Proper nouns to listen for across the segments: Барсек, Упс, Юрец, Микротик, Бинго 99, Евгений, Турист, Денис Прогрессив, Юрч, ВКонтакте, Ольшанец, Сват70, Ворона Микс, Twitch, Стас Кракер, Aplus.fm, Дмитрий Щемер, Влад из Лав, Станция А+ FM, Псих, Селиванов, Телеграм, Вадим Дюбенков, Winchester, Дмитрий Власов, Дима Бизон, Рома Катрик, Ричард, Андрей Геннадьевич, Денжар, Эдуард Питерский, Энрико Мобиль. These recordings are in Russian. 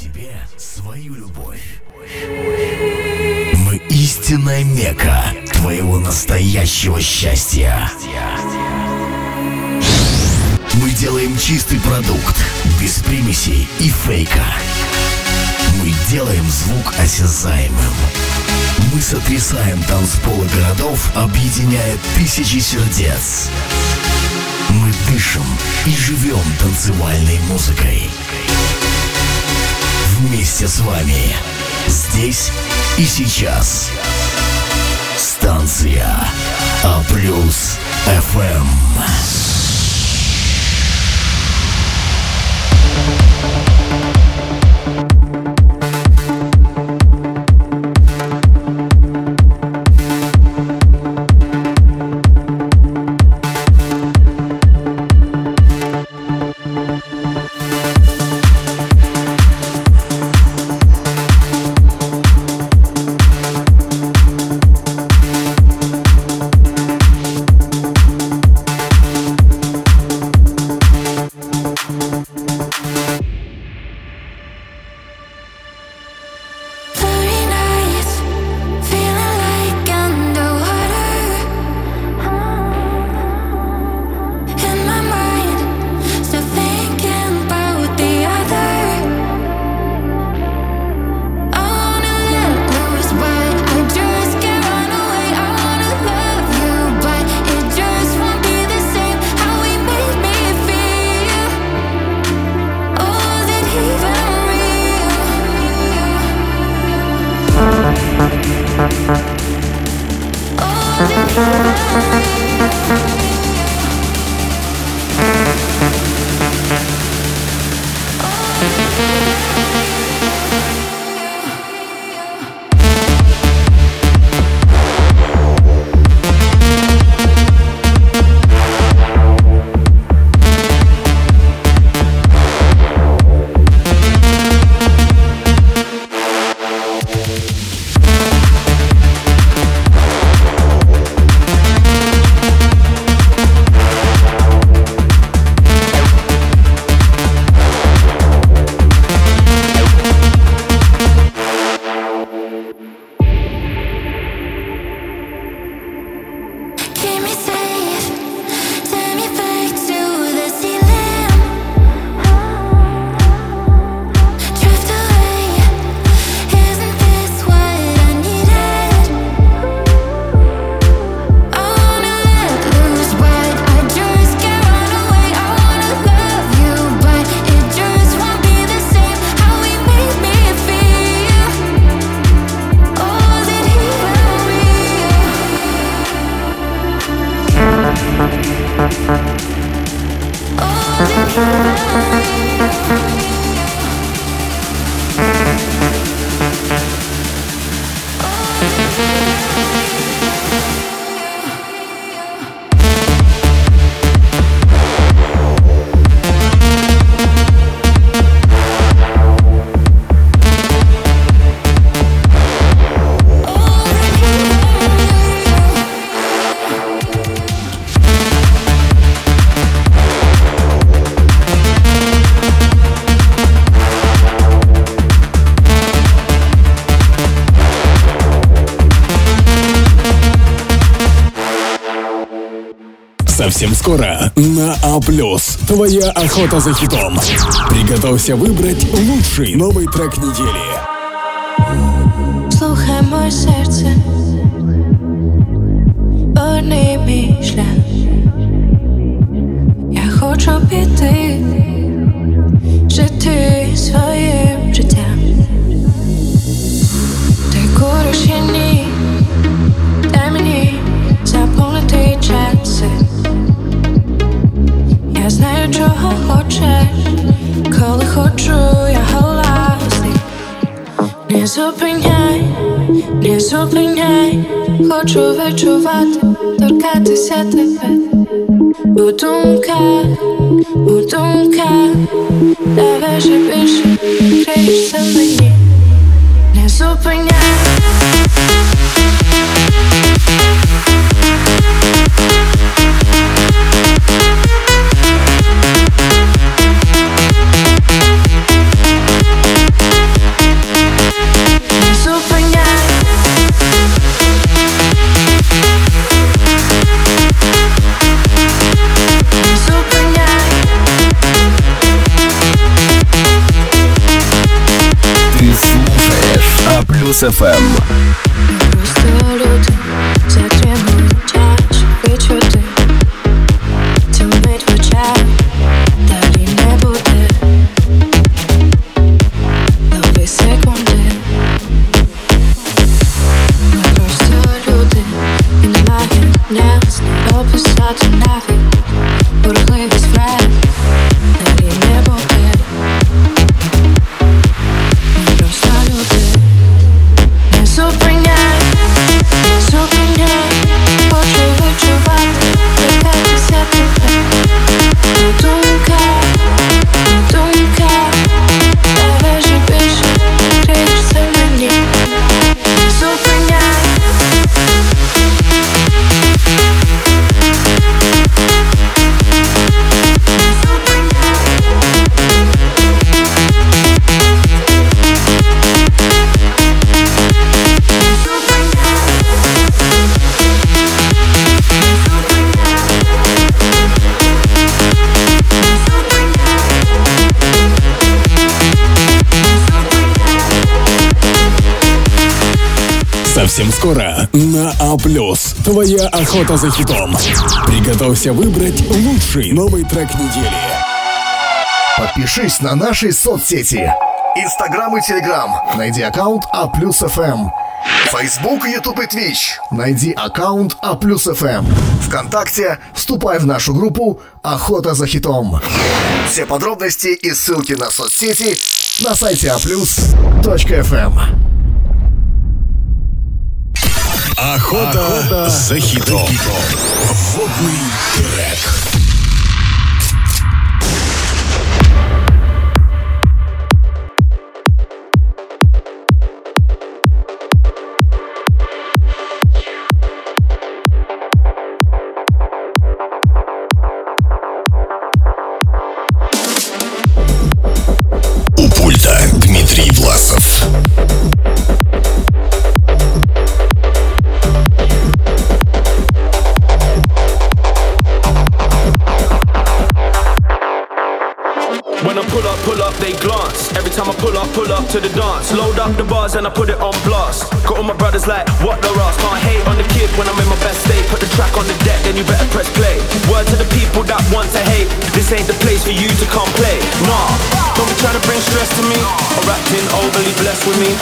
тебе свою любовь. Мы истинная мека твоего настоящего счастья. Мы делаем чистый продукт, без примесей и фейка. Мы делаем звук осязаемым. Мы сотрясаем танцполы городов, объединяя тысячи сердец. Мы дышим и живем танцевальной музыкой. Вместе с вами. Здесь и сейчас. Станция А+ FM. Совсем скоро на А+. Твоя охота за хитом. Приготовься выбрать лучший новый трек недели. Слушай мое сердце, подними шлях. Я хочу піти, жити своїм життям. Ти куриш і ні, дай мені заповнити часи. Я знаю, чого хочеш, коли хочу, я галасний. Не зупиняй, хочу відчувати, торкатися тебе. У думках, давай же більше, грієшся мені. Не зупиняй. Плюс FM. Совсем скоро на А+. Твоя охота за хитом. Приготовься выбрать лучший новый трек недели. Подпишись на наши соцсети. Инстаграм и Телеграм. Найди аккаунт А+ FM. Фейсбук, Ютуб и Твич. Найди аккаунт А+ FM. ВКонтакте вступай в нашу группу «Охота за хитом». Все подробности и ссылки на соцсети на сайте aplus.fm. Охота за хитом. Водный трек. У пульта Дмитрий Власов. Pull up to the dance, load up the bars and I put it on blast. Got all my brothers like, what the rasp? Can't hate on the kid when I'm in my best state. Put the track on the deck, then you better press play. Word to the people that want to hate, this ain't the place for you to come play. Nah, don't be trying to bring stress to me, or acting overly blessed with me.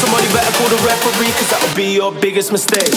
Somebody better call the referee, cause that'll be your biggest mistake.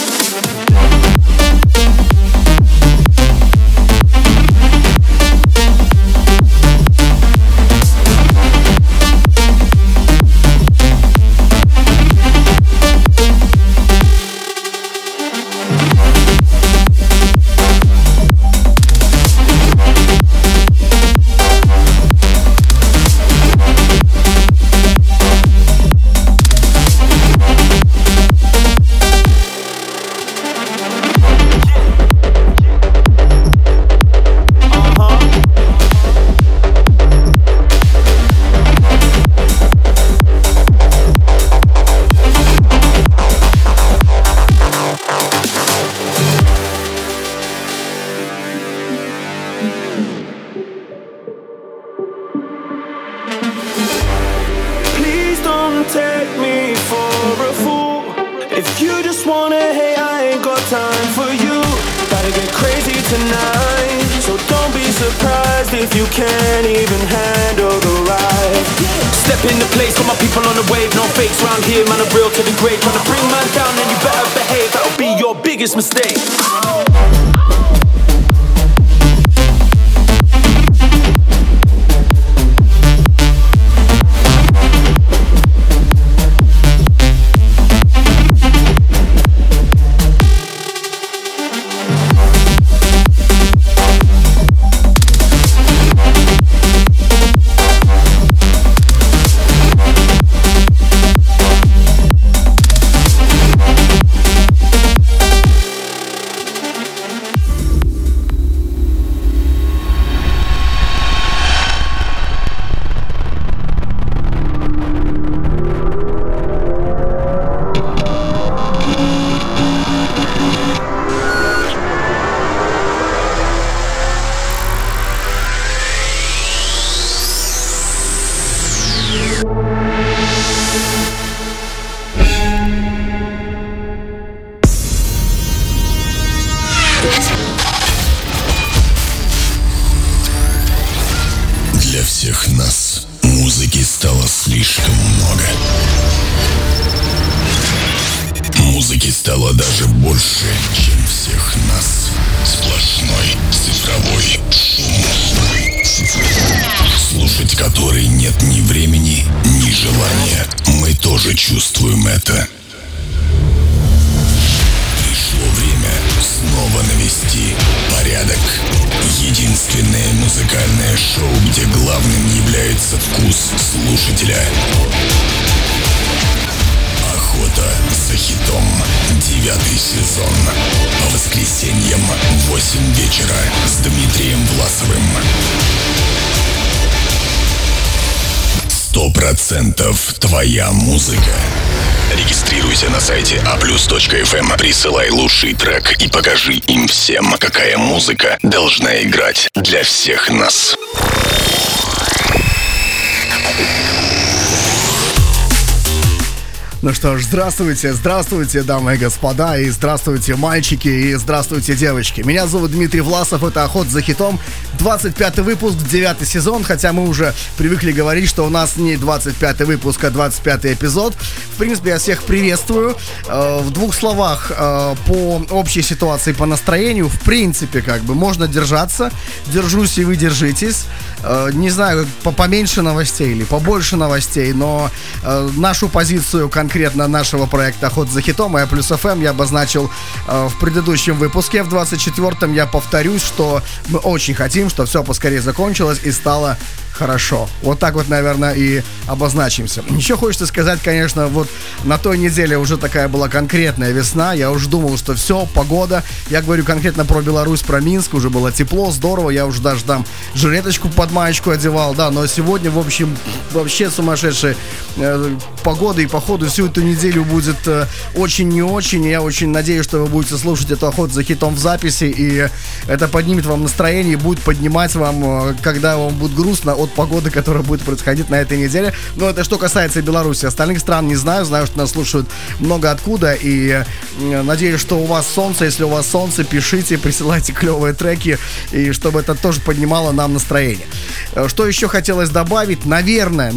всех нас музыки стало слишком много. Музыки стало даже больше, чем всех нас. Сплошной цифровой шум, слушать который нет ни времени, ни желания. Мы тоже чувствуем это. Время снова навести порядок. Единственное музыкальное шоу, где главным является вкус слушателя. Охота за хитом. 9 сезон. По воскресеньям в 8 вечера с Дмитрием Власовым. 100% твоя музыка. Регистрируйся на сайте A+.FM. Присылай лучший трек и покажи им всем, какая музыка должна играть для всех нас. Ну что ж, здравствуйте, здравствуйте, дамы и господа, и здравствуйте, мальчики, и здравствуйте, девочки. Меня зовут Дмитрий Власов, это «Охота за хитом», 25-й выпуск, 9-й сезон, хотя мы уже привыкли говорить, что у нас не 25-й выпуск, а 25-й эпизод. В принципе, я всех приветствую. В двух словах, по общей ситуации, по настроению, в принципе, как бы, можно держаться, держусь и вы держитесь. Не знаю, поменьше новостей или побольше новостей, но нашу позицию конкретно нашего проекта «Охота за хитом» и А+.ФМ я обозначил в предыдущем выпуске. В 24-м я повторюсь, что мы очень хотим, чтобы все поскорее закончилось и стало хорошо. Вот так вот, наверное, и обозначимся. Еще хочется сказать, конечно, вот на той неделе уже такая была конкретная весна. Я уже думал, что все, погода. Я говорю конкретно про Беларусь, про Минск. Уже было тепло, здорово. Я уже даже там жилеточку под маечку одевал, да. Но сегодня, в общем, вообще сумасшедшая погода. И, походу, всю эту неделю будет очень не очень. Я очень надеюсь, что вы будете слушать эту «Охоту за хитом» в записи. И это поднимет вам настроение, будет поднимать вам, когда вам будет грустно, от погоды, которая будет происходить на этой неделе. Но это что касается Беларуси. Остальных стран не знаю. Знаю, что нас слушают много откуда. И надеюсь, что у вас солнце. Если у вас солнце, пишите, присылайте клевые треки. И чтобы это тоже поднимало нам настроение. Что еще хотелось добавить? Наверное,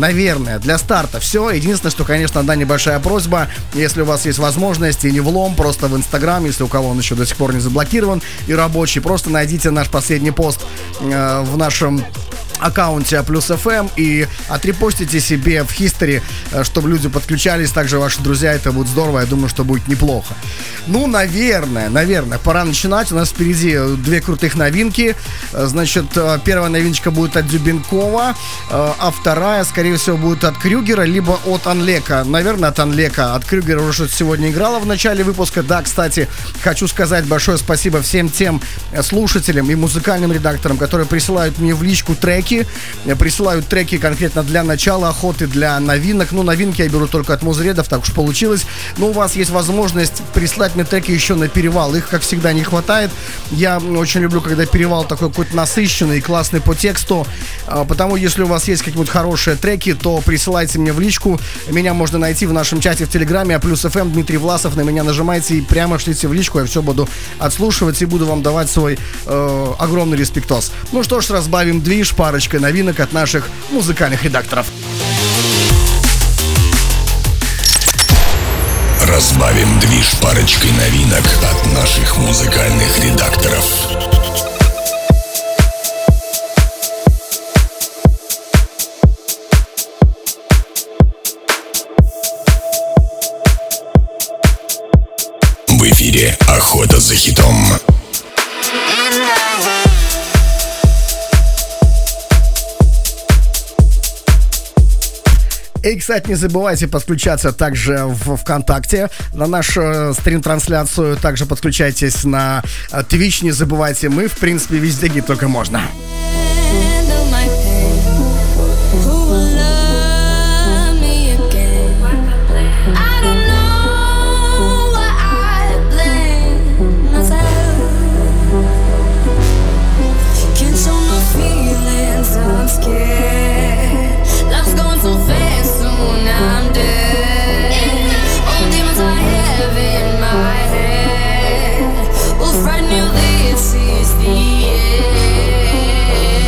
для старта все. Единственное, что, конечно, одна небольшая просьба. Если у вас есть возможность, и не влом, просто в Инстаграм, если у кого он еще до сих пор не заблокирован, и рабочий, просто найдите наш последний пост в нашем аккаунте А+.ФМ и отрепостите себе в хистори, чтобы люди подключались, также ваши друзья, это будет здорово, я думаю, что будет неплохо. Ну, наверное, пора начинать, у нас впереди две крутых новинки, значит, первая новиночка будет от Дюбенкова, а вторая, скорее всего, будет от Крюгера, либо от Unleg, наверное, от Unleg, от Крюгера уже что-то сегодня играла в начале выпуска, да, кстати, хочу сказать большое спасибо всем тем слушателям и музыкальным редакторам, которые присылают мне в личку треки, присылают треки конкретно для начала охоты, для новинок. Ну, новинки я беру только от музредов, так уж получилось. Но у вас есть возможность прислать мне треки еще на перевал. Их, как всегда, не хватает. Я очень люблю, когда перевал такой какой-то насыщенный и классный по тексту. Потому, если у вас есть какие-нибудь хорошие треки, то присылайте мне в личку. Меня можно найти в нашем чате в Телеграме А+.ФМ, Дмитрий Власов. На меня нажимайте и прямо шлите в личку. Я все буду отслушивать и буду вам давать свой огромный респектос. Ну что ж, разбавим движ пары новинок от наших музыкальных редакторов. Разбавим движ парочкой новинок от наших музыкальных редакторов. В эфире «Охота за хитом». И, кстати, не забывайте подключаться также в ВКонтакте на нашу стрим-трансляцию. Также подключайтесь на Twitch, не забывайте. Мы, в принципе, везде, где только можно. Brand new leaves is the end.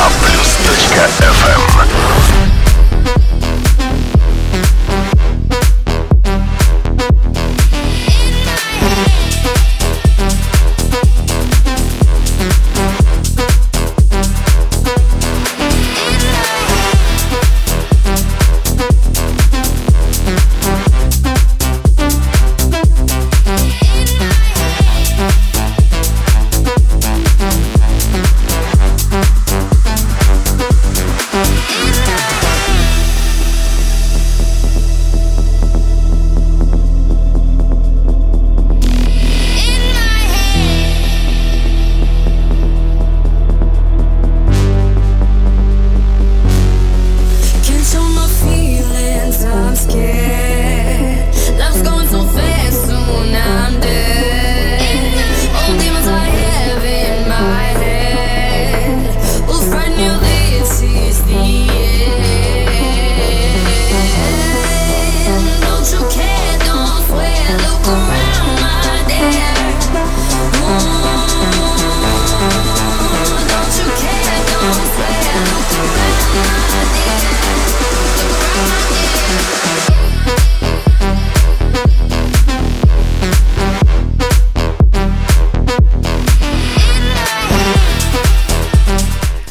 DimaTorzok FM.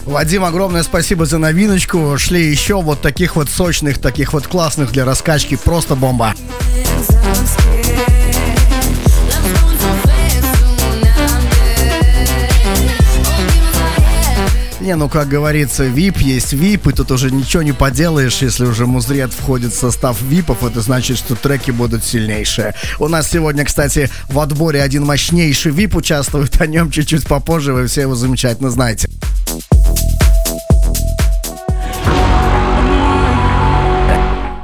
Вадим, огромное спасибо за новиночку. Шли еще вот таких вот сочных, таких вот классных для раскачки. Просто бомба. Не, ну как говорится, VIP есть VIP, и тут уже ничего не поделаешь. Если уже Музред входит в состав випов, это значит, что треки будут сильнейшие. У нас сегодня, кстати, в отборе один мощнейший VIP участвует. О нем чуть-чуть попозже, вы все его замечательно знаете.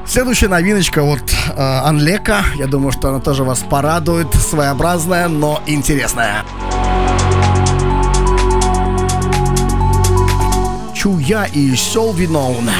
Следующая новиночка от Unleg. Я думаю, что она тоже вас порадует. Своеобразная, но интересная. Чуя и Soul Vinown.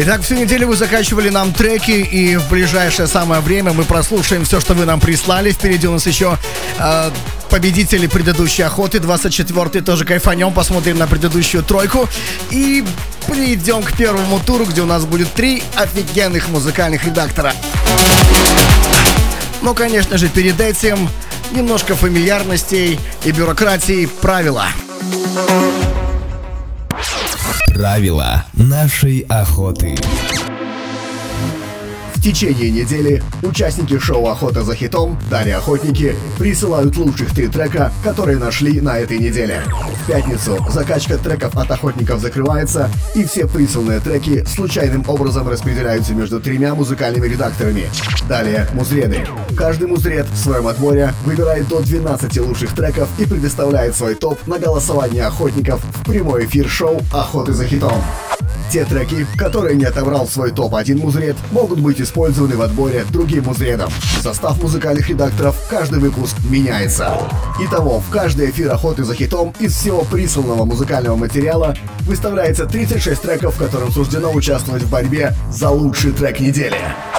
Итак, всю неделю вы закачивали нам треки, и в ближайшее самое время мы прослушаем все, что вы нам прислали. Впереди у нас еще победители предыдущей охоты, 24-й, тоже кайфанем, посмотрим на предыдущую тройку. И перейдем к первому туру, где у нас будет три офигенных музыкальных редактора. Но, конечно же, перед этим немножко фамильярностей и бюрократии. Правила. Правила нашей охоты. В течение недели участники шоу «Охота за хитом» Дани Охотники присылают лучших 3 трека, которые нашли на этой неделе. В пятницу закачка треков от охотников закрывается, и все присланные треки случайным образом распределяются между 3 музыкальными редакторами. Далее музреды. Каждый музред в своем отборе выбирает до 12 лучших треков и предоставляет свой топ на голосование охотников в прямой эфир шоу «Охоты за хитом». Те треки, которые не отобрал в свой топ-1 музред, могут быть использованы в отборе другим музредом. Состав музыкальных редакторов каждый выпуск меняется. Итого, в каждый эфир «Охоты за хитом» из всего присланного музыкального материала выставляется 36 треков, которым суждено участвовать в борьбе за лучший трек недели.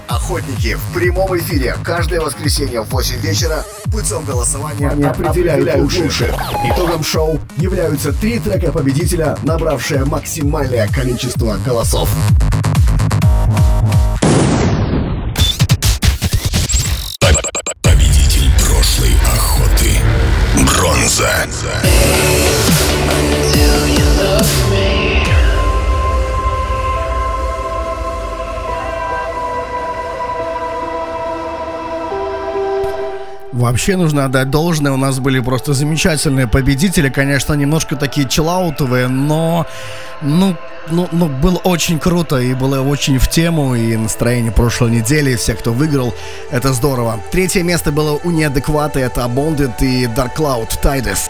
Охотники в прямом эфире каждое воскресенье в 8 вечера путем голосования определяют лучших. Итогом шоу являются 3 трека победителя, набравшие максимальное количество голосов. Победитель прошлой охоты. Бронза. Вообще нужно отдать должное, у нас были просто замечательные победители, конечно, немножко такие чиллаутовые, но было очень круто и было очень в тему, и настроение прошлой недели, и все, кто выиграл, это здорово. 3 место было у Неадеквата, это Abonded и Dark Cloud, Tidus.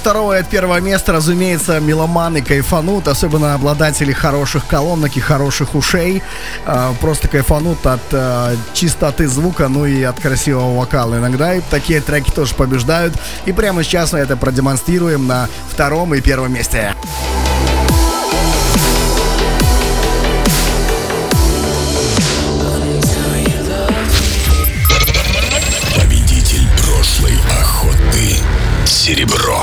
Второе от первого места, разумеется, меломаны кайфанут, особенно обладатели хороших колонок и хороших ушей. Просто кайфанут от чистоты звука, ну и от красивого вокала иногда. И такие треки тоже побеждают. И прямо сейчас мы это продемонстрируем на 2 и 1 месте. Победитель прошлой охоты. Серебро.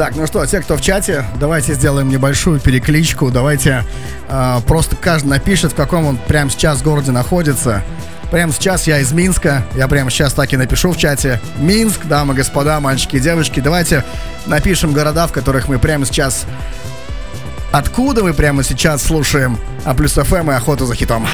Так, ну что, те, кто в чате, давайте сделаем небольшую перекличку. Давайте просто каждый напишет, в каком он прямо сейчас городе находится. Прямо сейчас я из Минска. Я прямо сейчас так и напишу в чате. Минск, дамы, господа, мальчики и девочки. Давайте напишем города, в которых мы прямо сейчас... Откуда мы прямо сейчас слушаем А+ FM и «Охоту за хитом».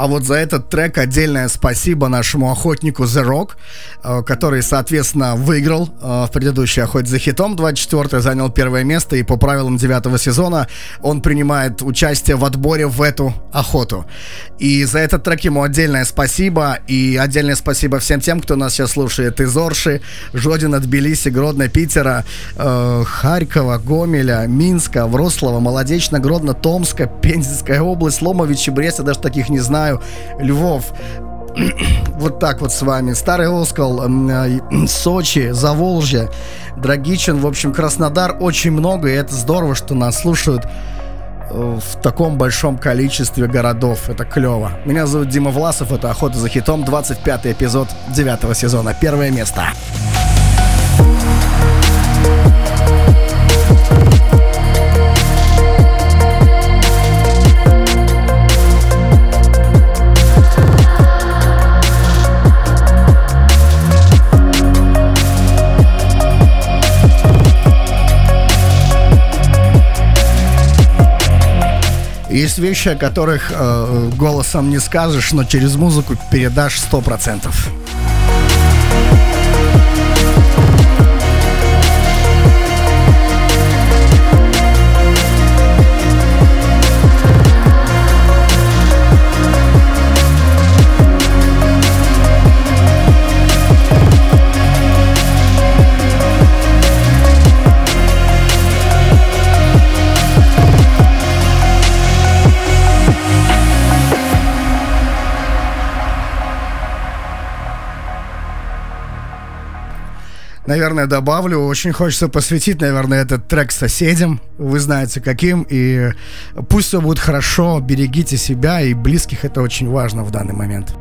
А вот за этот трек отдельное спасибо нашему охотнику The Rock, который, соответственно, выиграл в предыдущей «Охоте за хитом». 24-й занял первое место, и по правилам 9-го сезона он принимает участие в отборе в эту охоту. И за этот трек ему отдельное спасибо, и отдельное спасибо всем тем, кто нас сейчас слушает из Орши, Жодина, Тбилиси, Гродно, Питера, Харькова, Гомеля, Минска, Врослава, Молодечно, Гродно, Томска, Пензенская область, Ломовичи, Брест, я даже таких не знаю, Львов. Вот так вот с вами. Старый Оскол, Сочи, Заволжье, Драгичин, в общем, Краснодар. Очень много, и это здорово, что нас слушают в таком большом количестве городов. Это клево. Меня зовут Дима Власов, это «Охота за хитом», 25-й эпизод 9-го сезона. Первое место. Есть вещи, о которых голосом не скажешь, но через музыку передашь 100%. Наверное, добавлю, очень хочется посвятить, наверное, этот трек соседям. Вы знаете, каким. И пусть все будет хорошо, берегите себя и близких. Это очень важно в данный момент.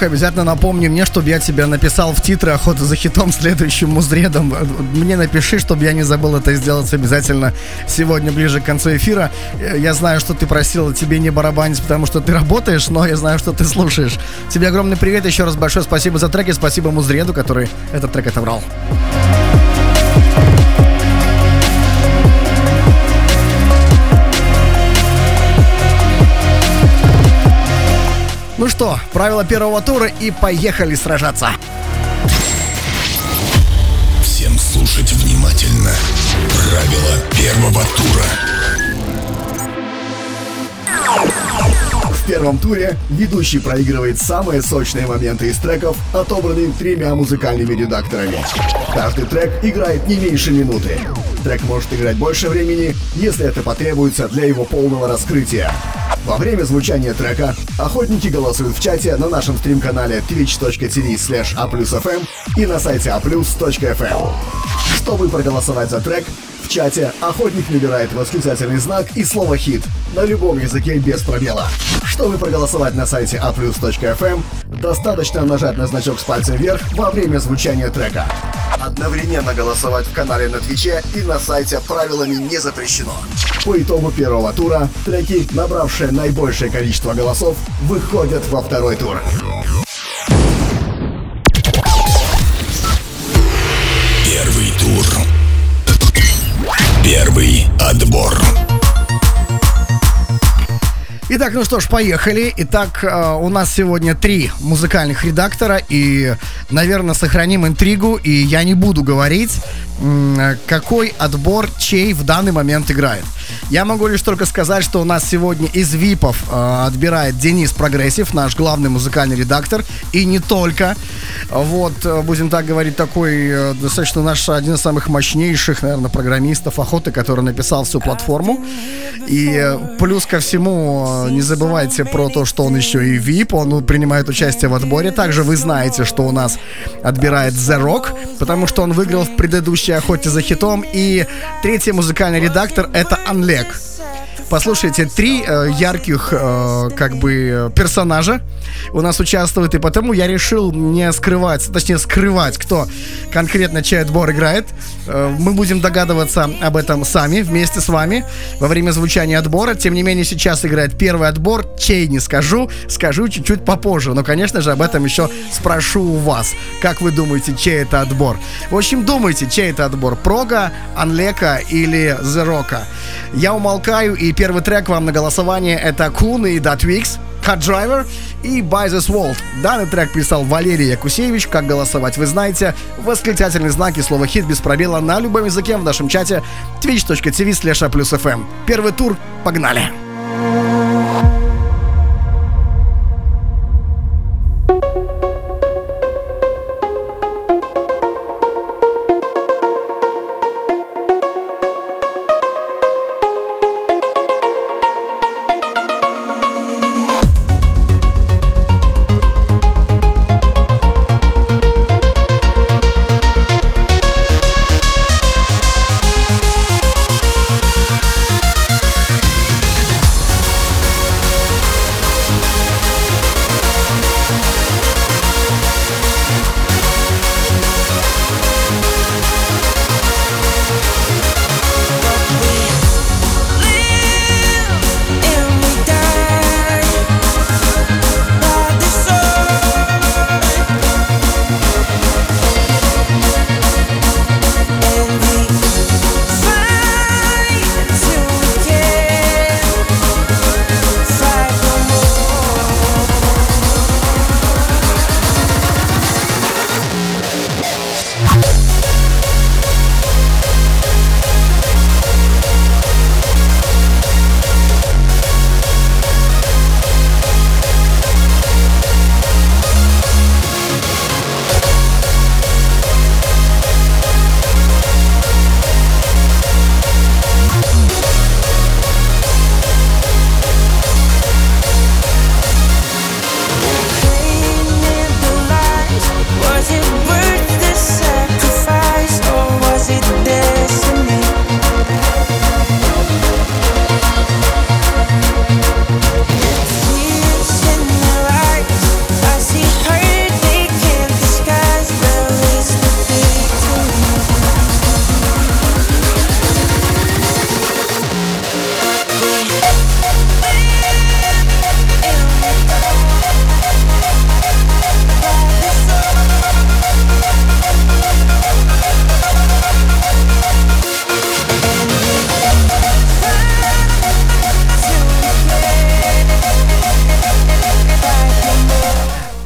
Обязательно напомни мне, чтобы я тебя написал в титры «Охота за хитом» следующим музредом. Мне напиши, чтобы я не забыл это сделать обязательно сегодня ближе к концу эфира. Я знаю, что ты просила тебе не барабанить, потому что ты работаешь, но я знаю, что ты слушаешь. Тебе огромный привет, еще раз большое спасибо за трек и спасибо музреду, который этот трек отобрал. Ну что, правила первого тура, и поехали сражаться. Всем слушать внимательно. Правила первого тура. В первом туре ведущий проигрывает самые сочные моменты из треков, отобранные тремя музыкальными редакторами. Каждый трек играет не меньше минуты. Трек может играть больше времени, если это потребуется для его полного раскрытия. Во время звучания трека охотники голосуют в чате на нашем стрим-канале twitch.tv/a+fm и на сайте a+.fm. Чтобы проголосовать за трек, в чате охотник набирает восклицательный знак и слово «хит» на любом языке без пробела. Чтобы проголосовать на сайте a+.fm, достаточно нажать на значок с пальцем вверх во время звучания трека. Одновременно голосовать в канале на Твиче и на сайте правилами не запрещено. По итогу первого тура треки, набравшие наибольшее количество голосов, выходят во второй тур. Первый тур. Первый отбор. Итак, ну что ж, поехали. Итак, у нас сегодня три музыкальных редактора, и, наверное, сохраним интригу, и я не буду говорить, какой отбор чей в данный момент играет. Я могу лишь только сказать, что у нас сегодня из ВИПов отбирает Денис Прогрессив, наш главный музыкальный редактор, и не только. Вот, будем так говорить, такой достаточно наш один из самых мощнейших, наверное, программистов Охоты, который написал всю платформу. И плюс ко всему... Не забывайте про то, что он еще и VIP, он принимает участие в отборе. Также вы знаете, что у нас отбирает The Rock, потому что он выиграл в предыдущей «Охоте за хитом». И третий музыкальный редактор — это Unleg. Послушайте, три ярких как бы персонажа у нас участвуют, и потому я решил не скрывать, точнее скрывать, кто конкретно чей отбор играет. Мы будем догадываться об этом сами, вместе с вами, во время звучания отбора. Тем не менее, сейчас играет первый отбор, чей не скажу, скажу чуть-чуть попозже, но, конечно же, об этом еще спрошу у вас. Как вы думаете, чей это отбор? В общем, думайте, чей это отбор, Прога, Анлека или The Rock'а? Я умолкаю, и первый трек вам на голосование — это Кун и The Twigs, Cut Driver и By This World. Данный трек писал Валерий Якусевич. Как голосовать, вы знаете. Восклицательные знаки, слово «хит» без пробела на любом языке в нашем чате twitch.tv/a+fm. Первый тур, погнали!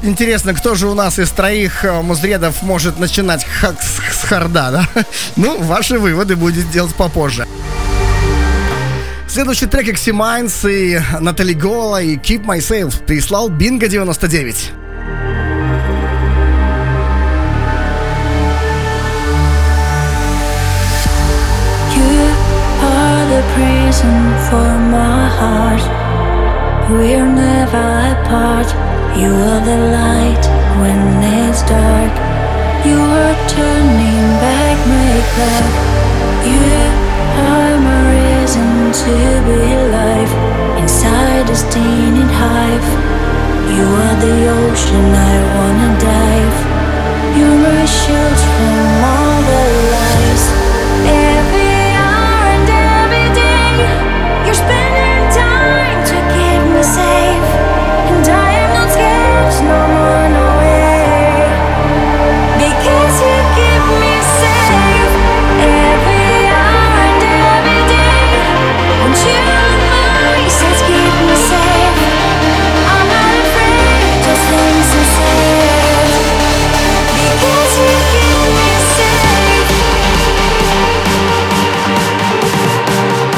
Интересно, кто же у нас из троих музредов может начинать с харда, да? Ну, ваши выводы будет делать попозже. Следующий трек Экси Майнс и Натали Гола и Keep Myself прислал Бинго 99. Prison for my heart. We're never apart. You are the light when it's dark. You are turning back my clock. You are my reason to be alive. Inside this teeny hive. You are the ocean I wanna dive. You're my shield from all the lies. Every you're spending time to keep me safe, and I am not scared no more, no way, because you keep me safe every hour and every day. And you and my sense keep me safe. I'm not afraid of things you said, because you keep me safe. Because you keep me safe.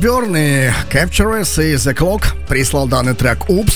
Берни, Capture Us и The Clock прислал данный трек Упс.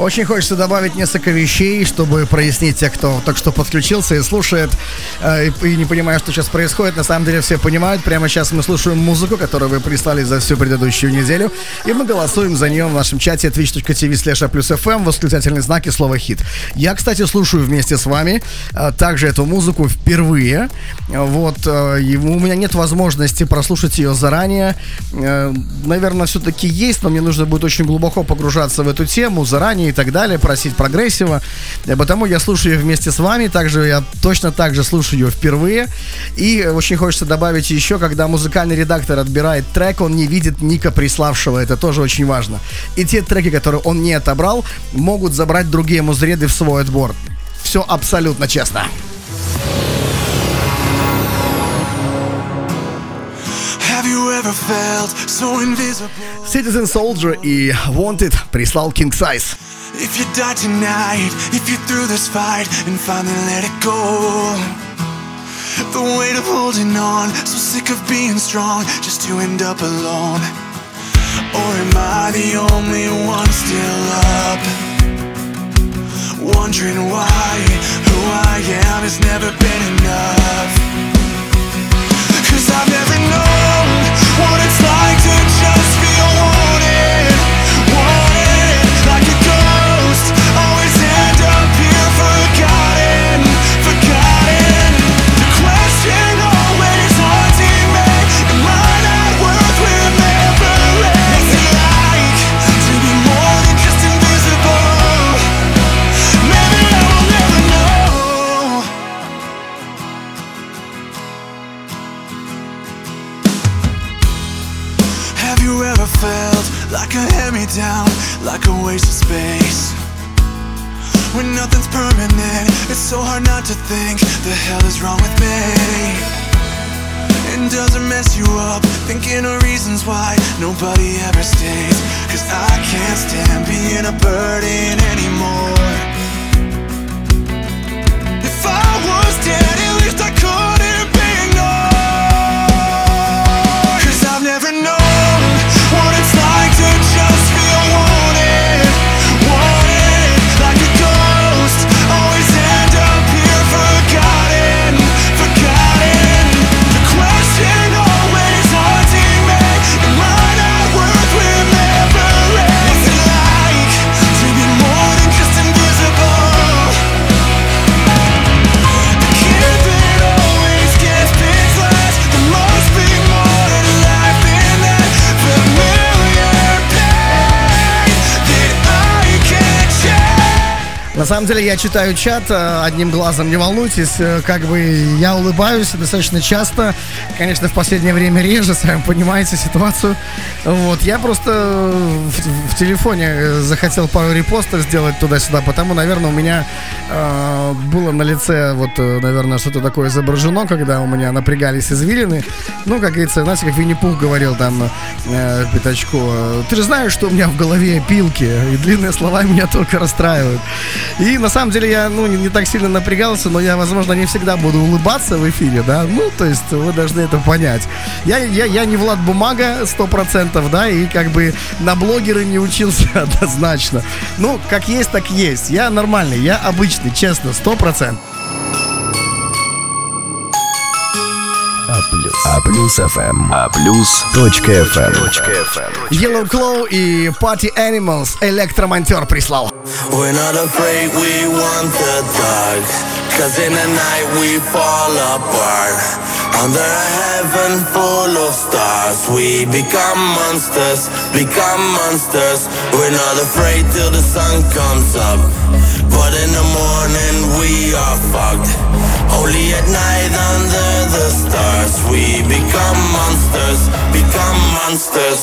Очень хочется добавить несколько вещей, чтобы прояснить тех, кто только что подключился и слушает, и не понимает, что сейчас происходит. На самом деле все понимают. Прямо сейчас мы слушаем музыку, которую вы прислали за всю предыдущую неделю, и мы голосуем за нее в нашем чате twitch.tv/A+FM, восклицательные знаки, слово «хит». Я, кстати, слушаю вместе с вами также эту музыку впервые. Вот, у меня нет возможности прослушать ее заранее. Наверное, все-таки есть, но мне нужно будет очень глубоко погружаться в эту тему заранее, и так далее, просить прогрессива. Потому я слушаю ее вместе с вами. Также я точно так же слушаю ее впервые. И очень хочется добавить еще, когда музыкальный редактор отбирает трек, он не видит ника приславшего. Это тоже очень важно. И те треки, которые он не отобрал, могут забрать другие музреды в свой отбор. Все абсолютно честно. Citizen Soldier и Wanted прислал King Size. If you die tonight, if you threw this fight and finally let it go, the weight of holding on, so sick of being strong, just to end up alone. Or am I the only one still up, wondering why who I am has never been enough? 'Cause I've never known what it's like to just feel wanted, wanted like a ghost, always end up here forgotten, forgotten. The question always haunting me, am I not worth remembering? What's it like to be more than just invisible? Maybe I will never know. Have you ever felt like a hand-me-down, like a waste of space? When nothing's permanent, it's so hard not to think, the hell is wrong with me? And does it mess you up, thinking of reasons why nobody ever stays? 'Cause I can't stand being a burden anymore. If I was dead, at least I couldn't be ignored. 'Cause I've never known what it's like to just feel wanted, wanted like a ghost, always end up here forgotten, forgotten. The question always haunting me, am I not worth remembering? What's it like to be more than just invisible? The kid that always gets picked last, there must be more to life than that familiar pain that I can't change. На самом деле я читаю чат одним глазом, не волнуйтесь, как бы я улыбаюсь достаточно часто, конечно, в последнее время реже, сами понимаете ситуацию, вот, я просто в телефоне захотел пару репостов сделать туда-сюда, потому, наверное, у меня было на лице, вот, наверное, что-то такое изображено, когда у меня напрягались извилины, ну, как говорится, знаете, как Винни-Пух говорил там Пятачко, ты же знаешь, что у меня в голове пилки, и длинные слова меня только расстраивают. И на самом деле я, не так сильно напрягался, но я, возможно, не всегда буду улыбаться в эфире, да, то есть вы должны это понять. Я не Влад Бумага, 100%, да, и как бы на блогеры не учился однозначно. Ну, как есть, так есть. Я нормальный, я обычный, честно, 100%. А+ФМ. А+.ФМ. Yellow Claw и Party Animals электромонтер прислал. We're not afraid, we want the dark, 'cause in the night we fall apart. Under a heaven full of stars, we become monsters, become monsters. We're not afraid till the sun comes up, but in the morning we are fucked. Only at night under the stars, we become monsters, become monsters.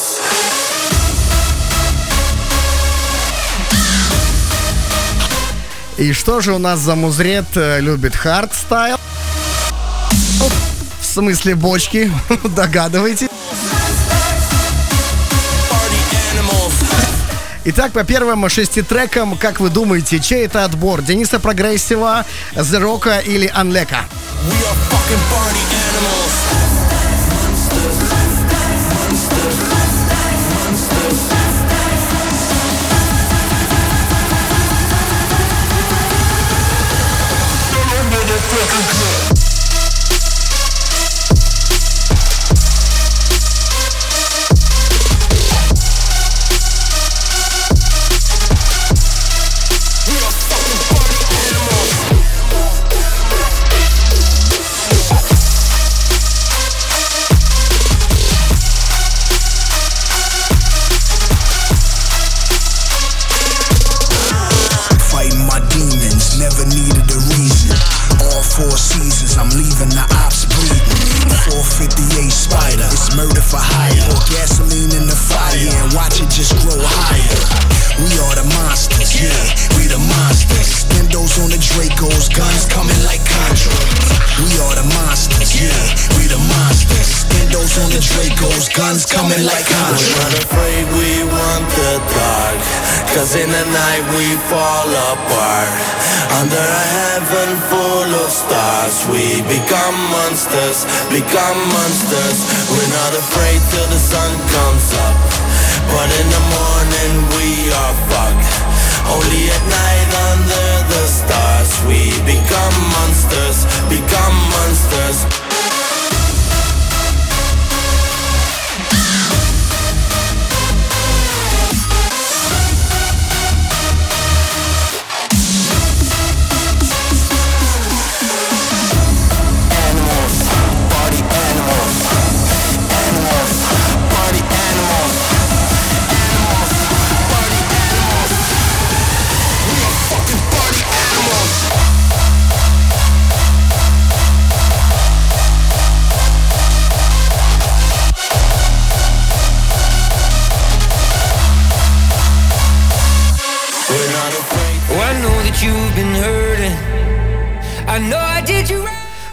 И что же у нас за музред любит хардстайл? В смысле бочки, догадываетесь? Итак, по первым 6 трекам, как вы думаете, чей это отбор? Дениса Прогрессива, The Rock'а или Unleg'а? cases, I'm leaving the ops bleeding. 458 Spider, it's murder for hire. Pour gasoline in the fire and watch it just grow higher. We are the monsters, yeah, we the monsters. Windows on the Dracos, guns coming like Contra. We are the monsters, yeah, we the monsters. Windows on the Dracos, guns coming like Contra. We're not afraid, we want the dark, cause in the night we fall apart. Under a heaven full of stars, we become monsters, become monsters. We're not afraid till the sun comes up, but in the morning we are fucked. Only at night under the stars, we become monsters, become monsters.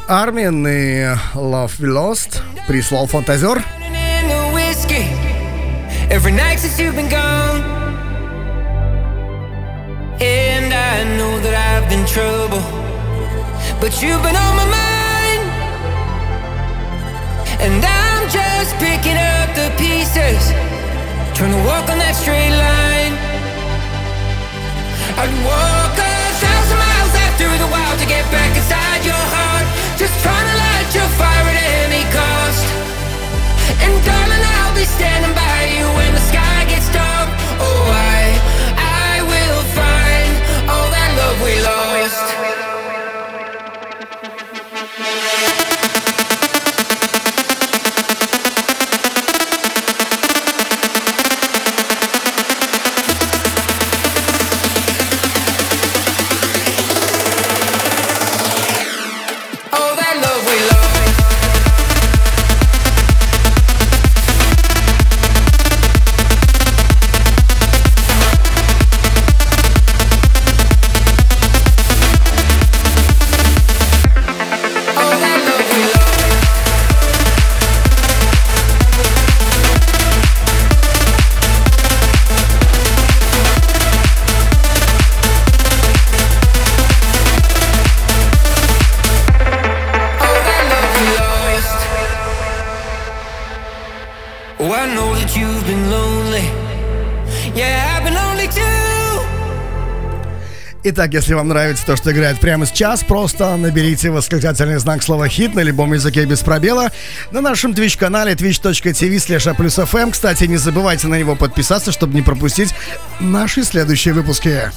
Армин и Love We Lost прислал фантазер. Through the wild to get back inside your heart. Just trying to light your fire at any cost. And darling, I'll be standing by you when the sky gets dark. Oh, I will find all that love we lost. Итак, если вам нравится то, что играет прямо сейчас, просто наберите восклицательный знак слова «хит» на любом языке без пробела на нашем Twitch-канале twitch.tv/A+FM. Кстати, не забывайте на него подписаться, чтобы не пропустить наши следующие выпуски.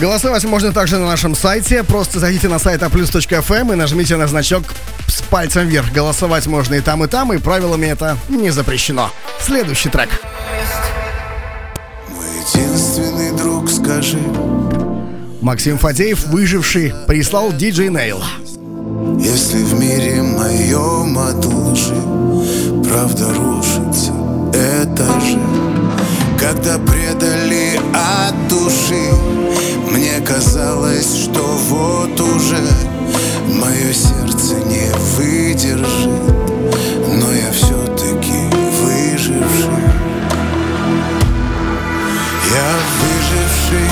Голосовать можно также на нашем сайте. Просто зайдите на сайт aplus.fm и нажмите на значок с пальцем вверх. Голосовать можно и там, и правилами это не запрещено. Следующий трек. Мой единственный друг, скажи. Максим Фадеев, выживший, прислал Диджей Нейл. Если в мире моем от лжи правда рушится, это же когда предали от души. Мне казалось, что вот уже мое сердце не выдержит, но я все-таки выживший. Я выживший.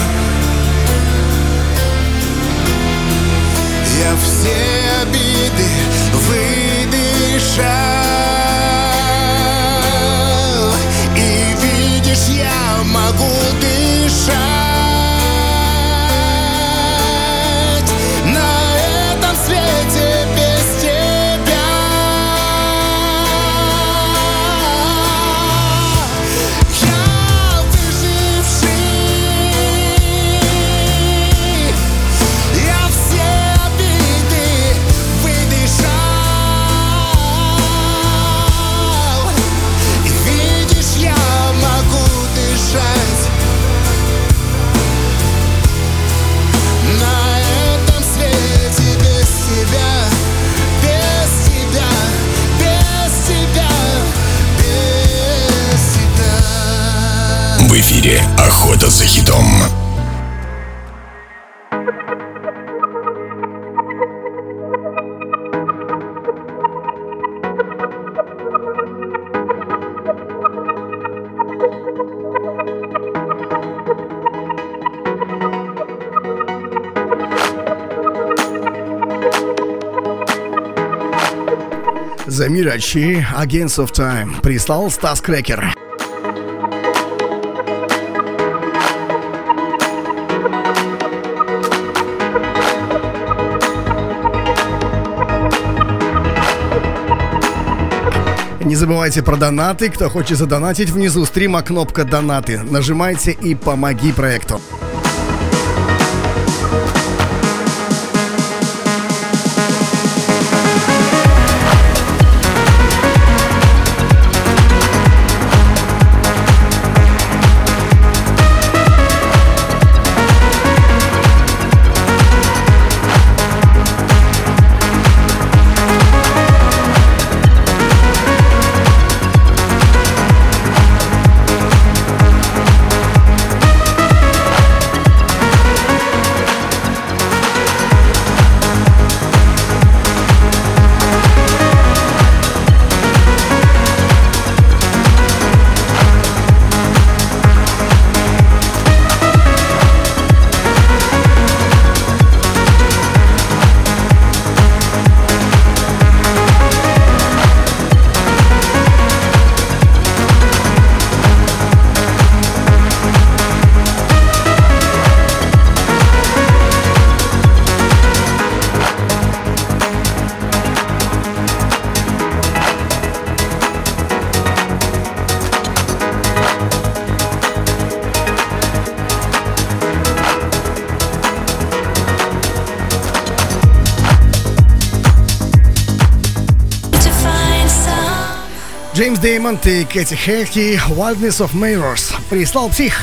Охота за хитом. The Mirage, Against of Time прислал Стас Кракер. Не забывайте про донаты. Кто хочет задонатить, внизу стрима кнопка «Донаты». Нажимайте и помоги проекту. Дэймонд и Кэти Хэтхи «Wildness of Mirrors» прислал Псих.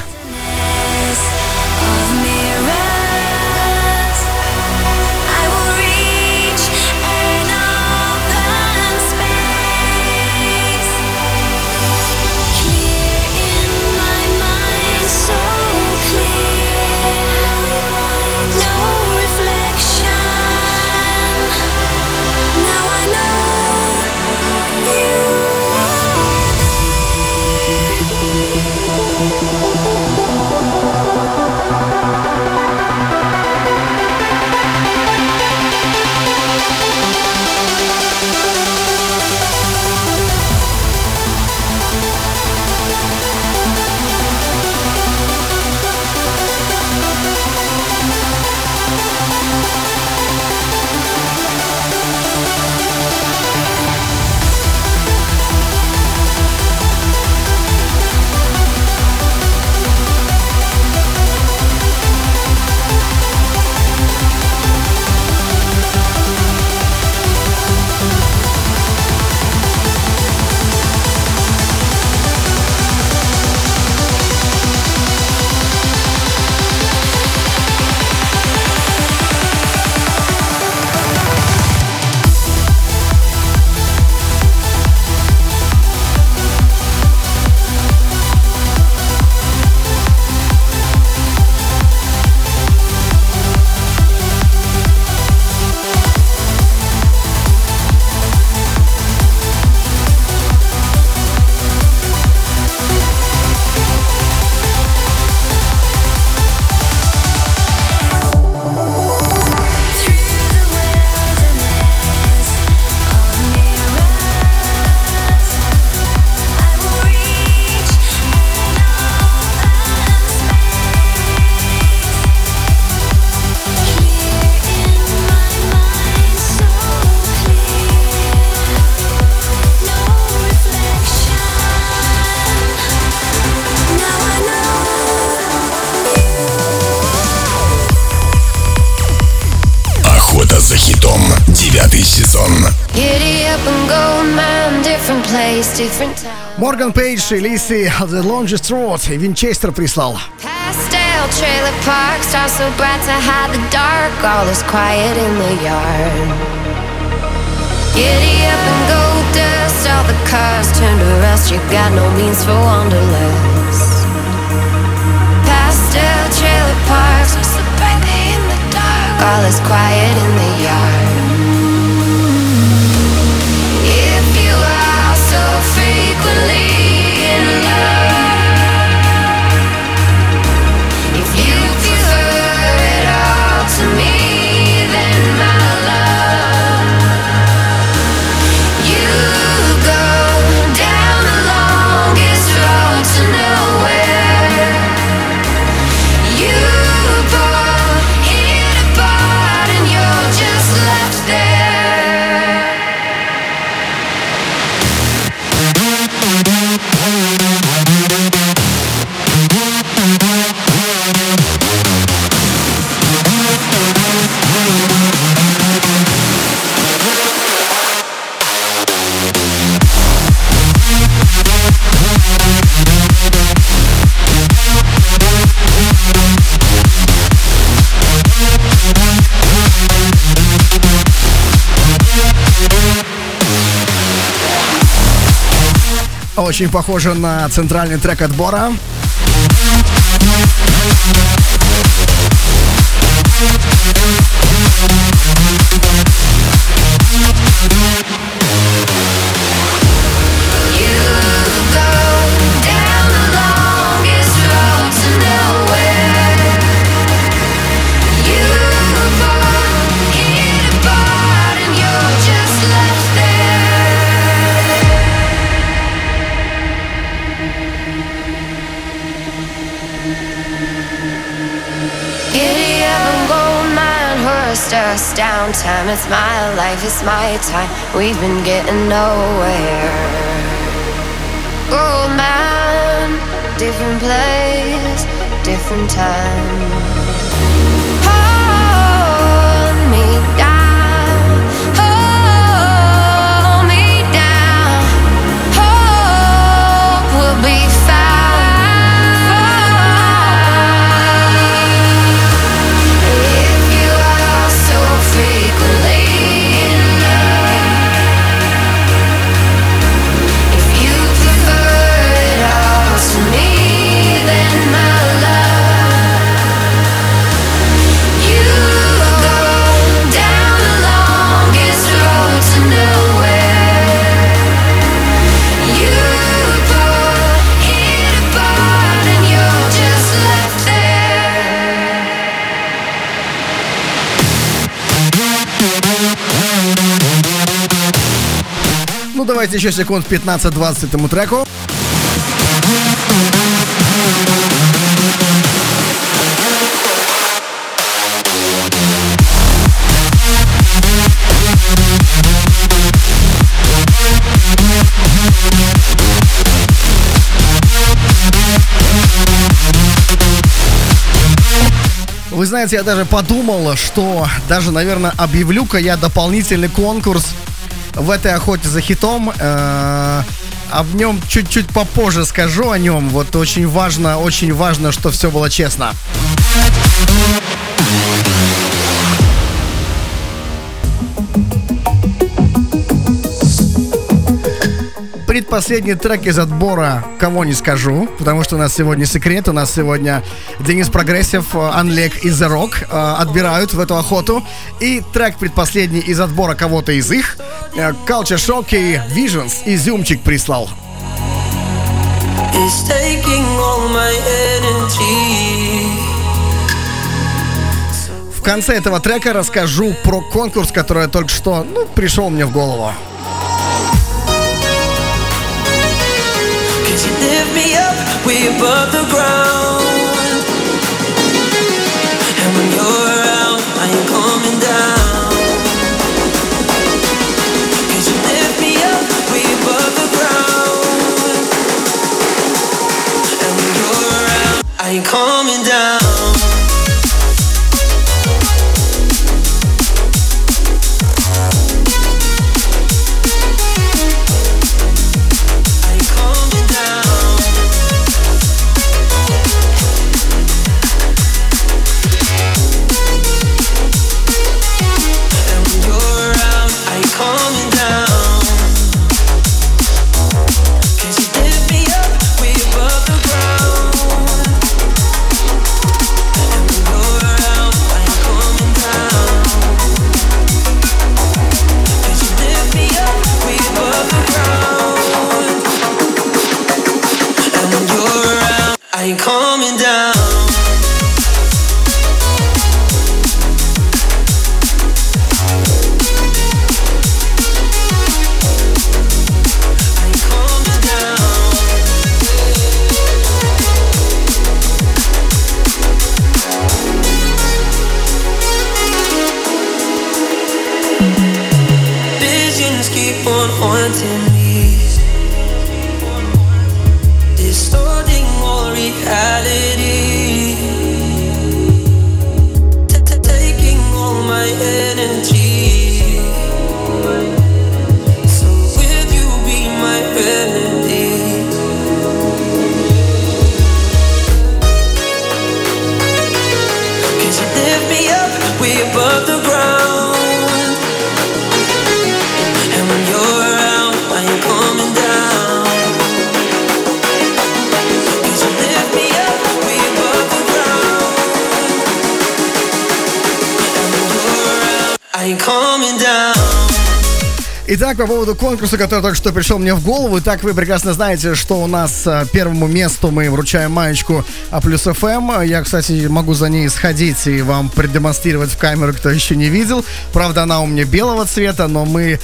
Морган Пейдж и Лиси «The Longest Road» и Winchester прислал. still chill at parks. We sit brightly in the dark. All is quiet in the yard. If you are so frequently in love. Очень похоже на центральный трек отбора. Just downtime, it's my life, it's my time. We've been getting nowhere. Old man, different place, different time. Hold me down, hold me down. Hope will be found. Давайте еще секунд 15-20 этому треку. Вы знаете, я даже подумал, что даже, наверное, объявлю-ка я дополнительный конкурс в этой охоте за хитом. Об нем чуть-чуть попозже скажу, о нем. Вот очень важно, что все было честно. Предпоследний трек из отбора, кого не скажу, потому что у нас сегодня секрет. У нас сегодня Денис Прогрессив, Unleg и The Rock отбирают в эту охоту. И трек предпоследний из отбора кого-то из их. Culture Shock и Visions Изюмчик прислал. It's taking all my energy. В конце этого трека расскажу про конкурс, который только что, пришел мне в голову. I ain't coming down. haunting me, distorting all reality, taking all my energy. So will you be my remedy? Cause you lift me up way above the ground, and when you're around, I am coming down. Cause you lift me up way above the ground, and when you're around, I am coming down. Итак, по поводу конкурса, который только что пришел мне в голову. Итак, вы прекрасно знаете, что у нас первому месту мы вручаем маечку А+ FM. Я, кстати, могу за ней сходить и вам продемонстрировать в камеру, кто еще не видел. Правда, она у меня белого цвета, но мы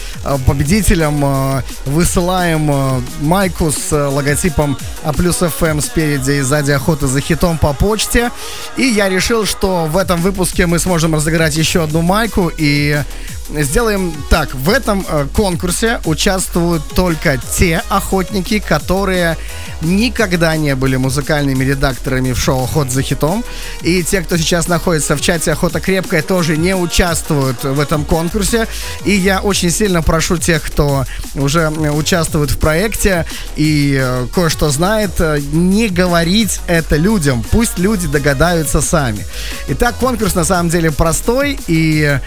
победителям высылаем майку с логотипом А+ FM спереди и сзади «Охота за хитом» по почте. И я решил, что в этом выпуске мы сможем разыграть еще одну майку и... сделаем так. В этом конкурсе участвуют только те охотники, которые никогда не были музыкальными редакторами в шоу «Охота за хитом». И те, кто сейчас находится в чате «Охота крепкая», тоже не участвуют в этом конкурсе. И я очень сильно прошу тех, кто уже участвует в проекте и кое-что знает, не говорить это людям. Пусть люди догадаются сами. Итак, конкурс на самом деле простой и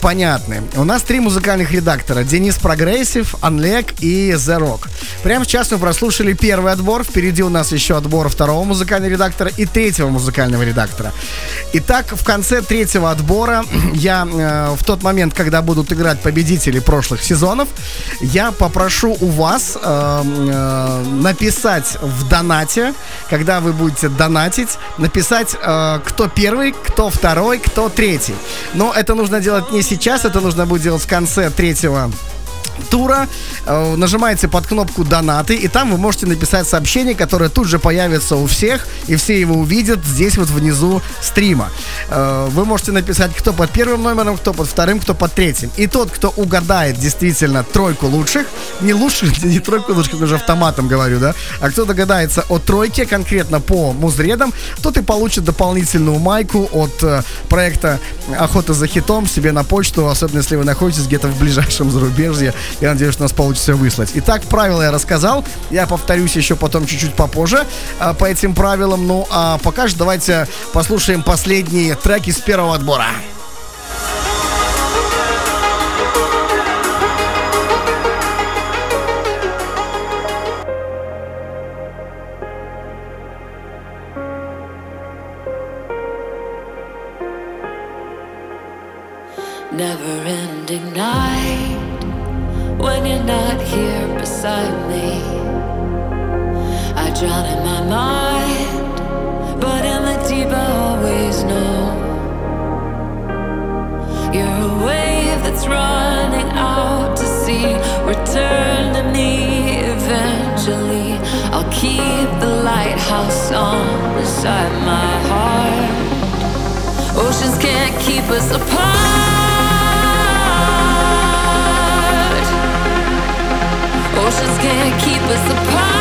понятный. У нас три музыкальных редактора: Денис Прогрессив, Unleg и The Rock. Прямо сейчас мы прослушали первый отбор. Впереди у нас еще отбор второго музыкального редактора и третьего музыкального редактора. Итак, в конце третьего отбора я в тот момент, когда будут играть победители прошлых сезонов, я попрошу у вас написать в донате, когда вы будете донатить, написать, кто первый, кто второй, кто третий. Но это нужно делать не сейчас, это нужно будет делать в конце третьего тура. Нажимаете под кнопку «Донаты», и там вы можете написать сообщение, которое тут же появится у всех, и все его увидят здесь вот внизу стрима. Вы можете написать, кто под первым номером, кто под вторым, кто под третьим. И тот, кто угадает действительно тройку лучших, не лучших, не тройку лучших, уже автоматом говорю, да, а кто догадается о тройке конкретно по музредам, тот и получит дополнительную майку от проекта «Охота за хитом» себе на почту, особенно если вы находитесь где-то в ближайшем зарубежье. Я надеюсь, что нас получится выслать. Итак, правила я рассказал. Я повторюсь еще потом чуть-чуть попозже по этим правилам. Ну, а пока же давайте послушаем последние треки с первого отбора. Never-ending night. When you're not here beside me, I drown in my mind, but in the deep I always know you're a wave that's running out to sea. Return to me eventually. I'll keep the lighthouse on beside my heart. Oceans can't keep us apart. Oceans can't keep us apart. Oceans can't keep us apart.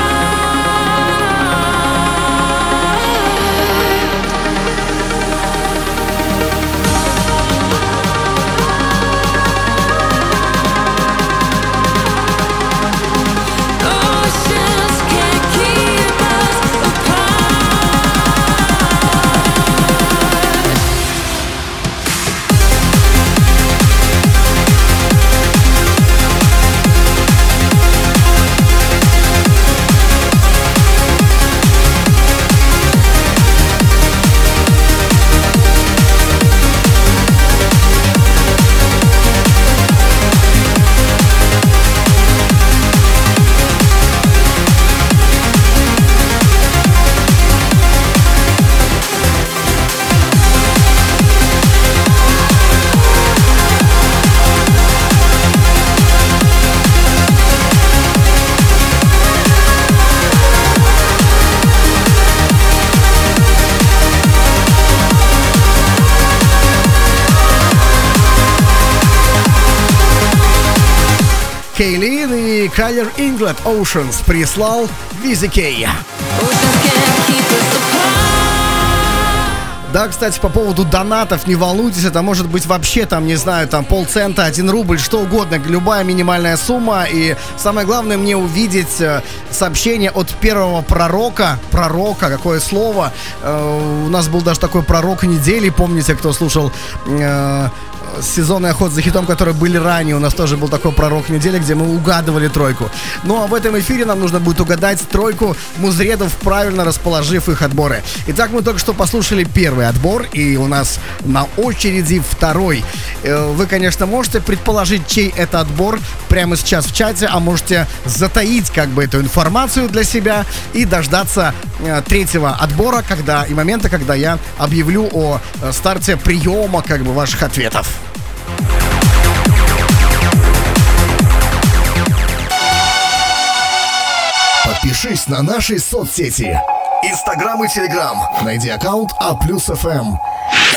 Кейлин и Кайлер Инглет Oceans прислал Визи Кей. Да, кстати, по поводу донатов, не волнуйтесь, это может быть вообще там, не знаю, там полцента, 1 рубль, что угодно, любая минимальная сумма. И самое главное мне увидеть сообщение от первого пророка. Пророка, какое слово. У нас был даже такой пророк недели, помните, кто слушал... сезонный «Охот за хитом», которые были ранее. У нас тоже был такой пророк недели, где мы угадывали тройку. Ну а в этом эфире нам нужно будет угадать тройку музредов, правильно расположив их отборы. Итак, мы только что послушали первый отбор, и у нас на очереди второй. Вы, конечно, можете предположить, чей это отбор прямо сейчас в чате, а можете затаить как бы эту информацию для себя и дождаться третьего отбора, когда и момента, когда я объявлю о старте приема как бы ваших ответов. Подпишись на наши соцсети: Инстаграм и Телеграм. Найди аккаунт А+ FM.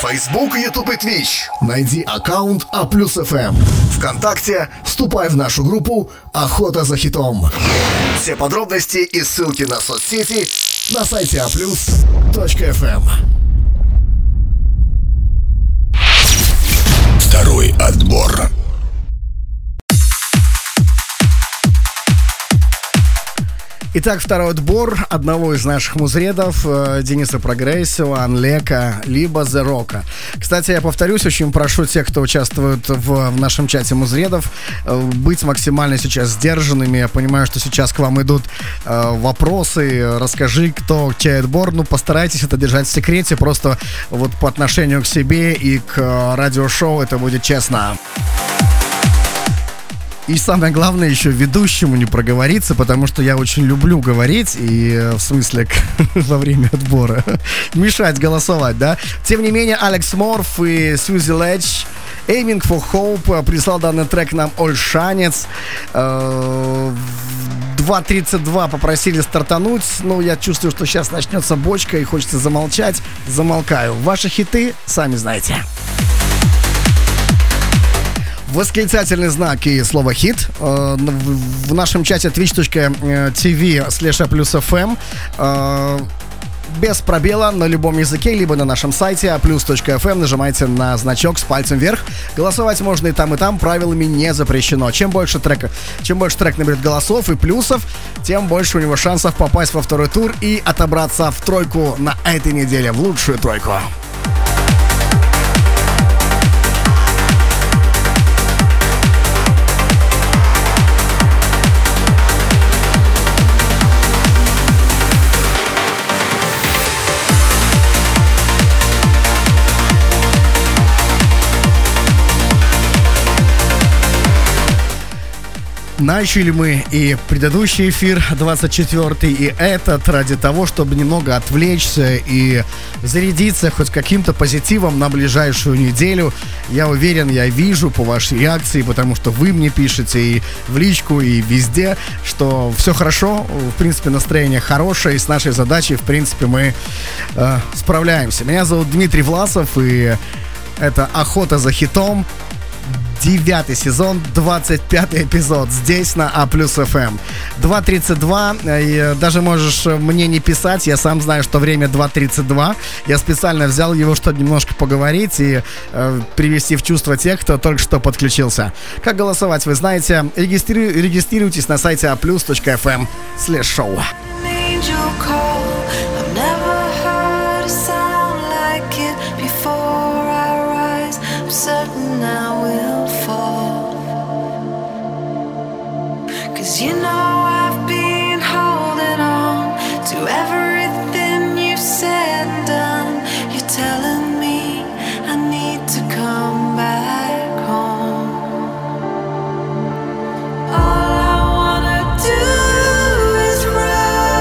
Фейсбук, Ютуб и Твич. Найди аккаунт А+ FM. ВКонтакте вступай в нашу группу «Охота за хитом». Все подробности и ссылки на соцсети на сайте aplus.fm. Второй отбор. Итак, второй отбор одного из наших музредов, Дениса Прогрессива, Анлека, либо The Rock. Кстати, я повторюсь, очень прошу тех, кто участвует в нашем чате музредов, быть максимально сейчас сдержанными. Я понимаю, что сейчас к вам идут вопросы, расскажи, кто чей отбор. Ну, постарайтесь это держать в секрете, просто вот по отношению к себе и к радиошоу это будет честно. И самое главное, еще ведущему не проговориться, потому что я очень люблю говорить, и в смысле во время отбора мешать голосовать, да? Тем не менее, Алекс Морф и Сьюзи Ледж, Aiming for Hope, прислал данный трек нам Ольшанец. 2.32 попросили стартануть, но я чувствую, что сейчас начнется бочка, и хочется замолчать. Замолкаю. Ваши хиты, сами знаете. Восклицательный знак и слово «хит» в нашем чате twitch.tv/aplus.fm без пробела на любом языке, либо на нашем сайте aplus.fm нажимайте на значок с пальцем вверх. Голосовать можно и там, правилами не запрещено. Чем больше трек наберет голосов и плюсов, тем больше у него шансов попасть во второй тур и отобраться в тройку на этой неделе, в лучшую тройку. Начали мы и предыдущий эфир, 24-й, и этот, ради того, чтобы немного отвлечься и зарядиться хоть каким-то позитивом на ближайшую неделю. Я уверен, я вижу по вашей реакции, потому что вы мне пишете и в личку, и везде, что все хорошо, в принципе, настроение хорошее, и с нашей задачей, в принципе, мы справляемся. Меня зовут Дмитрий Власов, и это «Охота за хитом». 9 сезон, 25 эпизод здесь на А+ FM. 2.32, даже можешь мне не писать, я сам знаю, что время 2.32. Я специально взял его, чтобы немножко поговорить и привести в чувство тех, кто только что подключился. Как голосовать, вы знаете. Регистрируйтесь на сайте aplus.fm/show. You know I've been holding on to everything you've said and done. You're telling me I need to come back home. All I wanna do is run.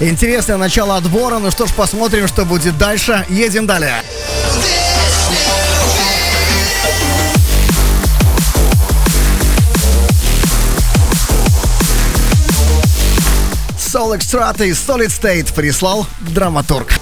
Интересное начало отбора. Ну что ж, посмотрим, что будет дальше. Едем далее. Soul Extract и Solid State прислал Драматург.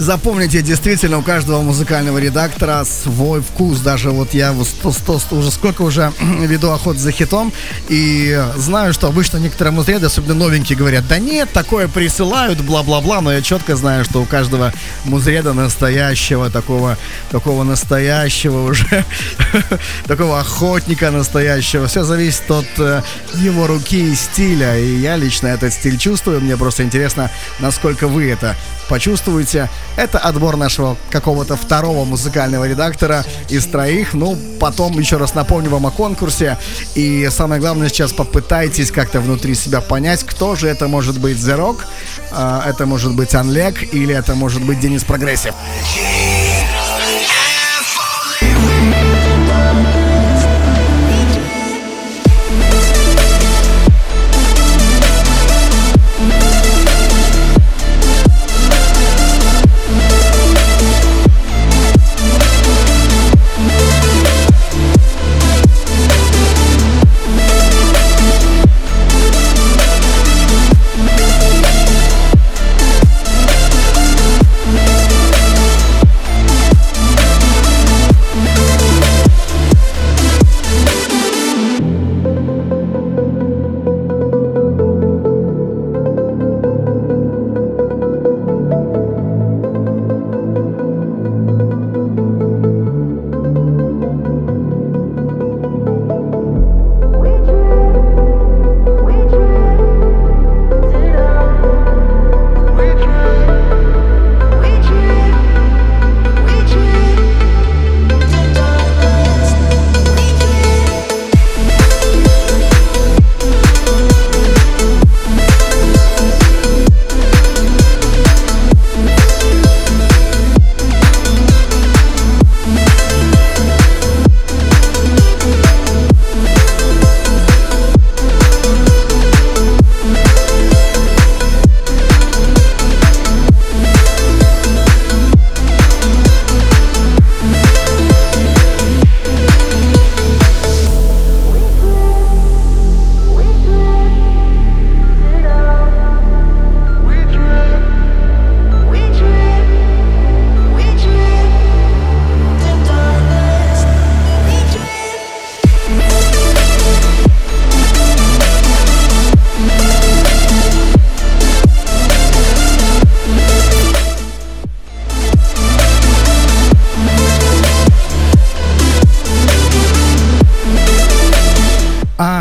Запомните, действительно, у каждого музыкального редактора свой вкус. Даже вот я уже сколько веду «Охоту за хитом», и знаю, что обычно некоторые музреды, особенно новенькие, говорят: да нет, такое присылают, бла-бла-бла. Но я четко знаю, что у каждого музреда настоящего, такого настоящего уже, такого охотника настоящего. Все зависит от его руки и стиля. И я лично этот стиль чувствую. Мне просто интересно, насколько вы это почувствуете. Это отбор нашего какого-то второго музыкального редактора из троих. Ну, потом еще раз напомню вам о конкурсе. И самое главное, сейчас попытайтесь как-то внутри себя понять, кто же это может быть. The Rock, это может быть Unleg, или это может быть Денис Прогрессив.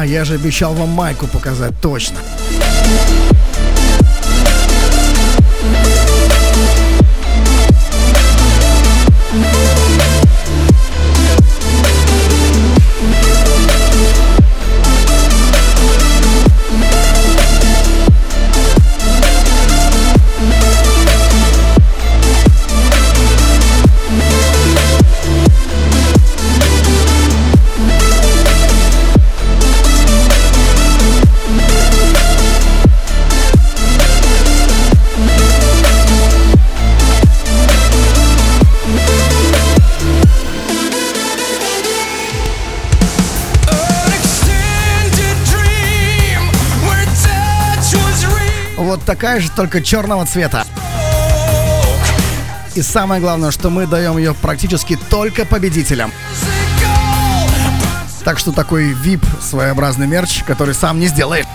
Я же обещал вам майку показать, точно. такая же, только черного цвета. И самое главное, что мы даем ее практически только победителям. Так что такой VIP, своеобразный мерч, который сам не сделаешь.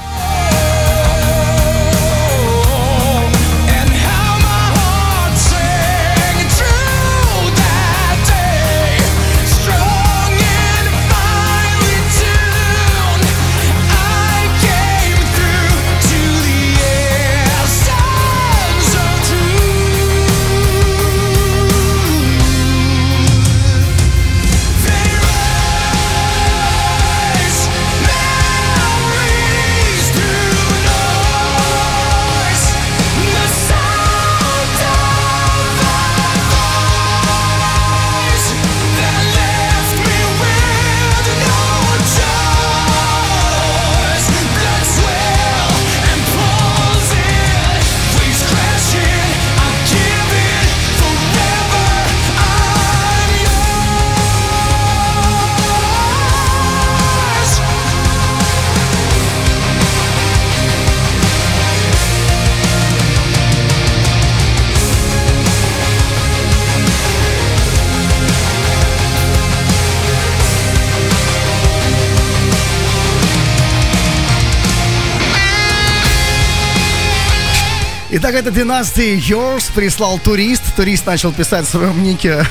Итак, это 12-й Yours прислал Турист. Турист начал писать в своем нике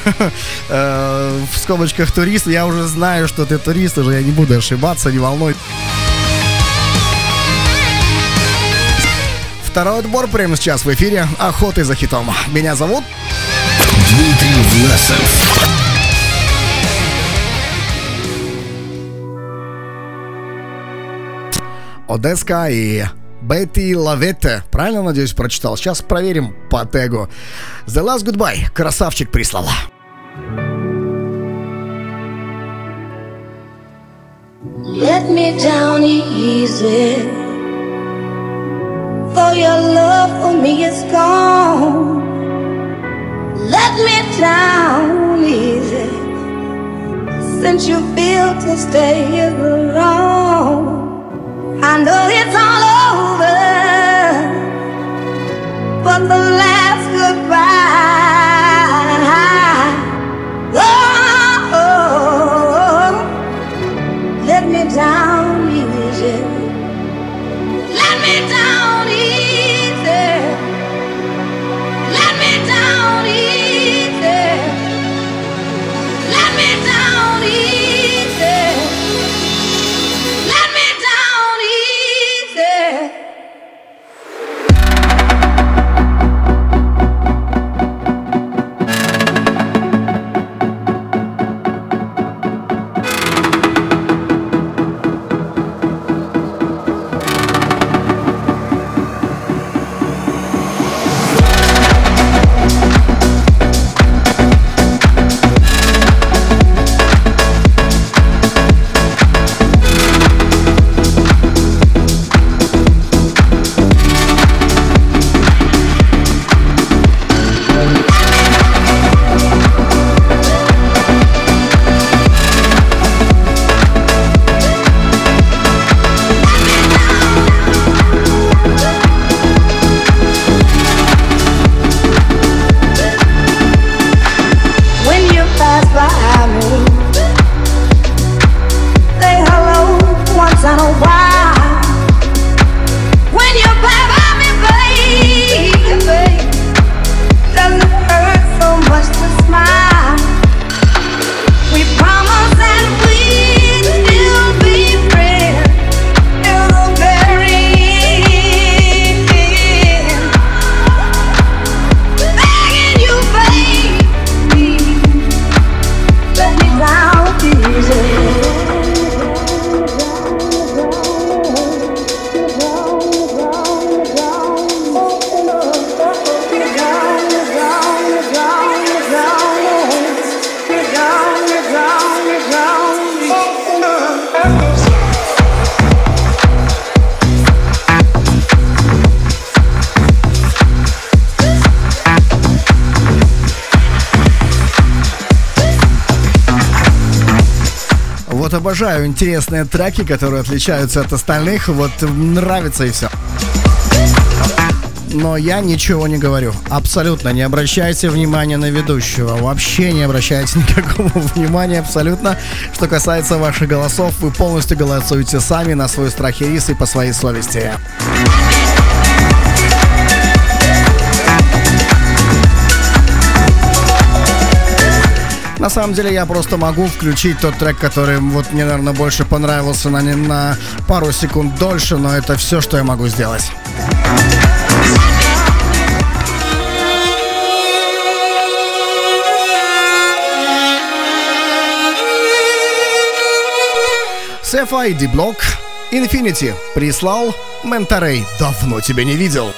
в скобочках Турист. Я уже знаю, что ты турист, уже я не буду ошибаться, не волнуй. Второй отбор прямо сейчас в эфире «Охоты за хитом». Меня зовут Дмитрий Власов. Одесска и... Бетти Лаветте. Правильно, надеюсь, прочитал? Сейчас проверим по тегу. The Last Goodbye. Красавчик прислал. Let me down easy. For your love for me is gone. Let me down easy. Since you feel to stay here alone. I know it's all over, but the last goodbye, oh, oh, oh, let me down easy, let me down easy, let me down easy, let me down easy. Обожаю интересные треки, которые отличаются от остальных. Вот нравится и все. но я ничего не говорю. Абсолютно не обращайте внимания на ведущего. Вообще не обращайте никакого внимания абсолютно. Что касается ваших голосов, вы полностью голосуете сами на свой страх и риск и по своей совести. На самом деле я просто могу включить тот трек, который вот мне, наверное, больше понравился на пару секунд дольше, но это все, что я могу сделать. CFID Block Infinity прислал Менторей. Давно тебя не видел.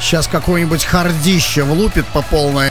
Сейчас какое-нибудь хардище влупит по полной.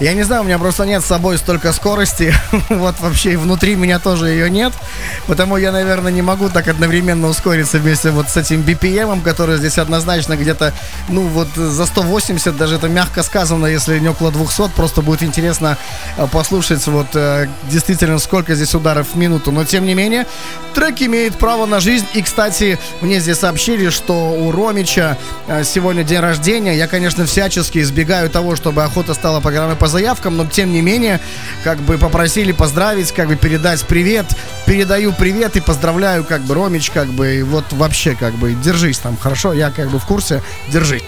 Я не знаю, у меня просто нет с собой столько скорости, вот вообще внутри меня тоже ее нет, потому я, наверное, не могу так одновременно ускориться вместе вот с этим BPM, который здесь однозначно где-то, ну вот за 180, даже это мягко сказано, если не около 200, просто будет интересно послушать вот действительно сколько здесь ударов в минуту, но тем не менее трек имеет право на жизнь. И, кстати, мне здесь сообщили, что у Ромича сегодня день рождения. Я, конечно, всячески избегаю того, чтобы охота стала программой по заявкам, но тем не менее, как бы попросили поздравить, как бы передать привет. Передаю привет и поздравляю, как бы, Ромич, как бы, вот вообще, как бы, держись там, хорошо? Я, как бы, в курсе, держись.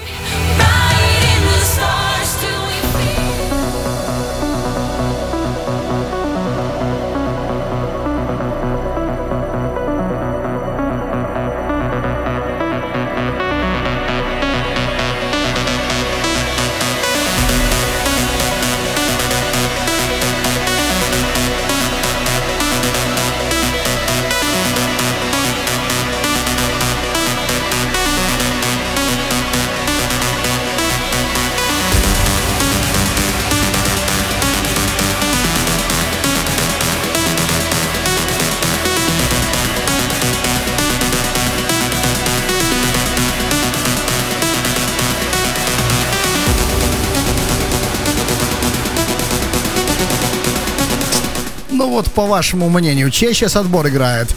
Вот, по вашему мнению, чей сейчас отбор играет?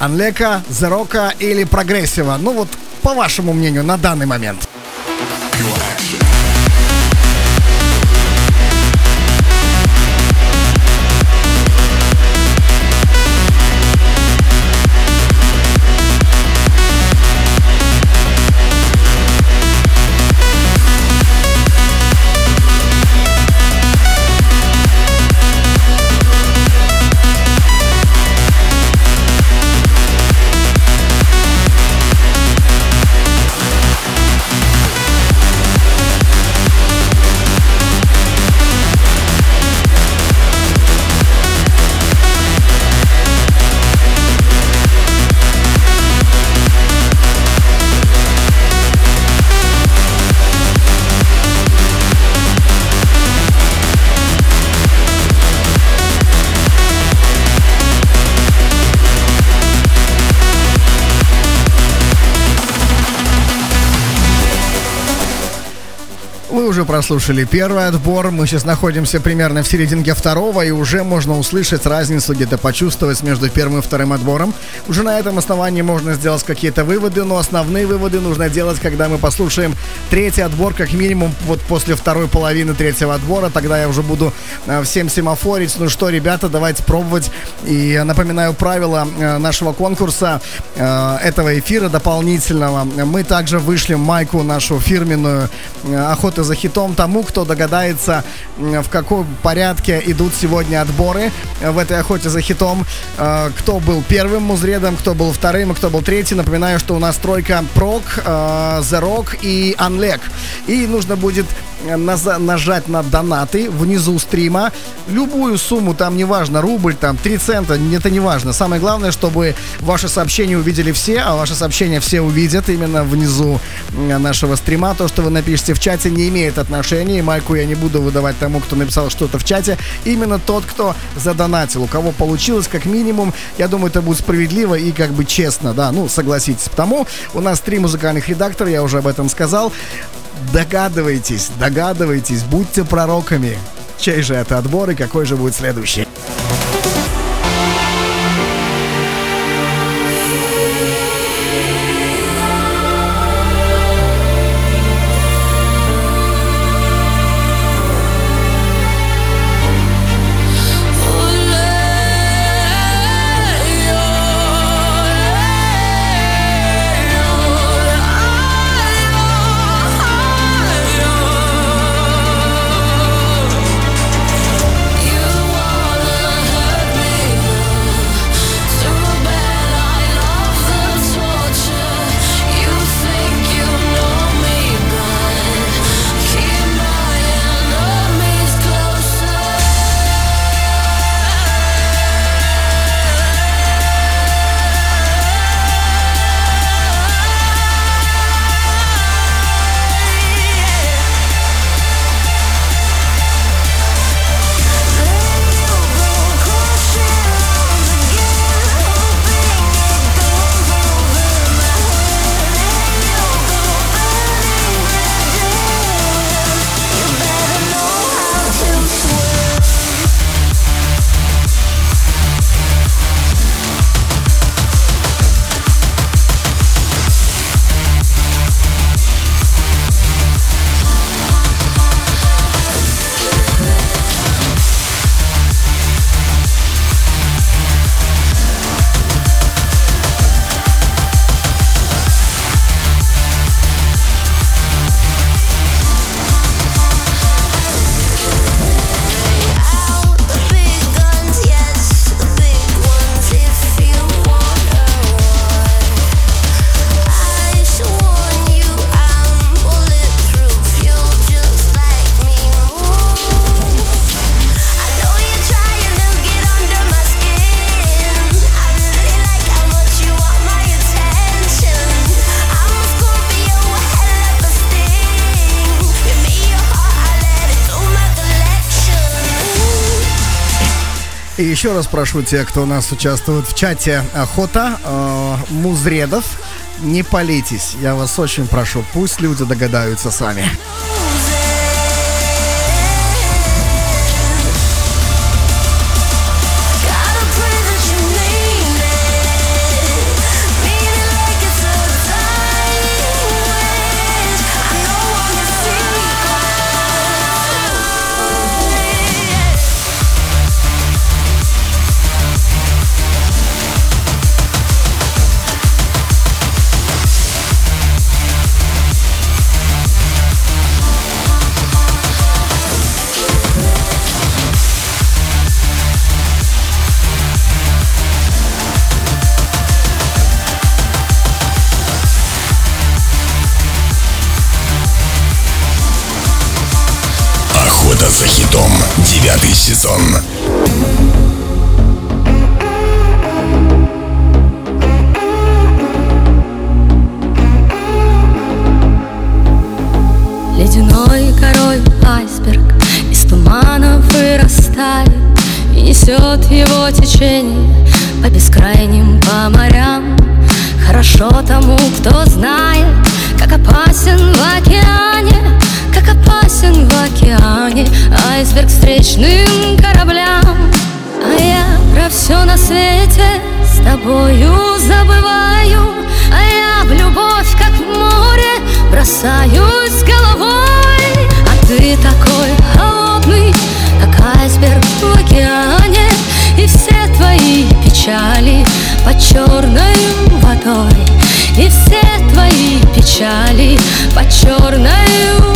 Unleg, The Rock или Прогрессива? Ну вот, по вашему мнению, на данный момент. Вы уже прослушали первый отбор. Мы сейчас находимся примерно в серединке второго, и уже можно услышать разницу, где-то почувствовать между первым и вторым отбором. Уже на этом основании можно сделать какие-то выводы, но основные выводы нужно делать, когда мы послушаем третий отбор, как минимум вот после второй половины третьего отбора. Тогда я уже буду всем семафорить. Ну что, ребята, давайте пробовать. И напоминаю правила нашего конкурса, этого эфира дополнительного. Мы также вышлем майку нашу фирменную «Охота за хитом» тому, кто догадается, в каком порядке идут сегодня отборы в этой «Охоте за хитом». Кто был первым музредом, кто был вторым и кто был третий. Напоминаю, что у нас тройка «Прок», «The Rock» и «Unleg». И нужно будет нажать на донаты внизу стрима. Любую сумму, там неважно, рубль, там 3 цента, это неважно. Самое главное, чтобы ваши сообщения увидели все, а ваши сообщения все увидят именно внизу нашего стрима. То, что вы напишите в чате, не имеет отношения. Майку я не буду выдавать тому, кто написал что-то в чате. Именно тот, кто задонатил. У кого получилось, как минимум, я думаю, это будет справедливо и как бы честно, да, ну, согласитесь. Потому у нас 3 музыкальных редактора, я уже об этом сказал. Догадывайтесь, будьте пророками. Чей же это отбор и какой же будет следующий? Еще раз прошу тех, кто у нас участвует в чате «Охота», музредов, не палитесь. Я вас очень прошу, пусть люди догадаются сами. За хитом. 9 сезон. Ледяной горой айсберг из тумана вырастает и несет его течение по бескрайним, по морям. Хорошо тому, кто знает, как опасен в океане, как опасен в океане айсберг встречным кораблям. А я про все на свете с тобою забываю, а я в любовь, как в море, бросаюсь головой. А ты такой холодный, как айсберг в океане, и все твои печали под черной водой, и все твои печали под черной водой.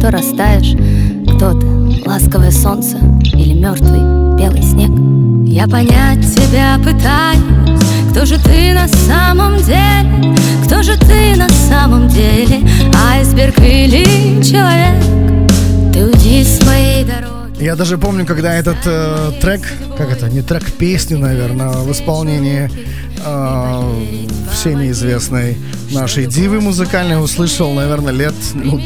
То растаешь, кто ты, ласковое солнце или мертвый белый снег. Я понять тебя пытаюсь, кто же ты на самом деле, кто же ты на самом деле, айсберг или человек? Ты уйди с моей дороги. Я даже помню, когда этот трек, как это, не трек, песню, наверное, в исполнении всеми известной нашей дивы музыкальной услышал, наверное, лет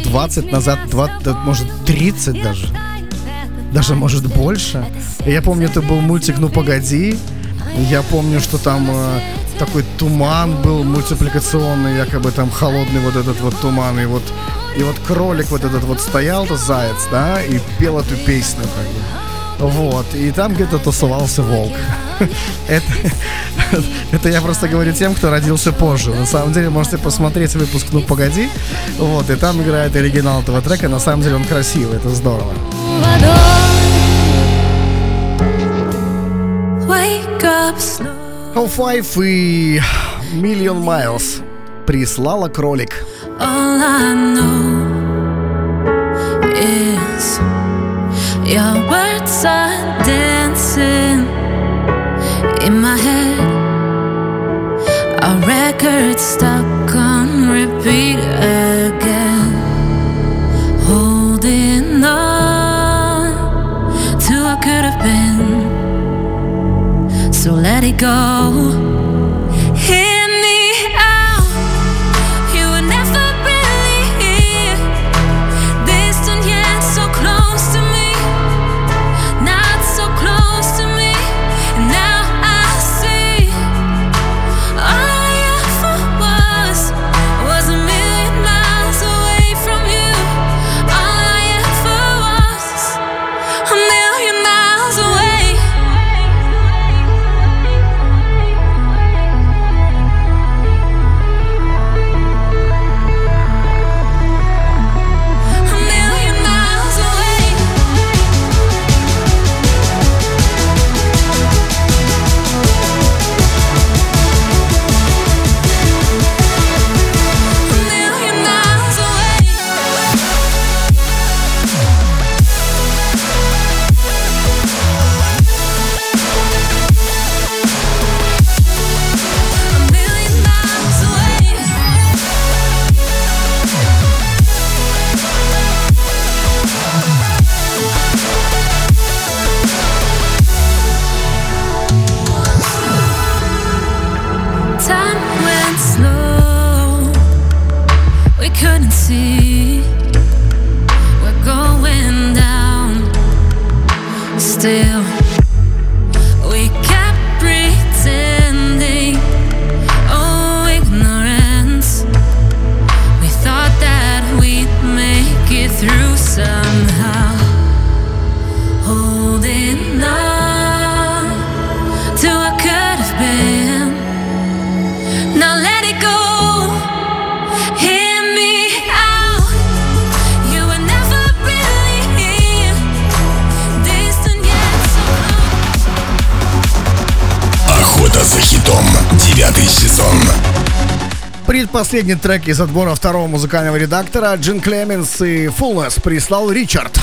20 назад, 20, может, 30 даже, может, больше. Я помню, это был мультик «Ну, погоди». Я помню, что там такой туман был мультипликационный, якобы там холодный вот этот вот туман, и вот кролик вот этот вот стоял, то заяц, да, и пел эту песню, как бы. Вот, и там где-то тусовался волк. Это я просто говорю тем, кто родился позже. На самом деле, можете посмотреть выпуск «Ну, погоди». Вот, и там играет оригинал этого трека. На самом деле он красивый, это здорово. How Five и Million Miles прислала кролик. All I know is your words are dancing in my head. Our records stuck on repeat again. Holding on to what could have been, so let it go. Последний трек из отбора второго музыкального редактора. Джин Клеменс и Fullness прислал Ричард.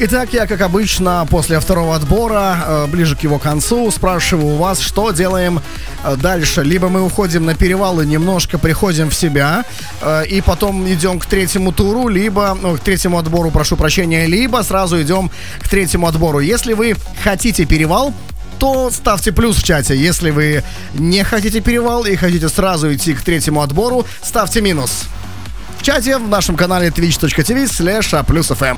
Итак, я, как обычно, после второго отбора, ближе к его концу, спрашиваю у вас, что делаем дальше. Либо мы уходим на перевал и немножко приходим в себя, и потом идем к третьему туру, либо, к третьему отбору, прошу прощения, либо сразу идем к третьему отбору. Если вы хотите перевал, то ставьте плюс в чате. Если вы не хотите перевал и хотите сразу идти к третьему отбору, ставьте минус. В чате в нашем канале twitch.tv/A+FM.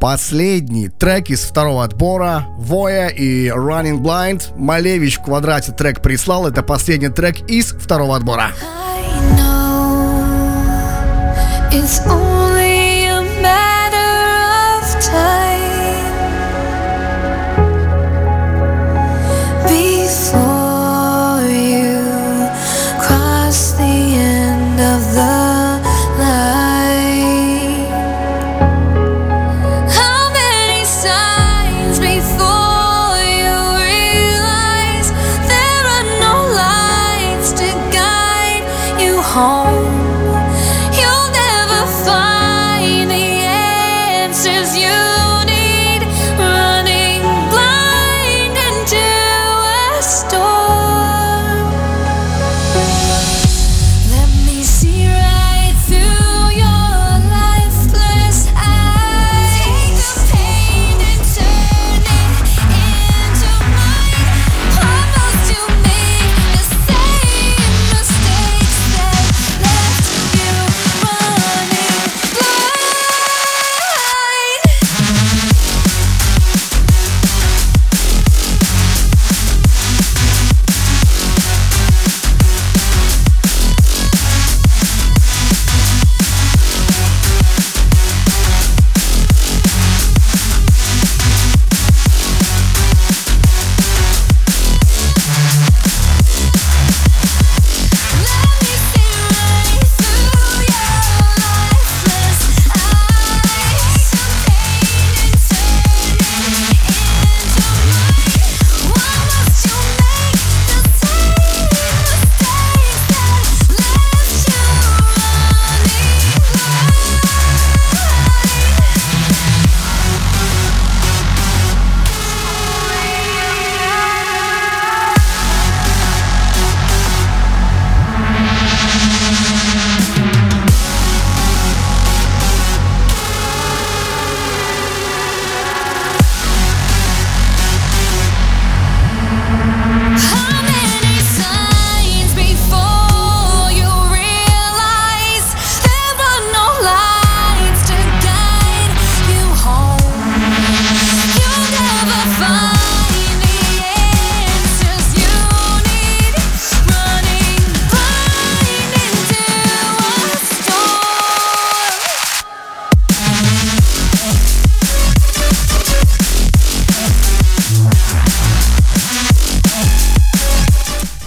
Последний трек из второго отбора. Воя и Running Blind. Малевич в квадрате трек прислал. Это последний трек из второго отбора.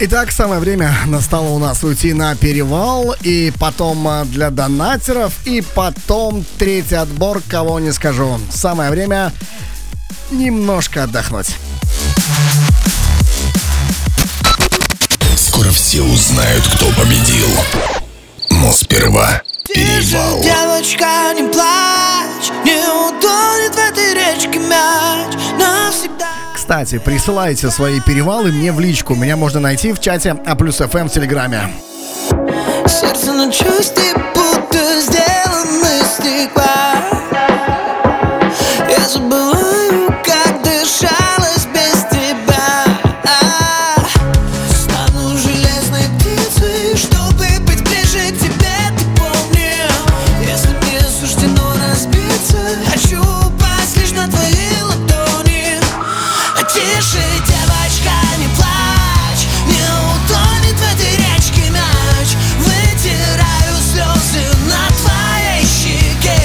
Итак, самое время настало у нас уйти на перевал, и потом для донатеров, и потом третий отбор, кого не скажу. Самое время немножко отдохнуть. Скоро все узнают, кто победил. Но сперва перевал. Ты же, девочка, не плачь, не утонет в этой речке мяч навсегда. Кстати, присылайте свои перевалы мне в личку. Меня можно найти в чате А+ FM в Телеграме. Сердце на чувстве, будто сделано из стекла. Я забываю, как дышалось без тебя. Стану железной птицей, чтобы быть ближе к тебе, ты помни. Если мне суждено разбиться, хочу упасть лишь на твои ладони. Тише, девочка, не плачь, не утонет в этой речке мяч. Вытираю слезы на твоей щеке.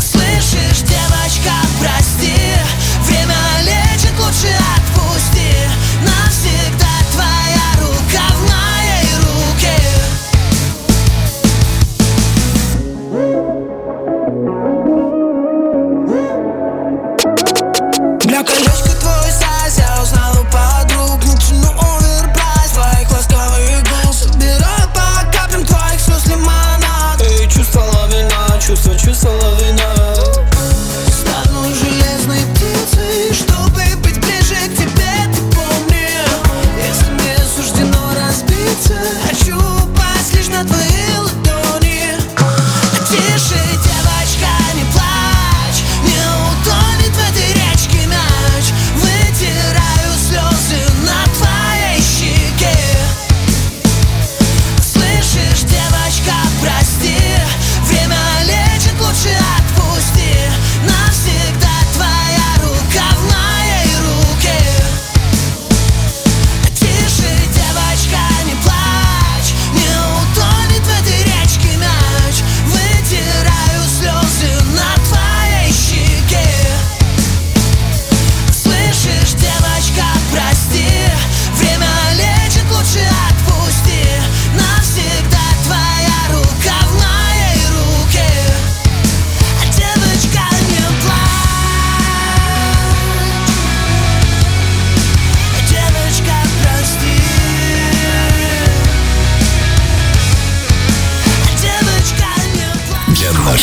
Слышишь, девочка, прости, время лечит, лучше отпусти. Навсегда твоя рука в моей руке. Колечко твой сайз, я узнала подруг, но цену оверпрайс твоих ласковых губ. Собираю по каплям твоих слез лимона.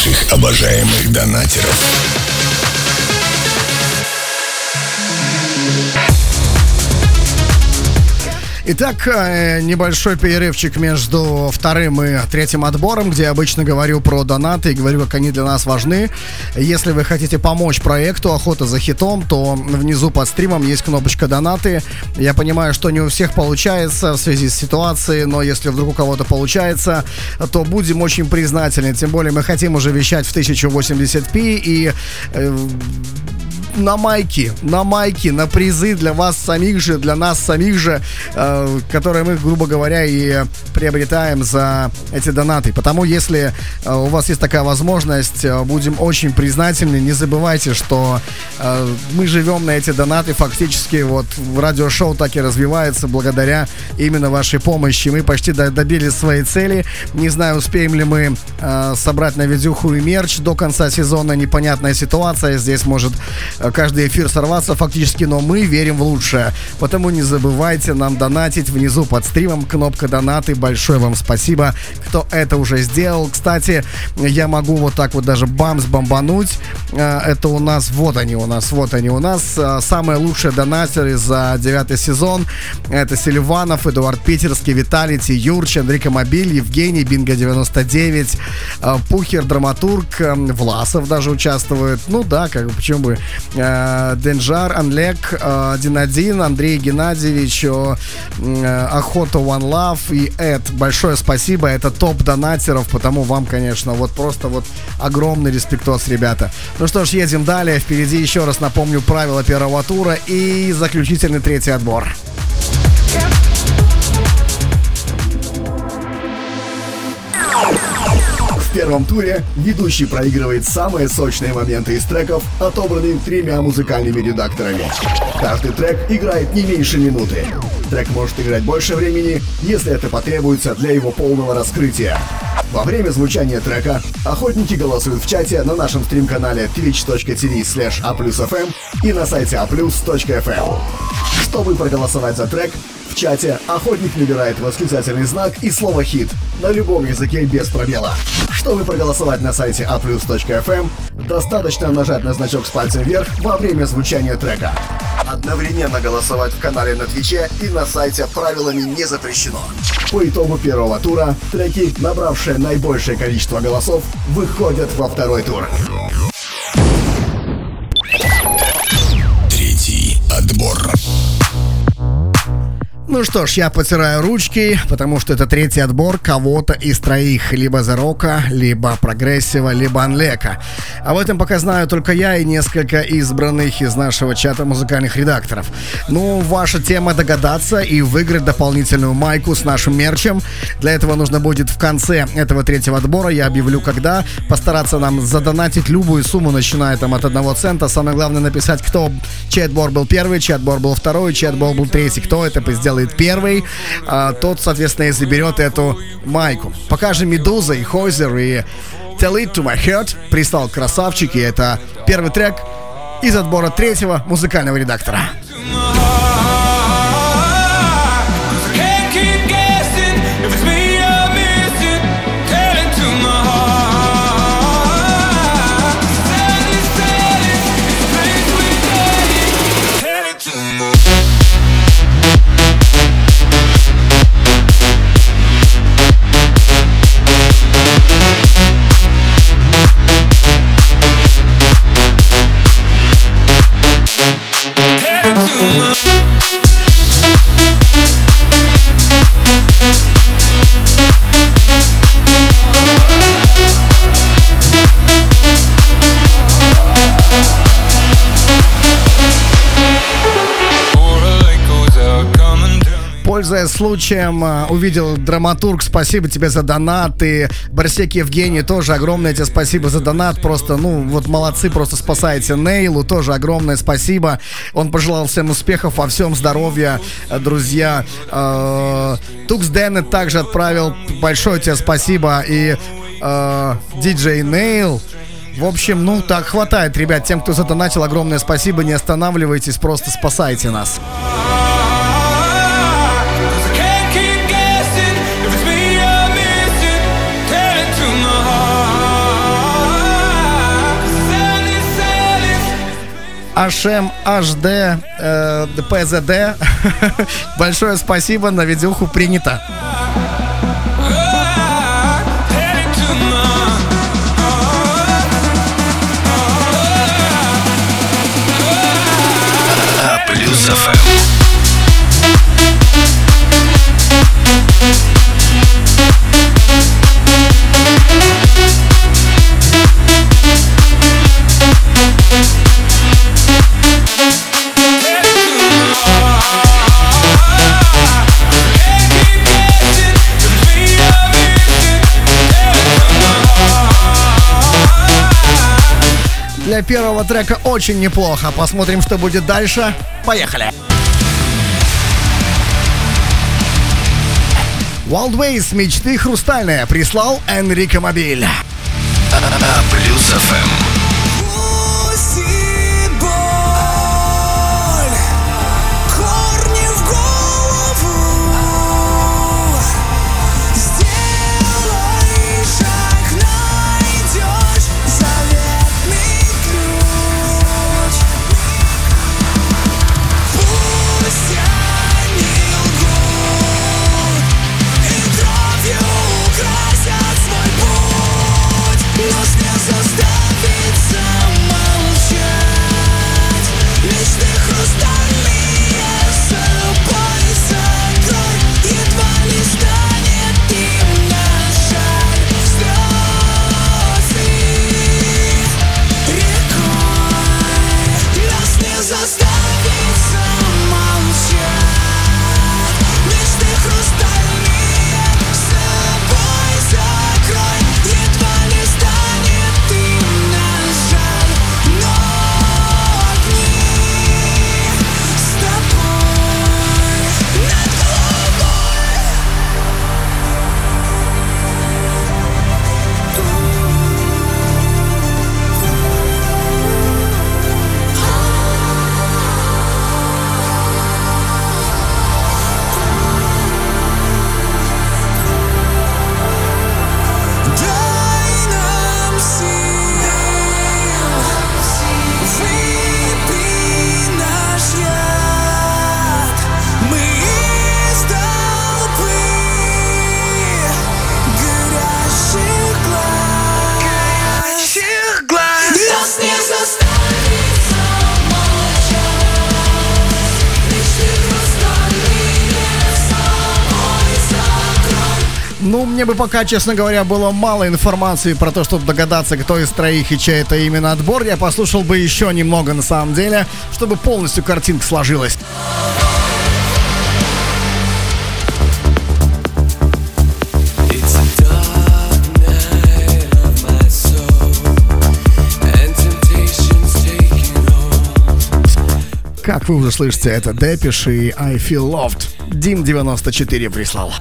наших обожаемых донатеров. Итак, небольшой перерывчик между вторым и третьим отбором, где я обычно говорю про донаты и говорю, как они для нас важны. Если вы хотите помочь проекту «Охота за хитом», то внизу под стримом есть кнопочка «Донаты». Я понимаю, что не у всех получается в связи с ситуацией, но если вдруг у кого-то получается, то будем очень признательны. Тем более мы хотим уже вещать в 1080p и... На майки, на призы для вас самих же, для нас самих же, которые мы, грубо говоря, и приобретаем за эти донаты. Потому если у вас есть такая возможность, будем очень признательны. Не забывайте, что мы живем на эти донаты. Фактически вот радиошоу так и развивается благодаря именно вашей помощи. Мы почти добились своей цели. Не знаю, успеем ли мы собрать на видюху и мерч до конца сезона. Непонятная ситуация. Здесь может... каждый эфир сорваться фактически, но мы верим в лучшее. Потому не забывайте нам донатить. Внизу под стримом кнопка «Донаты». Большое вам спасибо, кто это уже сделал. Кстати, я могу вот так вот даже бамс-бомбануть. Это у нас, вот они у нас. Самые лучшие донатеры за 9 сезон. Это Селиванов, Эдуард Питерский, Виталити, Юрч, Энрико Мобиль, Евгений, Бинго 99, Пухер, Драматург, Власов даже участвует. Ну да, как бы, почему бы. Денжар, Unleg, 1-1, Андрей Геннадьевич, Охота, One Love и Эд. Большое спасибо, это топ донатеров, потому вам, конечно, вот просто вот огромный респектос, ребята. Ну что ж, едем далее, впереди еще раз напомню правила первого тура и заключительный третий отбор. В первом туре ведущий проигрывает самые сочные моменты из треков, отобранные тремя музыкальными редакторами. Каждый трек играет не меньше минуты. Трек может играть больше времени, если это потребуется для его полного раскрытия. Во время звучания трека охотники голосуют в чате на нашем стрим-канале twitch.tv/a+fm и на сайте a+.fm. Чтобы проголосовать за трек, в чате охотник набирает восклицательный знак и слово «хит» на любом языке без пробела. Чтобы проголосовать на сайте a+.fm, достаточно нажать на значок с пальцем вверх во время звучания трека. Одновременно голосовать в канале на Твиче и на сайте правилами не запрещено. По итогу первого тура треки, набравшие наибольшее количество голосов, выходят во второй тур. Третий отбор. Ну что ж, я потираю ручки, потому что это третий отбор кого-то из троих. Либо The Rock'а, либо Прогрессива, либо Анлека. Об этом пока знаю только я и несколько избранных из нашего чата музыкальных редакторов. Ну, ваша тема — догадаться и выиграть дополнительную майку с нашим мерчем. Для этого нужно будет в конце этого третьего отбора, я объявлю когда, постараться нам задонатить любую сумму, начиная там от 1 цента. Самое главное — написать, кто, чей отбор был первый, чей отбор был второй, чей отбор был третий. Кто это сделал первый, тот, соответственно, и заберет эту майку. Пока же Медуза и Хойзер и Tell It To My Heart прислал красавчики. Это первый трек из отбора третьего музыкального редактора. Пользуясь случаем, увидел Драматург, спасибо тебе за донат. И Барсек Евгений, тоже огромное тебе спасибо за донат. Просто, ну, вот молодцы, просто спасаете. Нейлу тоже огромное спасибо. Он пожелал всем успехов, во всем здоровья, друзья. Тукс Деннет также отправил большое тебе спасибо. И Диджей Нейл. В общем, ну, так хватает, ребят. Тем, кто задонатил, огромное спасибо. Не останавливайтесь, просто спасайте нас. HM, HD, PZD. Большое спасибо, на видюху принято. Для первого трека очень неплохо. Посмотрим, что будет дальше. Поехали! Wildways, мечты хрустальные, прислал Энрико Мобиль. Мне бы пока, честно говоря, было мало информации про то, чтобы догадаться, кто из троих и чей это именно отбор. Я послушал бы еще немного, на самом деле, чтобы полностью картинка сложилась. Как вы уже слышите, это Depeche и I Feel Loved. Дим 94 прислал.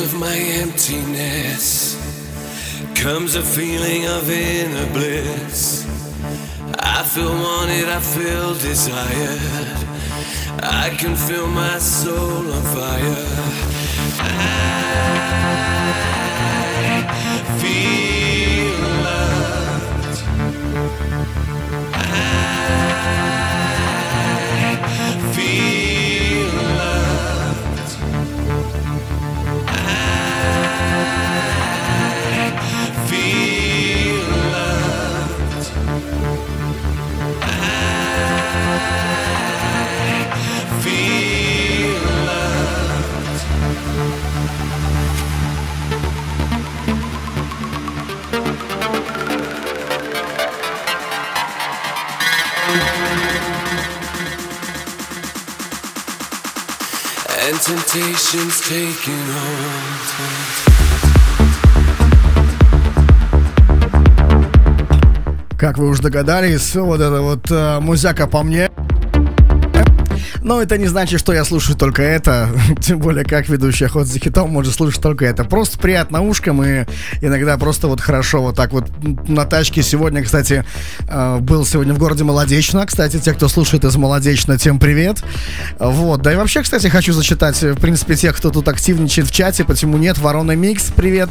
Of my emptiness comes a feeling of inner bliss. I feel wanted, I feel desired. I can feel my soul on fire. I feel loved. I feel loved. I feel loved. I feel loved. And temptation's taking hold. Как вы уже догадались, вот это вот музяка по мне. Но это не значит, что я слушаю только это. Тем более, как ведущий «Охота за хитом» может слушать только это. Просто приятно ушкам и иногда просто вот хорошо вот так вот на тачке. Сегодня, кстати, был сегодня в городе Молодечно. Кстати, те, кто слушает из Молодечно, тем привет. Вот. Да и вообще, кстати, хочу зачитать, в принципе, тех, кто тут активничает в чате. Почему нет? Ворона Микс, привет.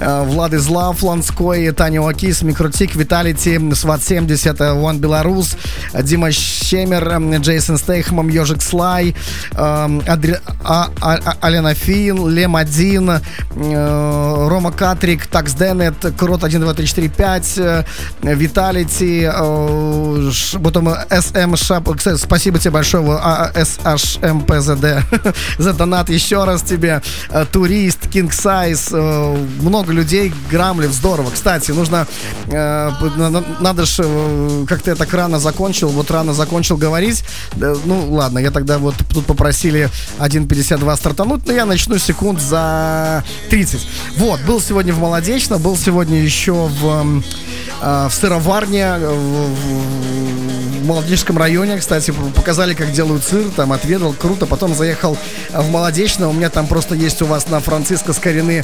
Влад из Лав, Ланской, Таня Уакис, Микротик, Виталити, Сват70, Ван Беларус, Дима Щемер, Джейсон Стейхмом, Ёжик Слай, Алена Фин, Лем 1, Рома Катрик, Такс Денет, Крот 12345, Виталити, потом СМ Шап. Кстати, спасибо тебе большое, СХМПЗД. За донат еще раз тебе. Турист, King Size, много людей, Грамлев, здорово. Кстати, нужно, надо же, как-то так рано закончил говорить. Ну, ладно, я тогда вот тут попросили 1.52 стартануть, но я начну секунд за 30. Вот, был сегодня в Молодечно, был сегодня еще в сыроварне, в Молодежском районе, кстати, показали, как делают сыр, там отведал, круто, потом заехал в Молодечно, у меня там просто есть у вас на Франциско Скорины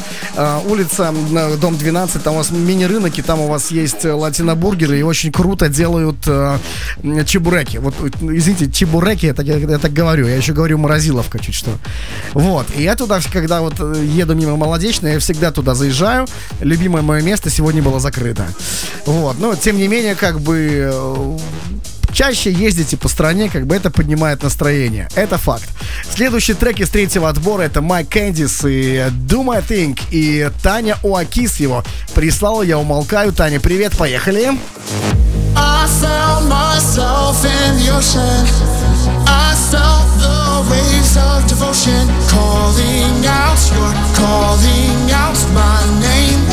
улица, дом 12, там у вас мини-рынок, и там у вас есть латинобургеры, и очень круто делают чебуреки. Вот, извините, чебуреки, я так говорю, я еще говорю морозиловка чуть что. Вот, и я туда, когда вот еду мимо Молодечно, я всегда туда заезжаю, любимое мое место сегодня было закрыто. Вот, но тем не менее, как бы... Чаще ездите по стране, как бы это поднимает настроение. Это факт. Следующий трек из третьего отбора — это Майк Кэндис и Do My Thing. И Таня Оакис его прислала. Я умолкаю. Таня, привет, поехали. I found myself in the ocean. I felt the waves of devotion. Calling out, you're calling out my name.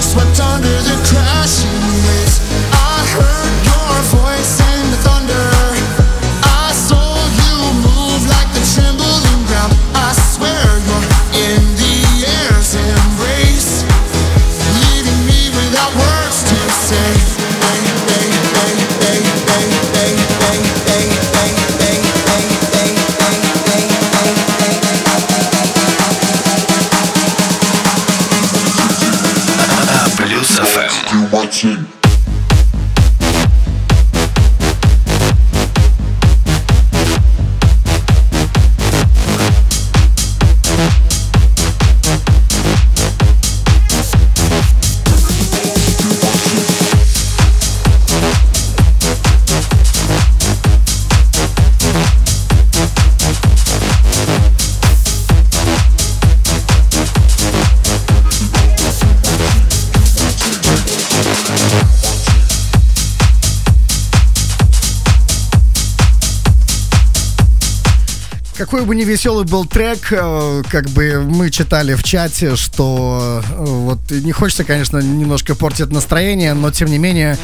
Swept under the crashing waves. I heard your voice in the thunder. Какой бы невеселый был трек, как бы мы читали в чате, что вот не хочется, конечно, немножко портить настроение, но тем не менее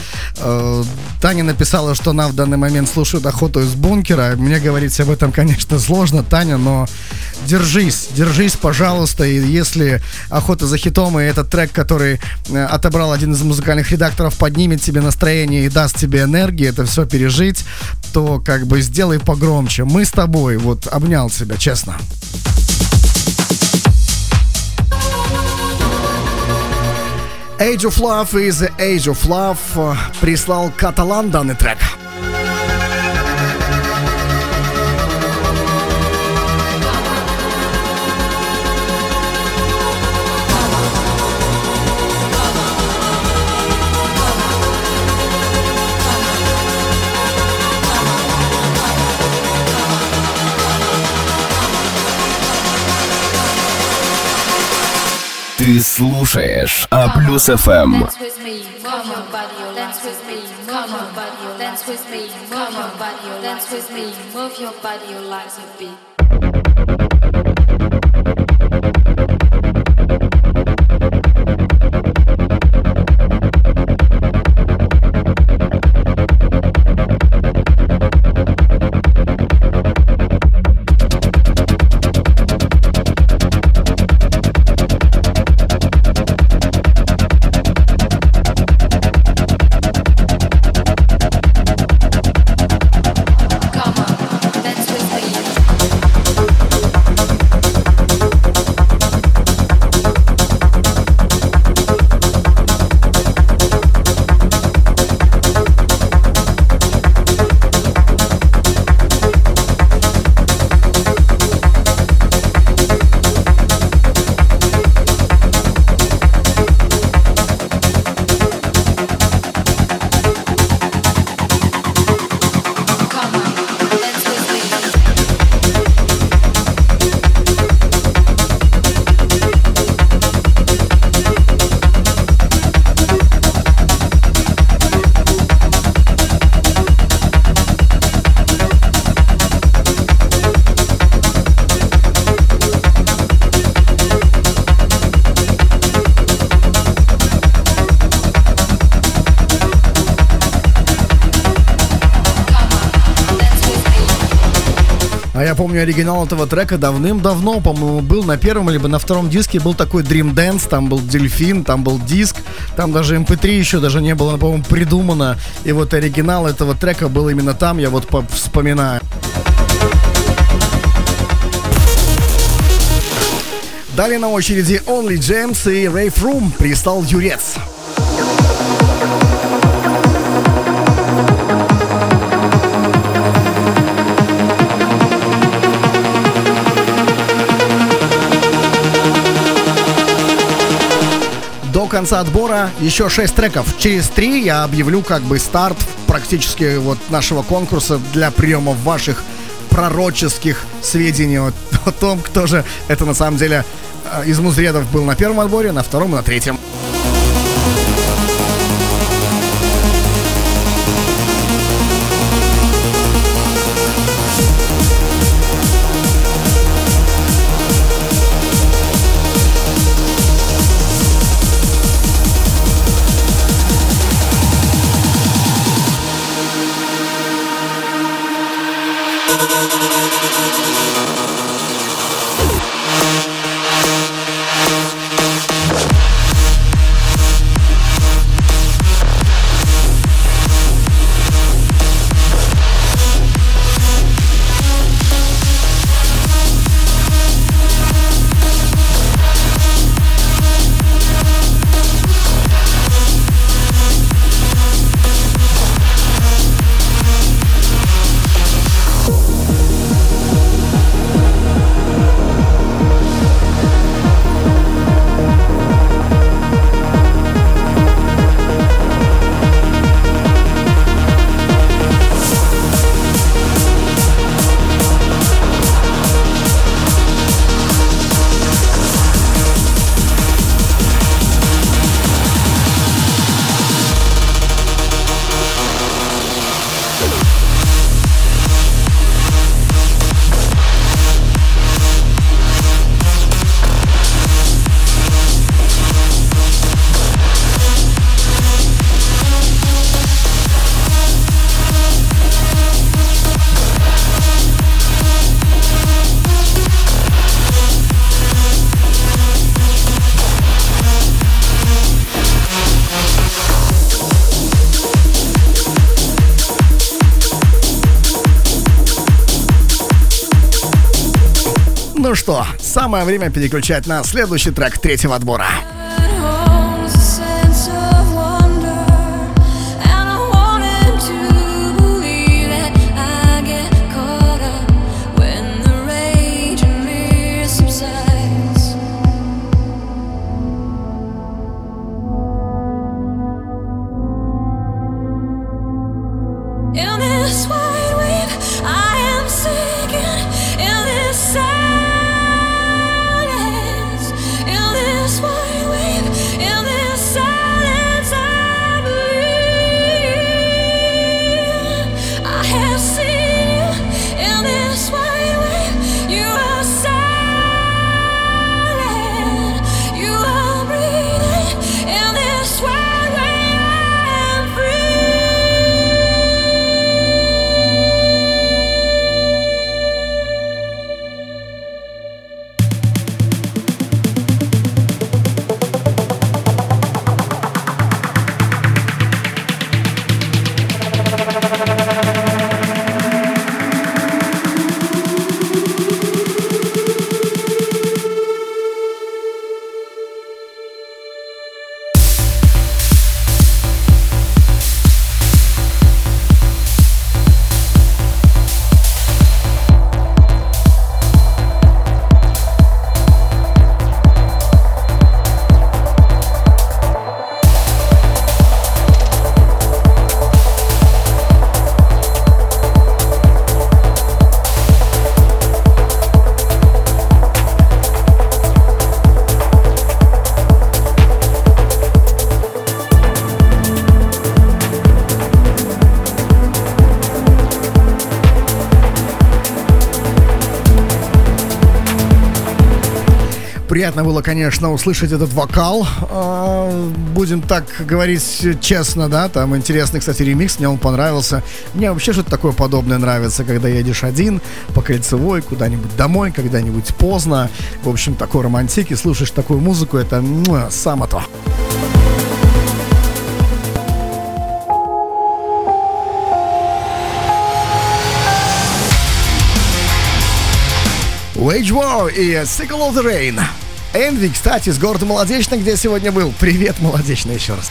Таня написала, что она в данный момент слушает «Охоту из бункера». Мне говорить об этом, конечно, сложно, Таня, но держись, пожалуйста. И если «Охота за хитом» и этот трек, который отобрал один из музыкальных редакторов, поднимет тебе настроение и даст тебе энергии это все пережить, то как бы сделай погромче. Мы с тобой, вот, обнял тебя, честно. Age of Love is the Age of Love. Прислал Каталан данный трек. Ты слушаешь А+ FM. Я помню оригинал этого трека давным-давно, по-моему, был на первом либо на втором диске, был такой Dream Dance, там был дельфин, там был диск, там даже MP3 еще даже не было, по-моему, придумано, и вот оригинал этого трека был именно там, я вот вспоминаю. Далее на очереди Only James и Rave Room, «Пристал Юрец». До конца отбора еще 6 треков. Через 3 я объявлю как бы старт практически вот нашего конкурса для приема ваших пророческих сведений о том, кто же это на самом деле из музредов был на первом отборе, на втором и на третьем. Ну что, самое время переключать на следующий трек третьего отбора. Why? приятно было, конечно, услышать этот вокал. Будем так говорить честно, да. Там интересный, кстати, ремикс, мне он понравился. Мне вообще что-то такое подобное нравится, когда едешь один по кольцевой куда-нибудь домой, когда-нибудь поздно. В общем, такой романтики, слушаешь такую музыку, это само то. Wage War и Sickle of the Rain. Энви, кстати, из города Молодечно, где сегодня был. Привет, Молодечно, еще раз.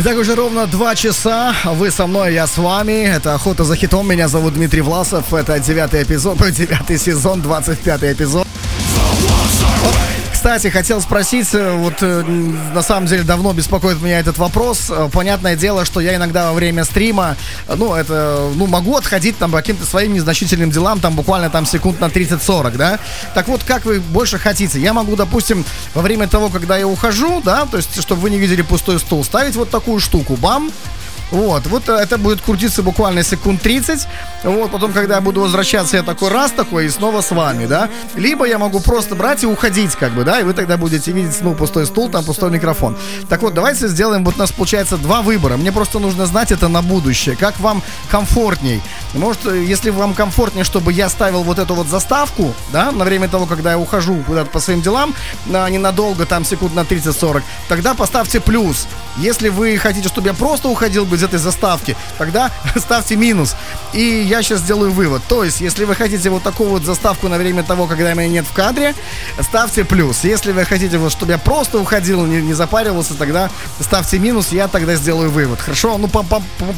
Итак, уже ровно 2 часа, вы со мной, я с вами, это «Охота за хитом», меня зовут Дмитрий Власов, это 9 сезон, 25 эпизод. Кстати, хотел спросить, вот на самом деле давно беспокоит меня этот вопрос. Понятное дело, что я иногда во время стрима, могу отходить там по каким-то своим незначительным делам, там буквально там секунд на 30-40, да? Так вот, как вы больше хотите? Я могу, допустим, во время того, когда я ухожу, да, то есть, чтобы вы не видели пустой стул, ставить вот такую штуку, бам! Вот это будет крутиться буквально секунд 30. Вот, потом, когда я буду возвращаться, я такой, и снова с вами, да. Либо я могу просто брать и уходить, да, и вы тогда будете видеть, пустой стул, там пустой микрофон. Так вот, давайте сделаем, вот у нас получается два выбора. Мне просто нужно знать это на будущее. Как вам комфортней? Может, если вам комфортнее, чтобы я ставил вот эту вот заставку, да, на время того, когда я ухожу куда-то по своим делам, ненадолго, там, секунд на 30-40, тогда поставьте плюс. Если вы хотите, чтобы я просто уходил бы из этой заставки, тогда ставьте минус. И я сейчас сделаю вывод. То есть, если вы хотите вот такую вот заставку на время того, когда меня нет в кадре, ставьте плюс. Если вы хотите, вот, чтобы я просто уходил, не запаривался, тогда ставьте минус, я тогда сделаю вывод. Хорошо?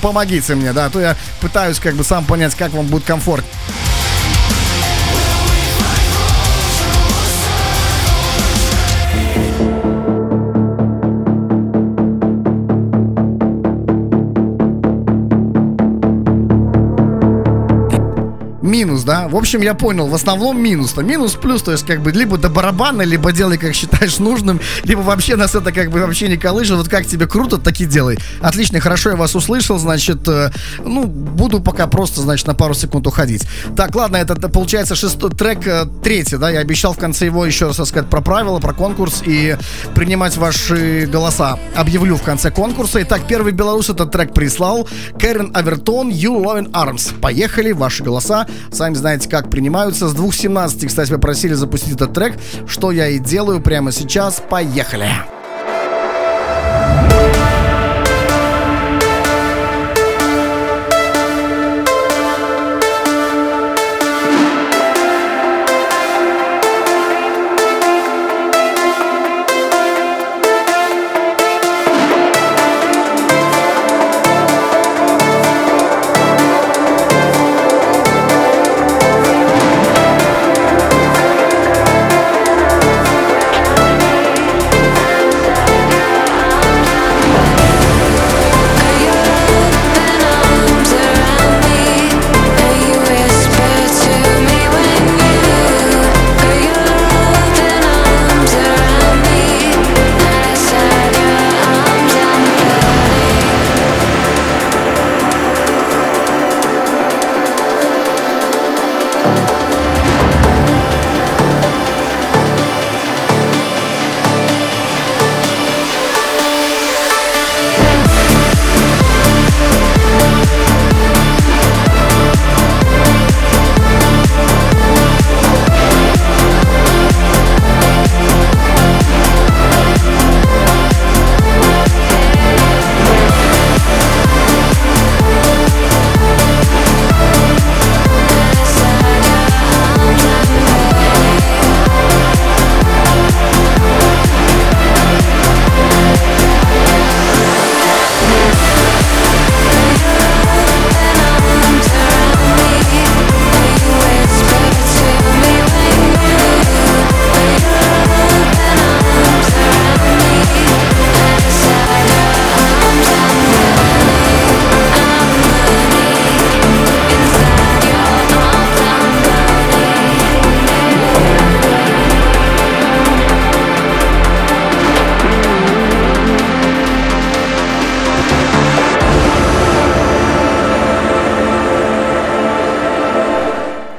Помогите мне, да, а то я пытаюсь сам понять, как вам будет комфортно. Минус, да? В общем, я понял, в основном минус. Минус, плюс, то есть, либо до барабана, либо делай, как считаешь нужным, либо вообще нас это вообще не колышет. Вот как тебе круто, так и делай. Отлично, хорошо, я вас услышал, значит, буду пока просто, значит, на пару секунд уходить. Так, ладно, это получается трек 3, да? Я обещал в конце его еще раз рассказать про правила, про конкурс и принимать ваши голоса. Объявлю в конце конкурса. Итак, первый белорус этот трек прислал. Кэрин Авертон, You Loving Arms. Поехали, ваши голоса. Сами знаете, как принимаются. С 2:17, кстати, попросили запустить этот трек, что я и делаю прямо сейчас. Поехали!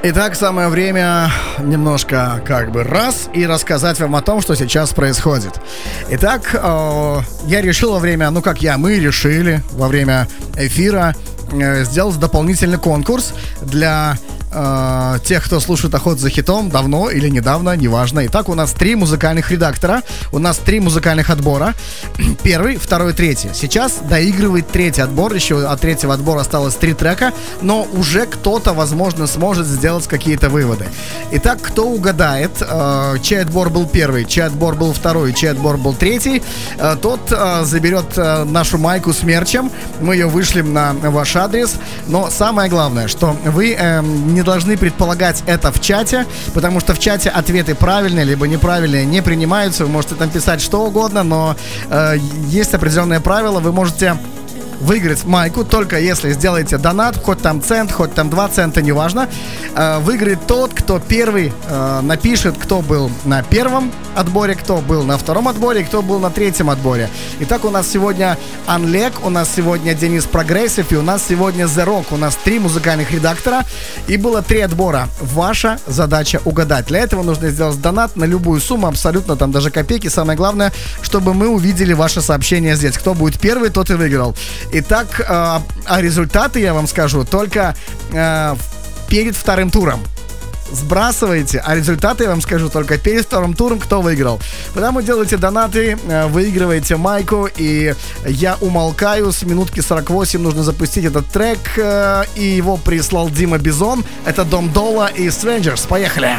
Итак, самое время немножко как бы раз и рассказать вам о том, что сейчас происходит. Итак, я решил во время, мы решили во время эфира сделать дополнительный конкурс для тех, кто слушает «Охоту за хитом» давно или недавно, неважно. Итак, у нас 3 музыкальных редактора, у нас 3 музыкальных отбора. Первый, второй, третий. Сейчас доигрывает третий отбор, еще от третьего отбора осталось 3 трека, но уже кто-то, возможно, сможет сделать какие-то выводы. Итак, кто угадает, чей отбор был первый, чей отбор был второй, чей отбор был третий, тот заберет нашу майку с мерчем, мы ее вышлем на ваш адрес. Но самое главное, что вы не должны предполагать это в чате, потому что в чате ответы правильные либо неправильные не принимаются. Вы можете там писать что угодно, но есть определенные правила. Вы можете выиграть майку только если сделаете донат, хоть там цент, хоть там 2 цента, неважно. Выиграет тот, кто первый напишет, кто был на первом отборе, кто был на втором отборе, кто был на третьем отборе. Итак, у нас сегодня Unleg, у нас сегодня Денис Прогрессив и у нас сегодня The Rock. У нас 3 музыкальных редактора и было 3 отбора. Ваша задача угадать. Для этого нужно сделать донат на любую сумму, абсолютно там даже копейки. Самое главное, чтобы мы увидели ваше сообщение здесь. Кто будет первый, тот и выиграл. Итак, а результаты я вам скажу только перед вторым туром. Сбрасываете, а результаты я вам скажу только перед вторым туром, кто выиграл. Потому делаете донаты, выигрываете майку, и я умолкаю. С минутки 48 нужно запустить этот трек, и его прислал Дима Бизон. Это Дом Дола и Strangers. Поехали!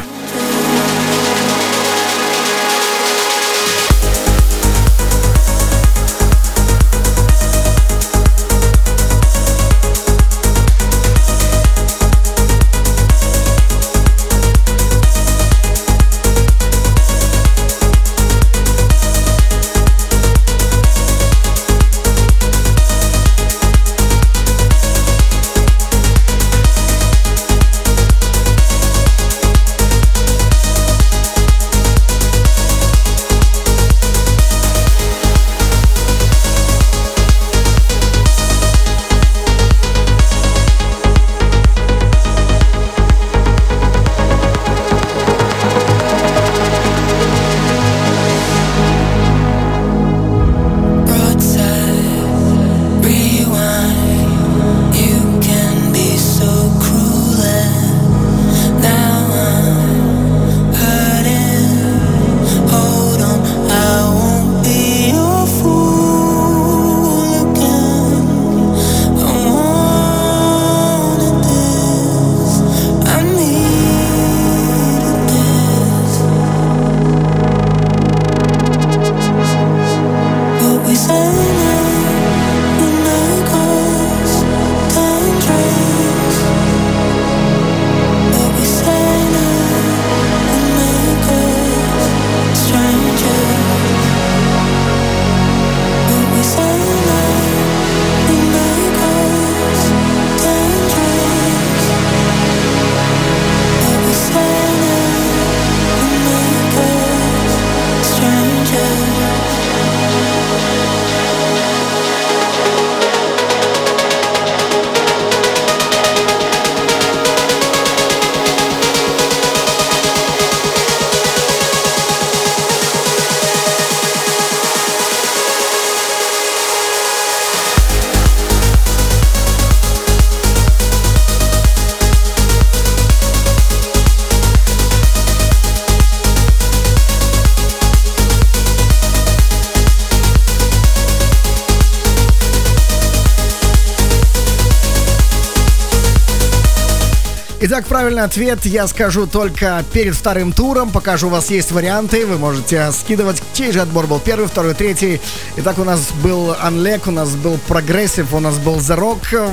Итак, правильный ответ я скажу только перед вторым туром. Покажу, у вас есть варианты. Вы можете скидывать, чей же отбор был первый, второй, третий. Итак, у нас был Unleg, у нас был Прогрессив, у нас был The Rock.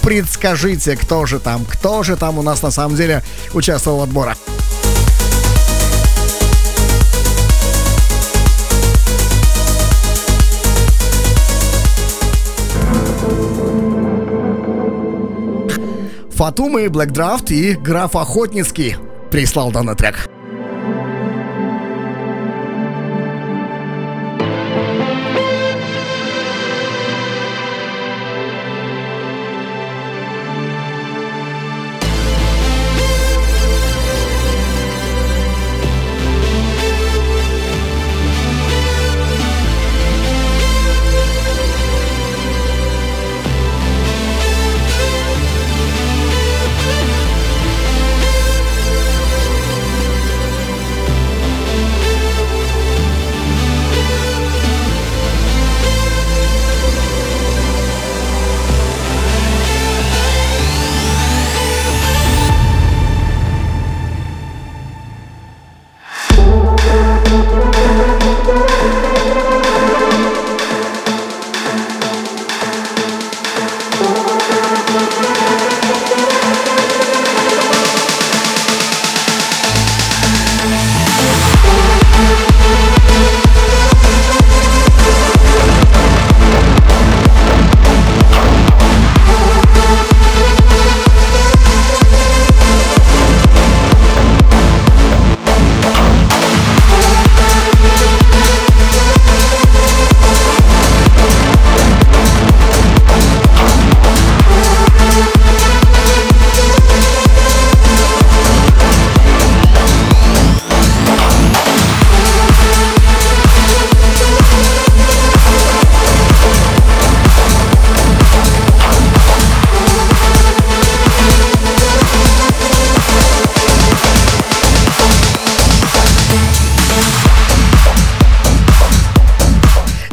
Предскажите, кто же там у нас на самом деле участвовал в отборе. Фатумы, Black Draft и граф Охотницкий прислал данный трек.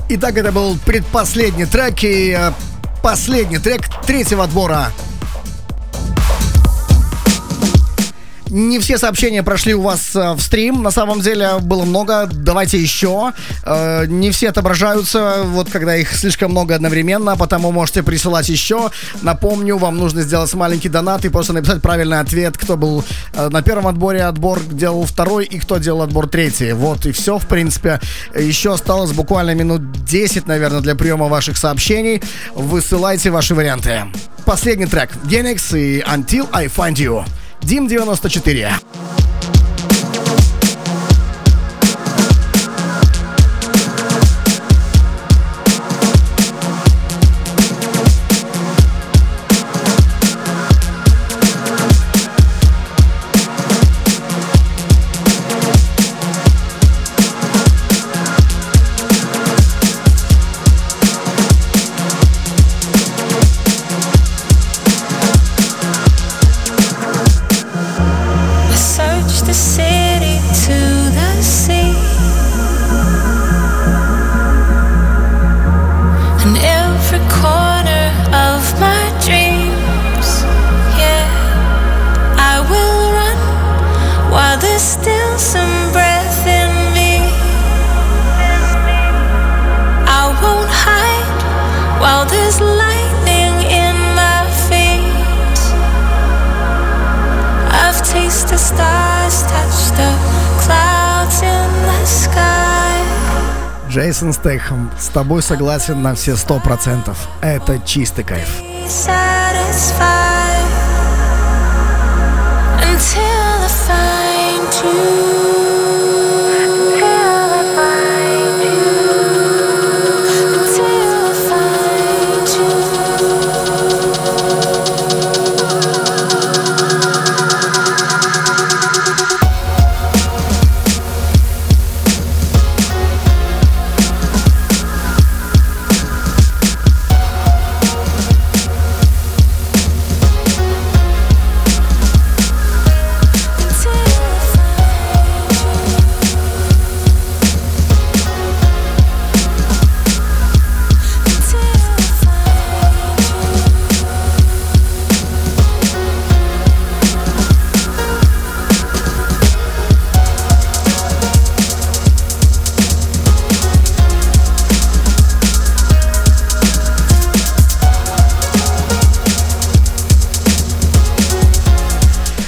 Итак, это был предпоследний трек и последний трек третьего отбора. Не все сообщения прошли у вас в стрим. На самом деле было много. Давайте еще. Не все отображаются, вот когда их слишком много одновременно, потому можете присылать еще. Напомню, вам нужно сделать маленький донат и просто написать правильный ответ, кто был на первом отборе, отбор делал второй и кто делал отбор третий. Вот и все, в принципе. Еще осталось буквально минут 10, наверное, для приема ваших сообщений. Высылайте ваши варианты. Последний трек. Генекс и Until I Find You. Дим 94. Джейсон Стэтхэм, с тобой согласен на все 100%. Это чистый кайф.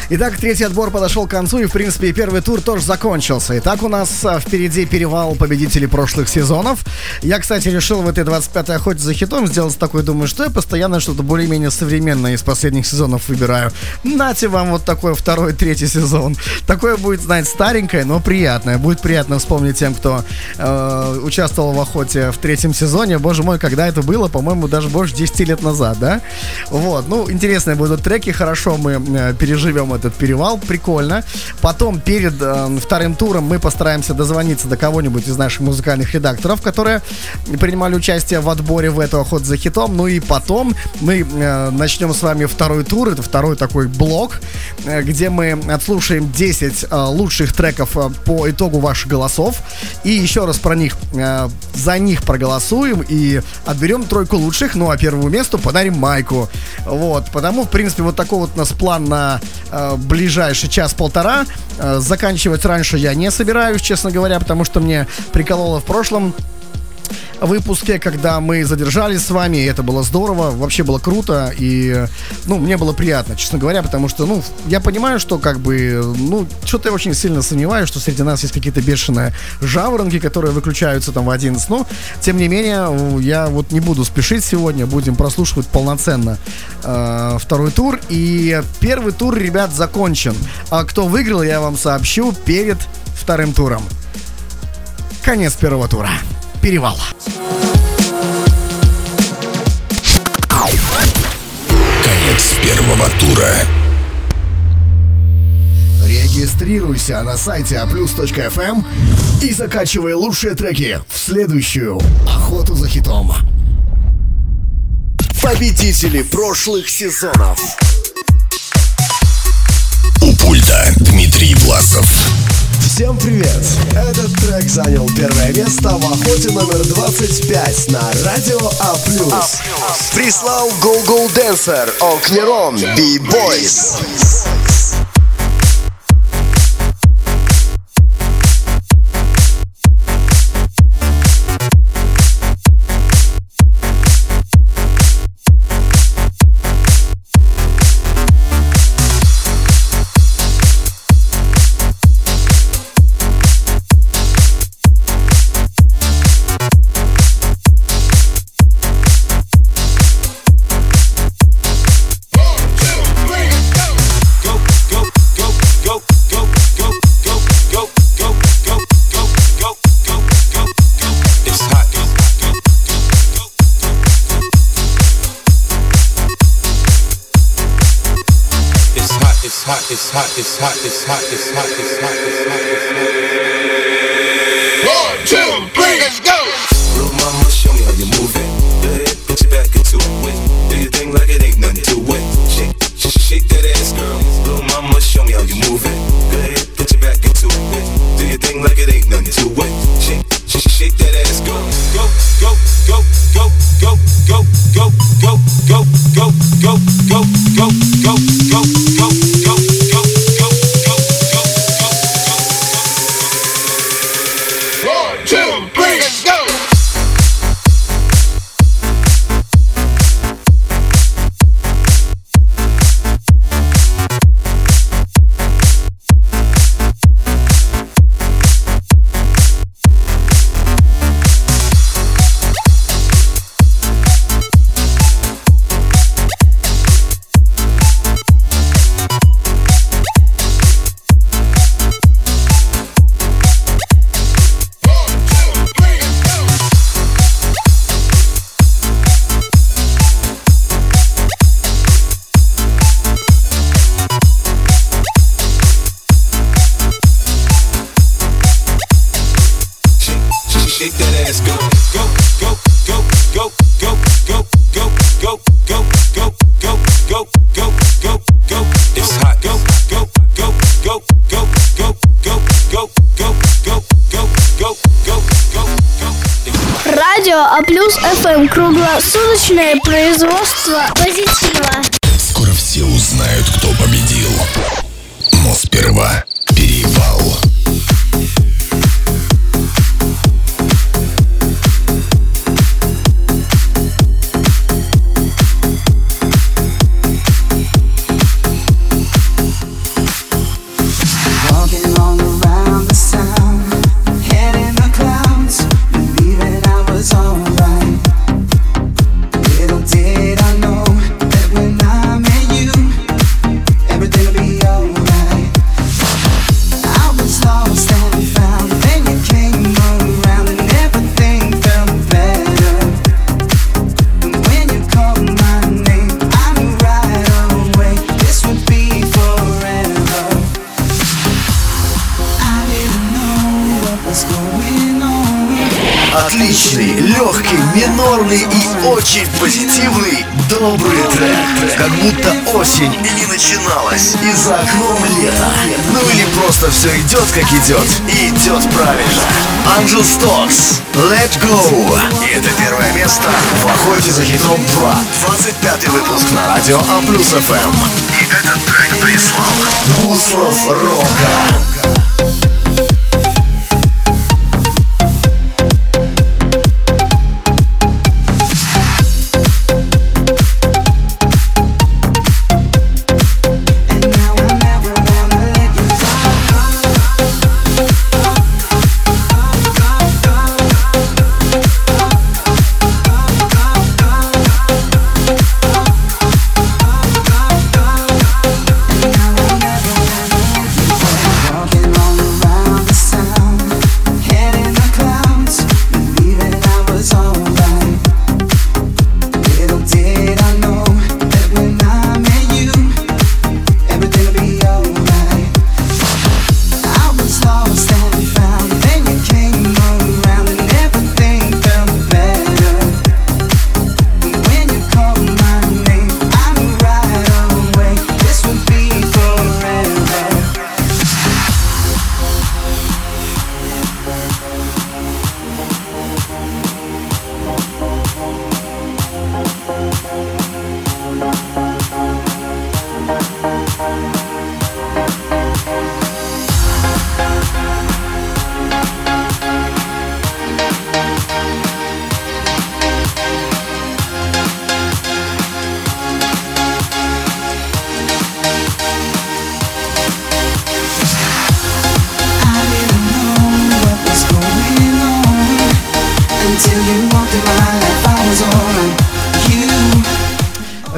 Итак, третий отбор подошел к концу, и, в принципе, первый тур тоже закончился. Итак, у нас впереди перевал победителей прошлых сезонов. Я, кстати, решил в этой 25-й охоте за хитом сделать такой, думаю, что я постоянно что-то более-менее современное из последних сезонов выбираю. Нате вам вот такой второй, третий сезон. Такое будет, знаете, старенькое, но приятное. Будет приятно вспомнить тем, кто участвовал в охоте в третьем сезоне. Боже мой, когда это было? По-моему, даже больше 10 лет назад, да? Вот, ну, интересные будут треки. Хорошо, мы переживем этот перевал, прикольно. Потом перед вторым туром мы постараемся дозвониться до кого-нибудь из наших музыкальных редакторов, которые принимали участие в отборе в эту охоту за хитом. Ну и потом мы начнем с вами второй тур. Это второй такой блок, где мы отслушаем 10 лучших треков по итогу ваших голосов. И еще раз про них, за них проголосуем и отберем тройку лучших. Ну а первому месту подарим майку. Вот, потому, в принципе, вот такой вот у нас план на ближайший час-полтора. Заканчивать раньше я не собираюсь, честно говоря, потому что мне прикололо в прошлом. выпуске, когда мы задержались с вами. Это было здорово, вообще было круто. И, ну, мне было приятно, честно говоря, потому что, ну, я понимаю, что как бы, ну, что-то я очень сильно сомневаюсь, что среди нас есть какие-то бешеные жаворонки, которые выключаются там в 11. Но, тем не менее, я вот не буду спешить сегодня. Будем прослушивать полноценно второй тур. И первый тур, ребят, закончен. А кто выиграл, я вам сообщу перед вторым туром. Конец первого тура. Перевал. Конец первого тура. Регистрируйся на сайте aplus.fm и закачивай лучшие треки в следующую «Охоту за хитом». Победители прошлых сезонов. У пульта Дмитрий Власов. Всем привет! Этот трек занял первое место в охоте номер 25 на радио А+. Прислал Go-Go Dancer, Окнерон, B-Boys. It's hot, it's hot, it's hot, it's hot, it's hot, it's hot, it's hot, it's hot. 1, 2, 3, let's go! Little mama, show me how you move it. Your head, put your back into it. Do your thing like it ain't nothing to it. Shake, shake that ass, girl. Little mama, show me how you move it. Your head, put your back into it. Do your thing like it ain't nothing to it. Shake, shake that ass, go, go, go, go, go, go, go, go, go, go, go, go, go, go, go, go, go, go. Круглосуточное производство позитива. Скоро все узнают, кто победил. Но сперва перевал. Отличный, легкий, минорный и очень позитивный, добрый трек. Как будто осень и не начиналась, и за окном лето. Ну или просто все идет как идет, и идет правильно. Анджел Стокс, Let Go. И это первое место в «Охоте за хитом 2». 25-й выпуск на радио А+ FM. И этот трек прислал Буслов Рока.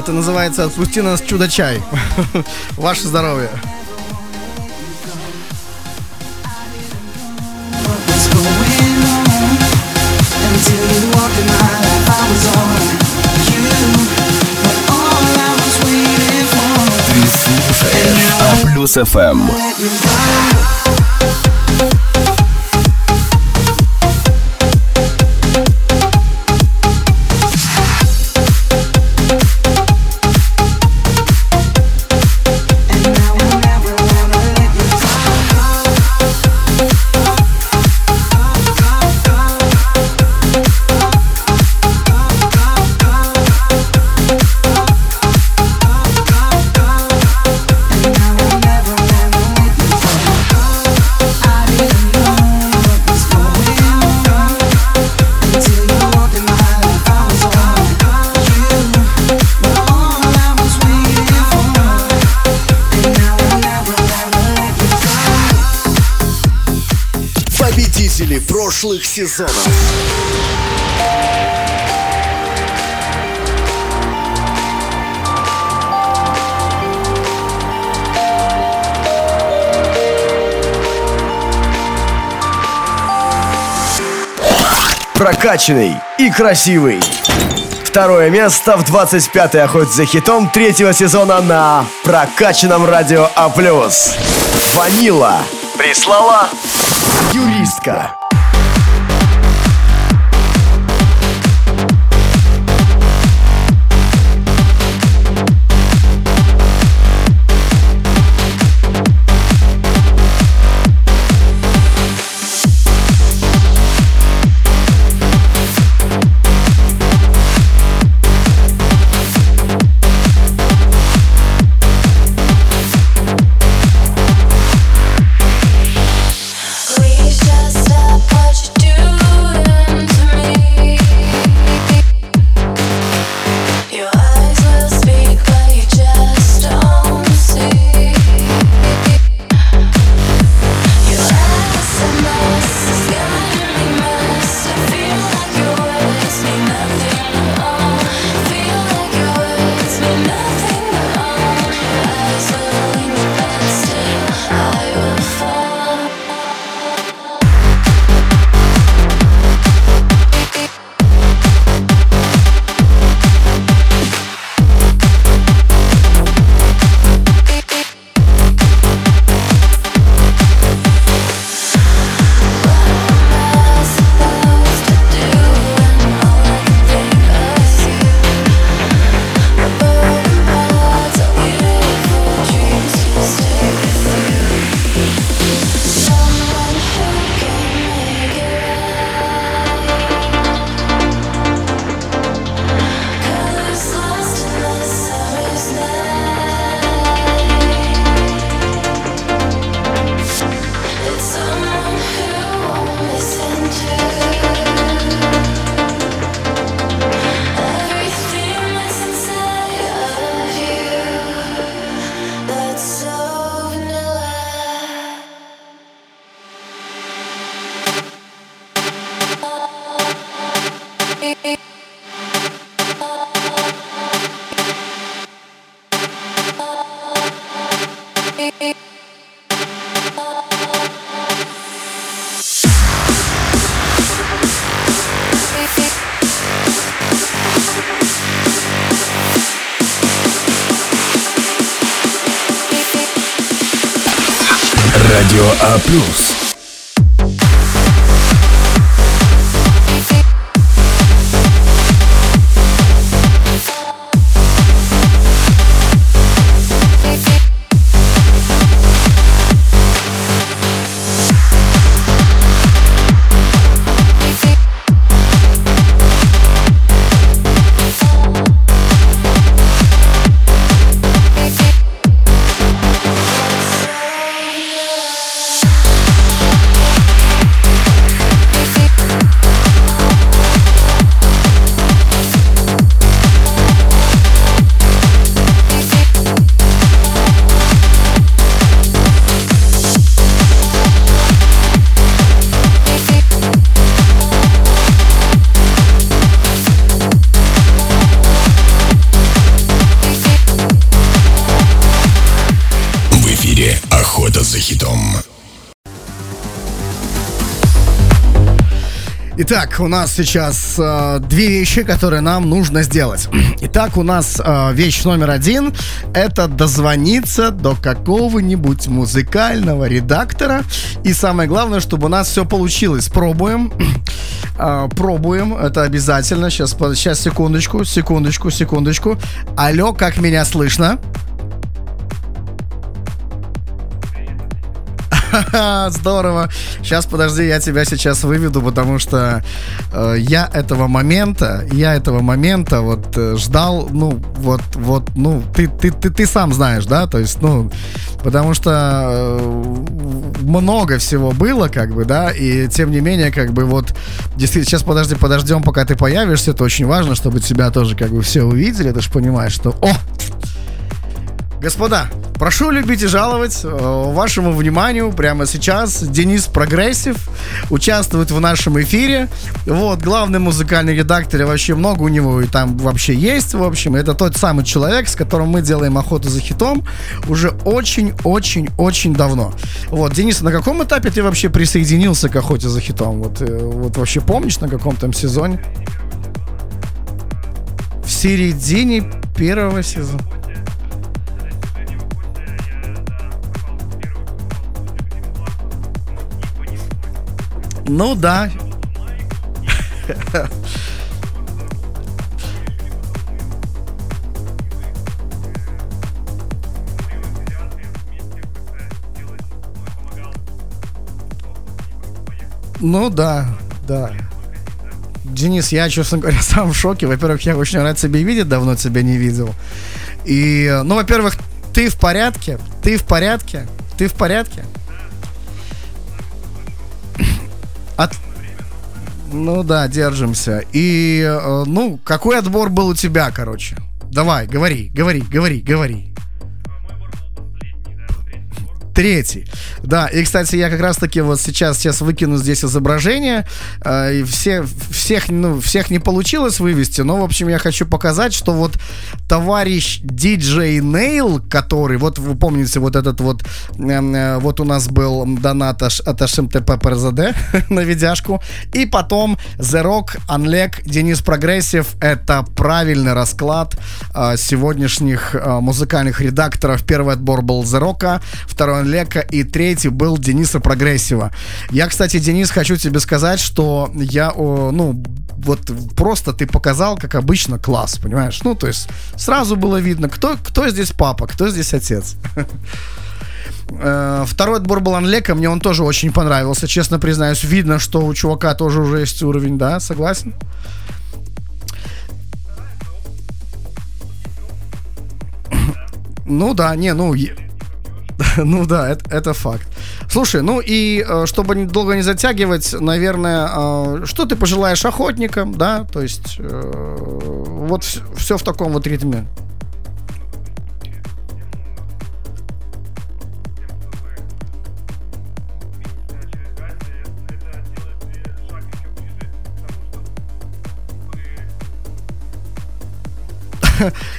Это называется «Отпусти нас, чудо-чай». Ваше здоровье. Плюс ФМ. Прошлых сезонов. Прокачанный и красивый. Второе место в 25-й «Охоте за хитом» третьего сезона на прокачанном радио А+. Ванила прислала юристка. Радио А+. Итак, у нас сейчас две вещи, которые нам нужно сделать. Итак, у нас вещь номер один – это дозвониться до какого-нибудь музыкального редактора. И самое главное, чтобы у нас все получилось. Пробуем. Пробуем, это обязательно. Сейчас, секундочку. Алло, как меня слышно? Здорово. Сейчас, подожди, я тебя сейчас выведу, потому что я этого момента вот ждал, ты сам знаешь, да, то есть, потому что много всего было, и тем не менее, действительно, сейчас подождем, пока ты появишься, это очень важно, чтобы тебя тоже, все увидели, ты же понимаешь, что, господа, прошу любить и жаловать. Вашему вниманию прямо сейчас Денис Прогрессив участвует в нашем эфире. Вот, главный музыкальный редактор, вообще много у него и там вообще есть. В общем, это тот самый человек, с которым мы делаем «Охоту за хитом» уже очень-очень-очень давно. Вот, Денис, на каком этапе ты вообще присоединился к «Охоте за хитом»? Вот вообще помнишь, на каком там сезоне? В середине первого сезона. Ну да. Ну да. Денис, я, честно говоря, сам в шоке. Во-первых, я очень рад тебя видеть, давно тебя не видел. И, во-первых, ты в порядке? Ну да, держимся. И, какой отбор был у тебя, короче? Давай, говори. Мой отбор был летний, да, третий. Да, и, кстати, я как раз-таки вот сейчас выкину здесь изображение. И всех не получилось вывести, но, в общем, я хочу показать, что вот товарищ Диджей Нейл, который, вы помните, вот у нас был донат от ШМТП ПРЗД на видяшку, и потом The Rock, Unleg, Денис Прогрессив, это правильный расклад сегодняшних музыкальных редакторов. Первый отбор был The Rock, второй Unleg, и третий был Дениса Прогрессива. Я, кстати, Денис, хочу тебе сказать, что я, просто ты показал, как обычно, класс, понимаешь? То есть сразу было видно, кто здесь папа, кто здесь отец. Второй отбор был Анлека, мне он тоже очень понравился, честно признаюсь. Видно, что у чувака тоже уже есть уровень, да, согласен? Ну да, это факт. Слушай, и чтобы долго не затягивать, наверное, что ты пожелаешь охотникам, да? То есть вот все в таком вот ритме.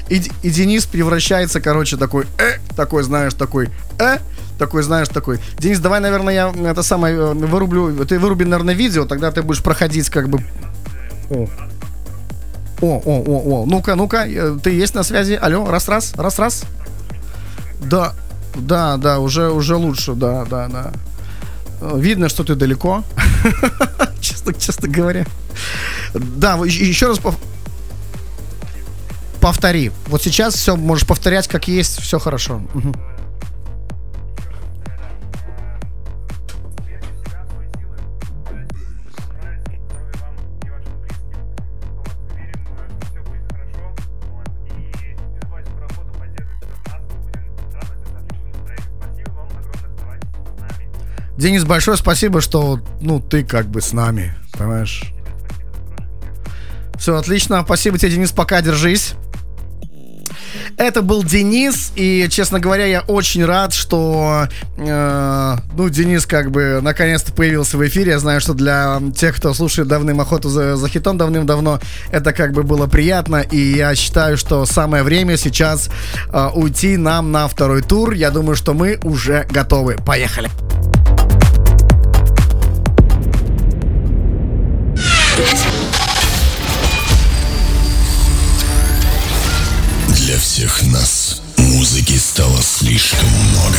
И Денис превращается, короче, такой такой. Денис, давай, наверное, я это самое вырублю. Ты выруби, наверное, видео, тогда ты будешь проходить О. Ну-ка, ты есть на связи? Алло, раз. Да, уже лучше, да. Видно, что ты далеко. Честно говоря. Да, еще раз повтори. Вот сейчас все можешь повторять, как есть, все хорошо. Угу. Денис, большое спасибо, что ты с нами, понимаешь? Все отлично, спасибо тебе, Денис, пока, держись. Это был Денис, и, честно говоря, я очень рад, что Денис наконец-то появился в эфире. Я знаю, что для тех, кто слушает «Охоту за хитом» давным-давно, это было приятно, и я считаю, что самое время сейчас уйти нам на второй тур. Я думаю, что мы уже готовы. Поехали! всех нас музыки стало слишком много.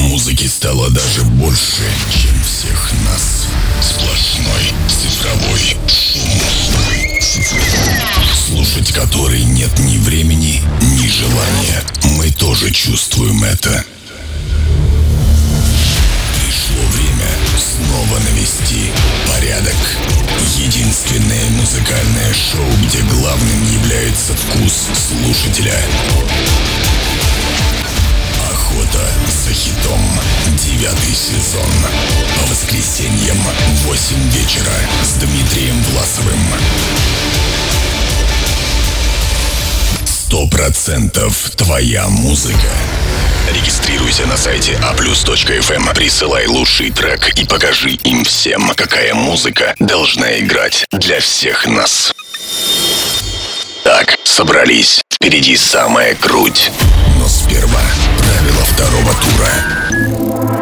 Музыки стало даже больше, чем всех нас. Сплошной цифровой шум, слушать который нет ни времени, ни желания. Мы тоже чувствуем это. Пришло время снова навести порядок. Единственное музыкальное шоу, где главным является вкус слушателя. Охота за хитом. 9 сезон. По воскресеньям в 8 вечера с Дмитрием Власовым. 100% твоя музыка. Регистрируйся на сайте A+ FM. Присылай лучший трек и покажи им всем, какая музыка должна играть для всех нас. Так, собрались. Впереди самая круть. Но сперва правила второго тура.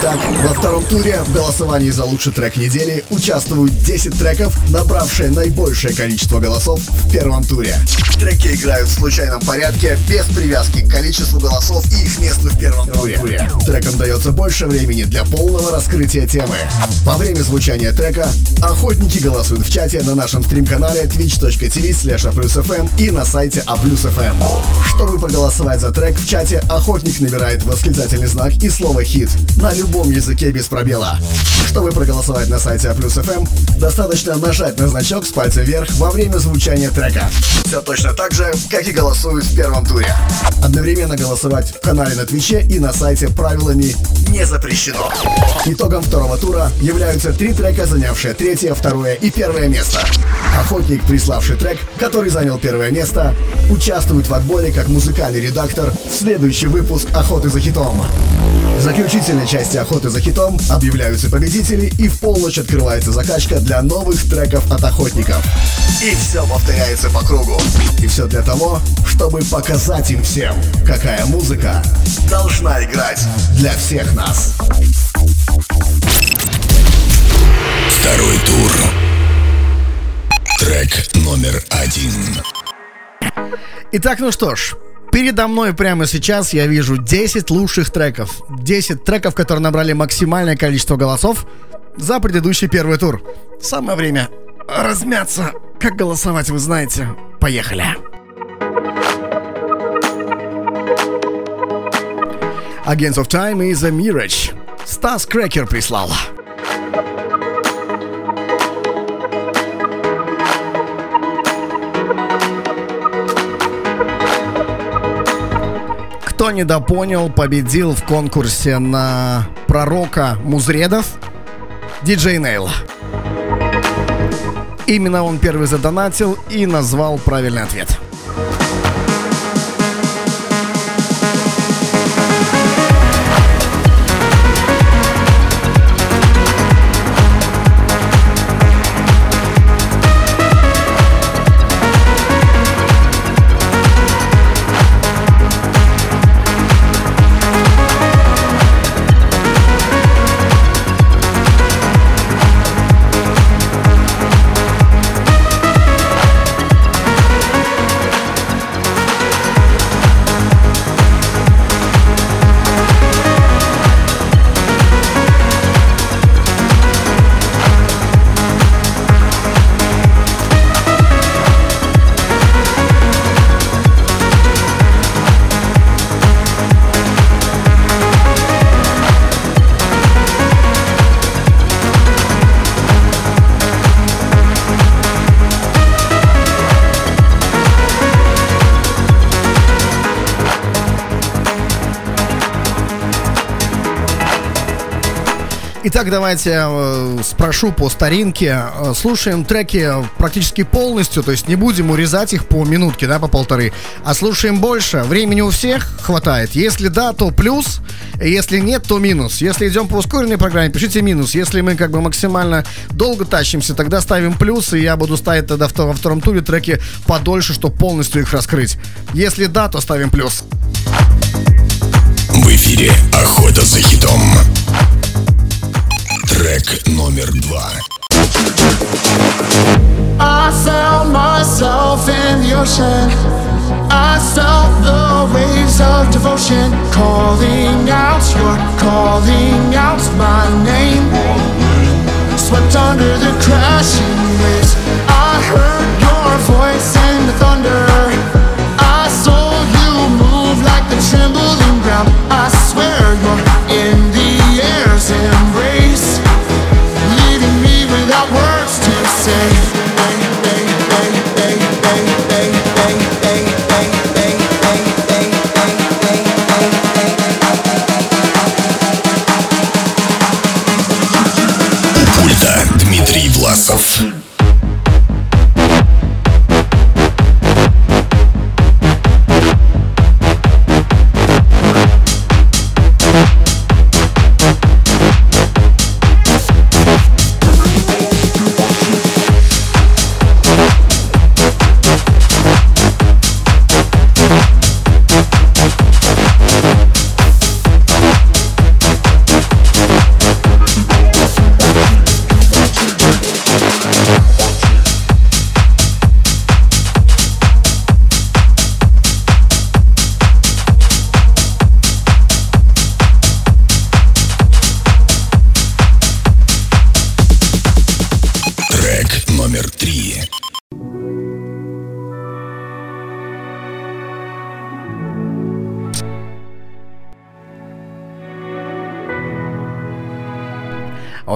Итак, во втором туре в голосовании за лучший трек недели участвуют 10 треков, набравшие наибольшее количество голосов в первом туре. Треки играют в случайном порядке, без привязки к количеству голосов и их месту в первом туре. Трекам дается больше времени для полного раскрытия темы. Во время звучания трека охотники голосуют в чате на нашем стрим-канале twitch.tv/A+ FM и на сайте A+FM. Чтобы проголосовать за трек в чате, охотник набирает восклицательный знак и слово «хит» на любом языке без пробела. Чтобы проголосовать на сайте A+ FM, достаточно нажать на значок с пальца вверх во время звучания трека. Все точно так же, как и голосуют в первом туре. Одновременно голосовать в канале на Твиче и на сайте правилами не запрещено. Итогом второго тура являются 3 трека, занявшие 3-е, 2-е и 1-е место. Охотник, приславший трек, который занял 1-е место, участвует в отборе как музыкальный редактор в следующий выпуск «Охоты за хитом». В заключительной части «Охоты за хитом» объявляются победители, и в полночь открывается закачка для новых треков от охотников. И все повторяется по кругу. И все для того, чтобы показать им всем, какая музыка должна играть для всех нас. Второй тур. Трек номер 1. Итак, ну что ж. Передо мной прямо сейчас я вижу 10 лучших треков. 10 треков, которые набрали максимальное количество голосов за предыдущий первый тур. Самое время размяться. Как голосовать, вы знаете. Поехали. Against of Time is a Mirage. Стас Кракер прислал. Кто недопонял, победил в конкурсе на пророка Музредов Диджей Нейл. Именно он первый задонатил и назвал правильный ответ. Итак, давайте спрошу по старинке. Слушаем треки практически полностью, то есть не будем урезать их по минутке, да, по полторы. А слушаем больше. Времени у всех хватает. Если да, то плюс. Если нет, то минус. Если идем по ускоренной программе, пишите минус. Если мы как бы максимально долго тащимся, тогда ставим плюс. И я буду ставить тогда во втором туре треки подольше, чтобы полностью их раскрыть. Если да, то ставим плюс. В эфире «Охота за хитом». Трек номер 2. I found myself in the ocean. I felt the waves of devotion calling out, you're calling out my name. Swept under the crashing waves, I heard your voice in the thunder. I saw you move like the trembling ground. I swear you're in the air's embrace, leaving me without words to say.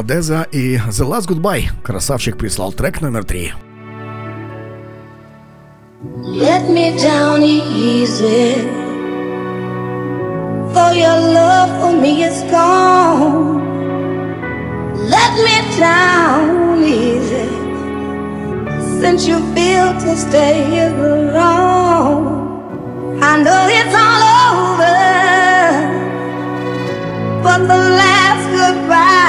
Деза и The Last Goodbye. Красавчик прислал трек номер 3. Let me down easy, for your love for me is gone. Let me down easy, since you failed to stay here alone. I know it's all over, but the last goodbye.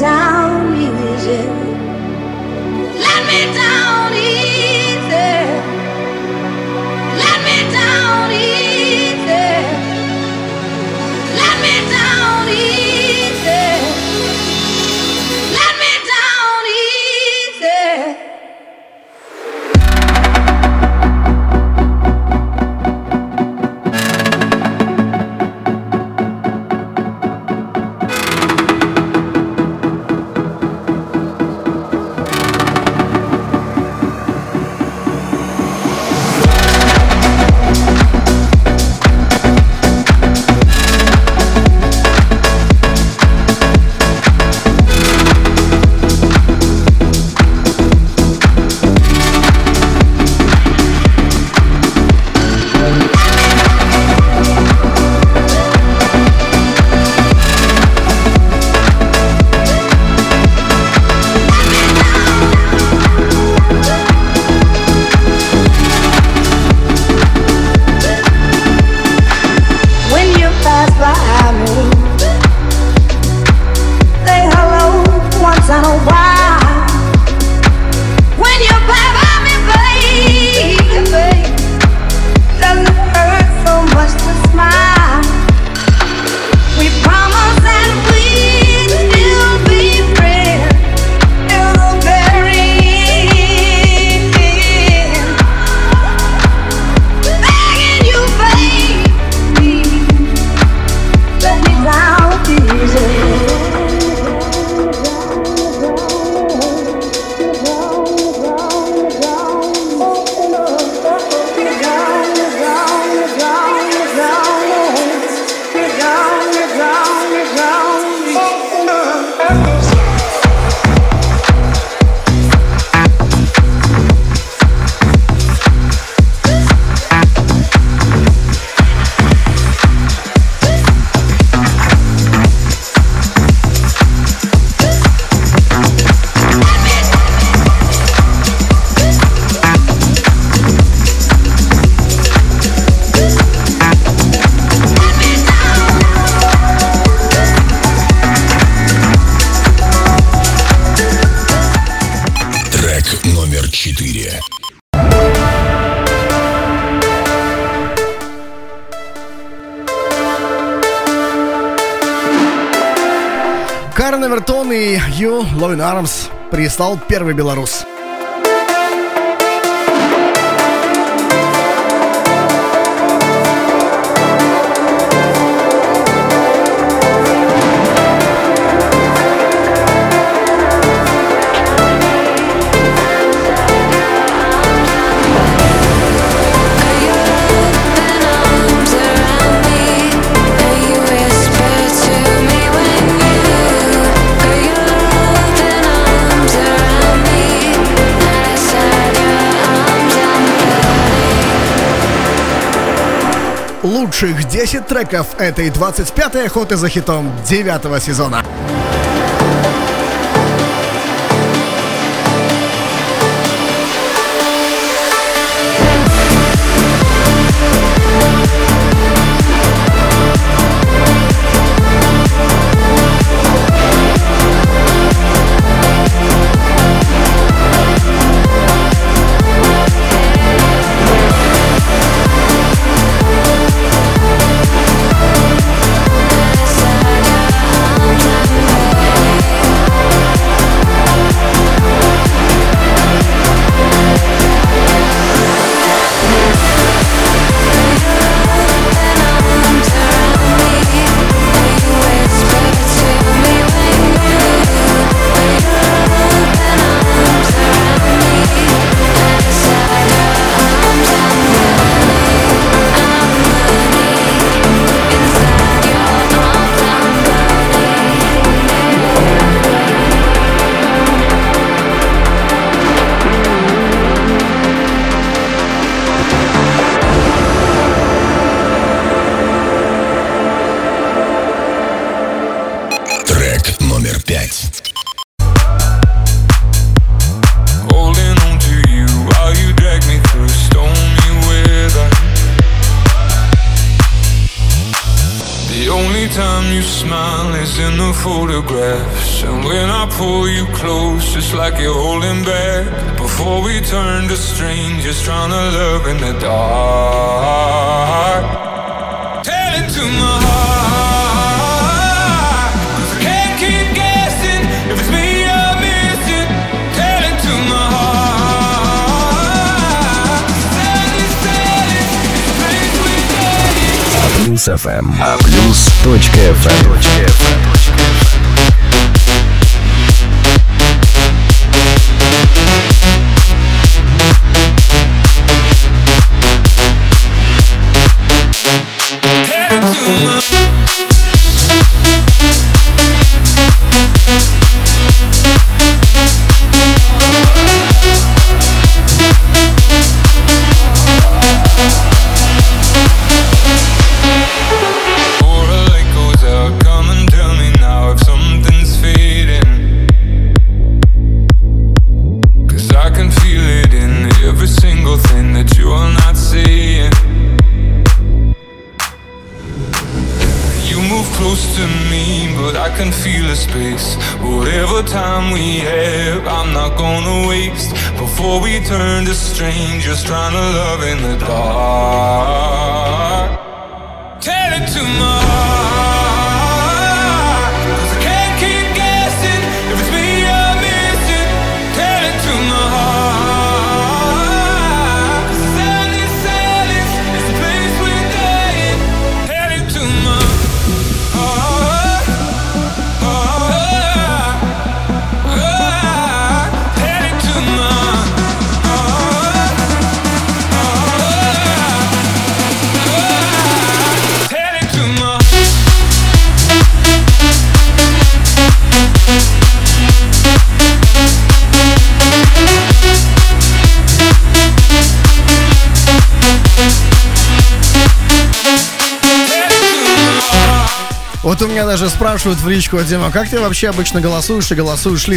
Down easy. Let me down easy. Let me down easy. Let me down easy. Let me down easy. Only You, Love in Arms прислал первый белорус. Лучших 10 треков этой 25-й охоты за хитом 9-го сезона. FM. А плюс .fm. Just trying to love in the dark. Tell it to my heart, 'cause I can't keep guessing if it's me you're missing. Tell it to my heart, 'cause the silence is the place we're dying. Tell it to my heart, tell it to my. Вот у меня даже спрашивают в личку: Дима, как ты вообще обычно голосуешь ли?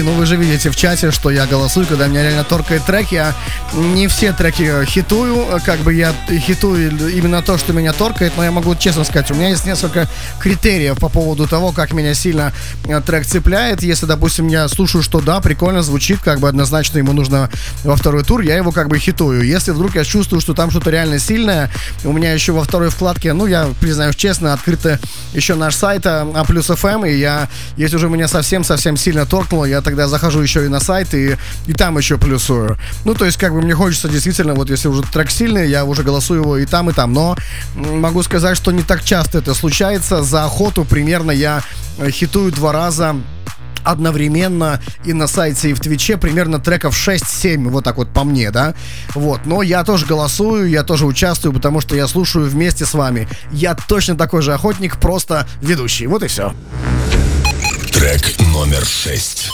Ну вы же видите в чате, что я голосую, когда меня реально торкает трек. Я не все треки хитую, как бы я хитую именно то, что меня торкает, но я могу честно сказать, у меня есть несколько критериев по поводу того, как меня сильно трек цепляет. Если, допустим, я слушаю, что да, прикольно звучит, как бы однозначно ему нужно во второй тур, я его как бы хитую. Если вдруг я чувствую, что там что-то реально сильное, у меня еще во второй вкладке, ну я признаюсь честно, открыто еще наш сайт А+ FM, и я, если уже меня совсем сильно торкнуло, я тогда захожу еще и на сайт, и там еще плюсую. Ну, то есть, как бы мне хочется действительно, вот если уже трек сильный, я уже голосую его и там, и там. Но могу сказать, что не так часто это случается. За охоту примерно я хитую 2 раза одновременно и на сайте, и в Твиче, примерно треков 6-7, вот так вот по мне, да, вот, но я тоже голосую, я тоже участвую, потому что я слушаю вместе с вами, я точно такой же охотник, просто ведущий, вот и все. Трек номер 6.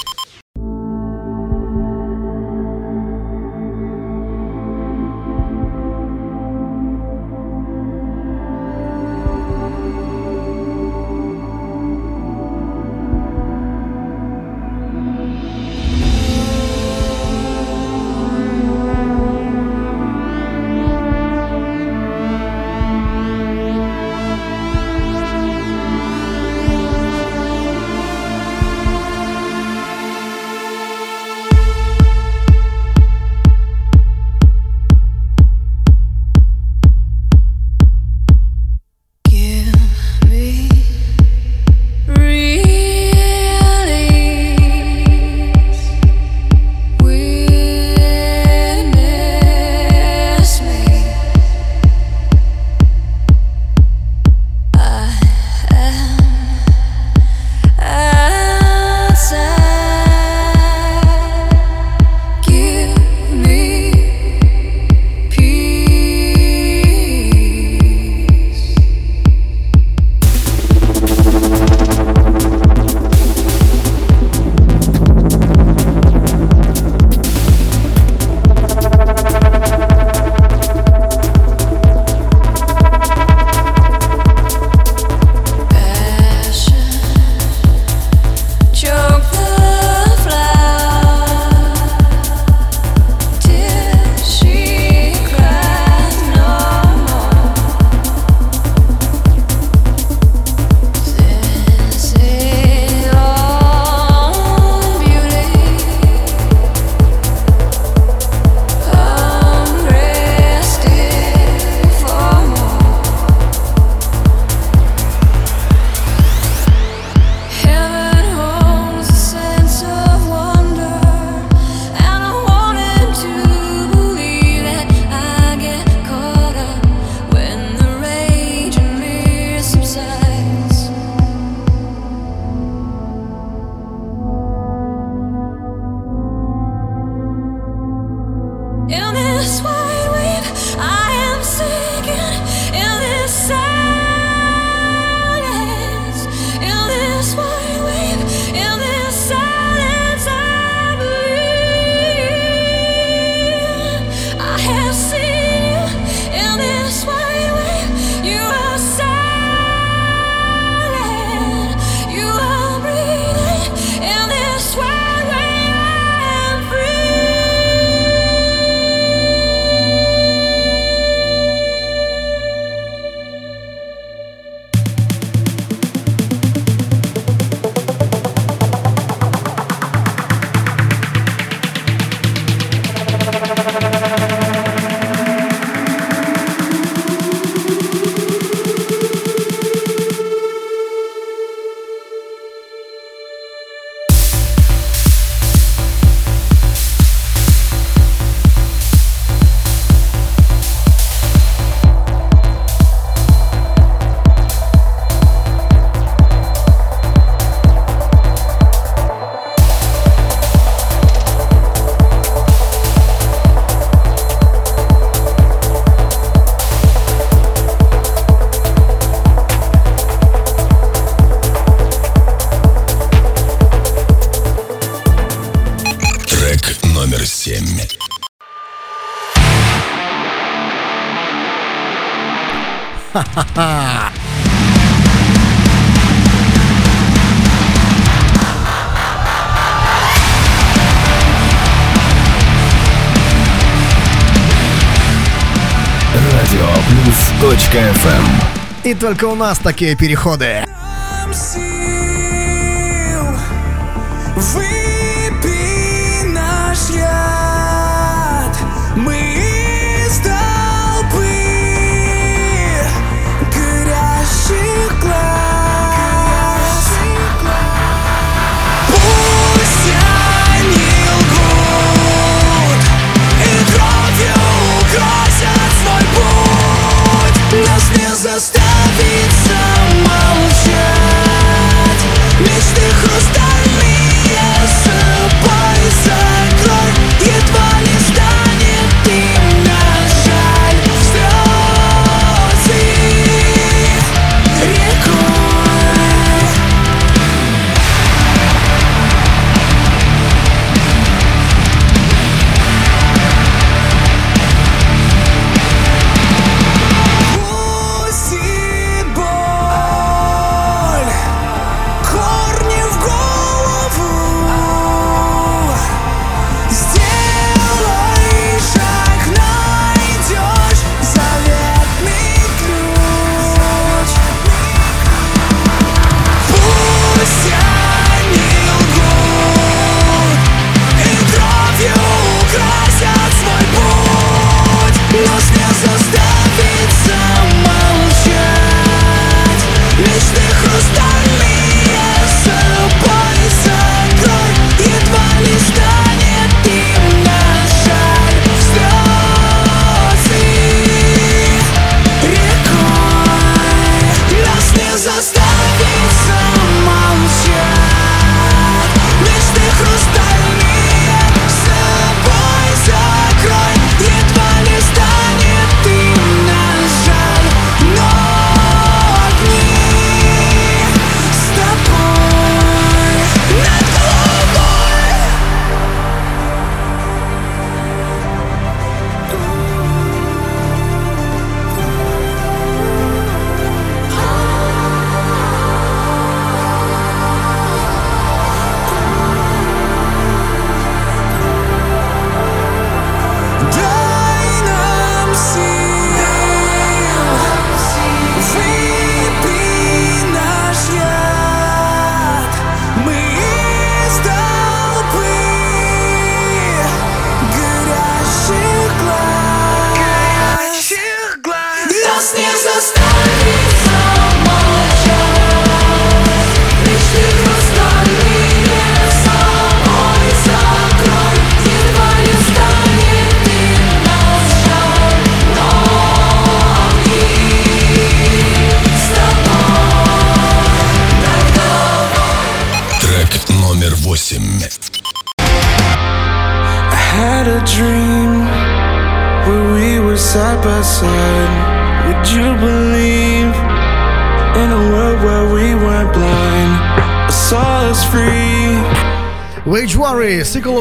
Ха-ха-ха! Радиоплюс.фм. И только у нас такие переходы.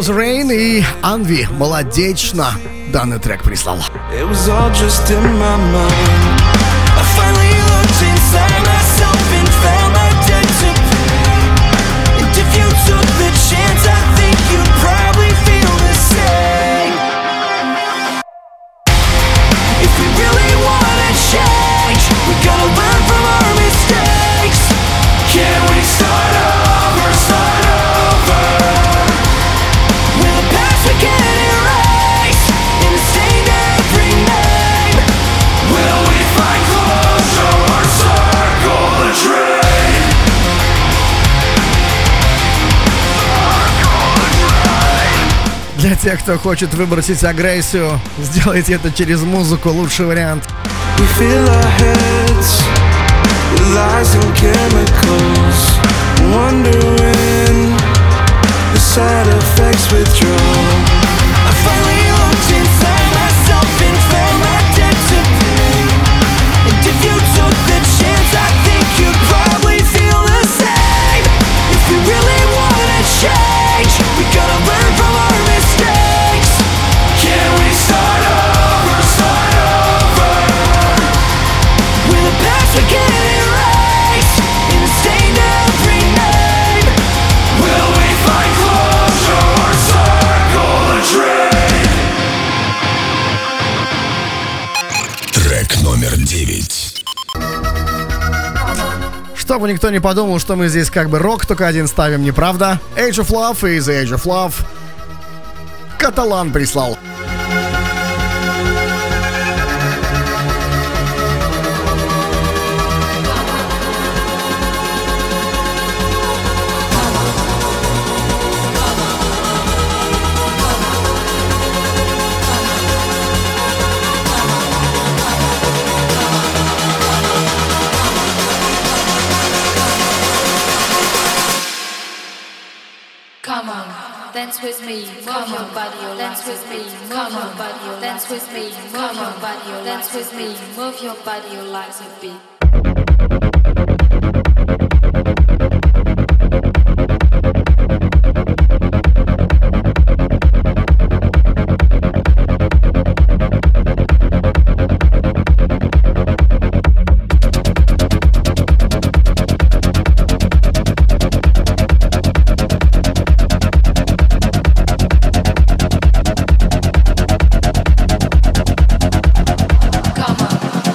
Рейн и Анви «Молодечно» данный трек прислал. Для тех, кто хочет выбросить агрессию, сделайте это через музыку, лучший вариант. Чтобы никто не подумал, что мы здесь как бы рок только один ставим, неправда? Age of Love и The Age of Love Каталан прислал. With me, come on, body, dance with me, come on, body, dance with me, come on, body, dance with me, move your body like a beat. Come on, dance with me.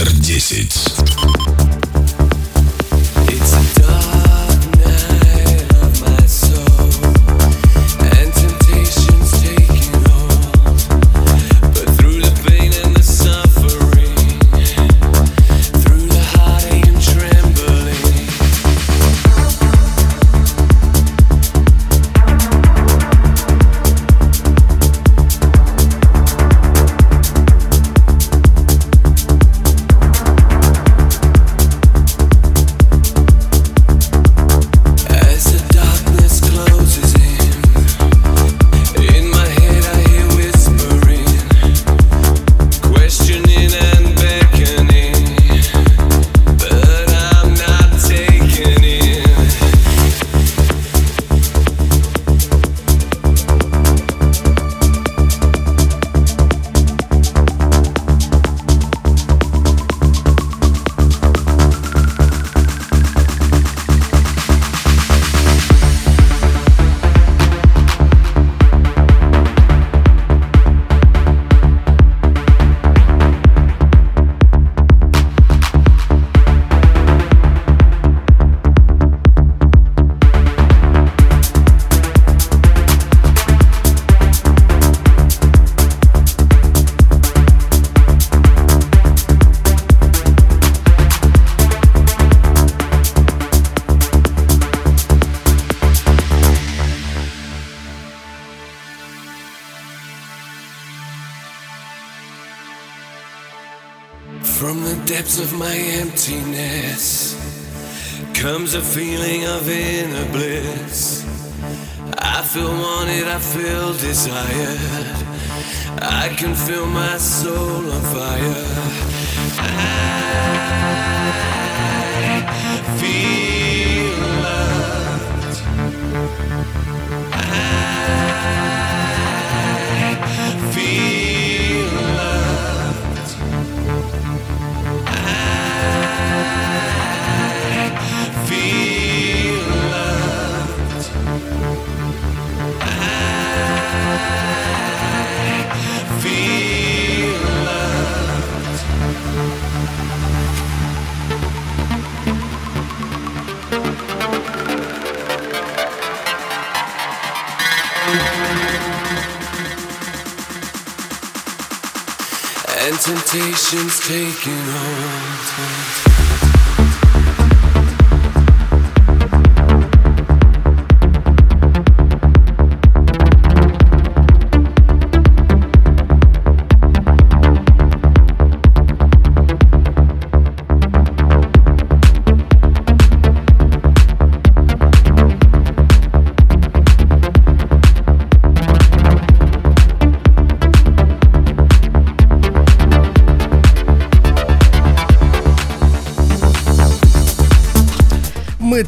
номер 10. Temptation's taking hold.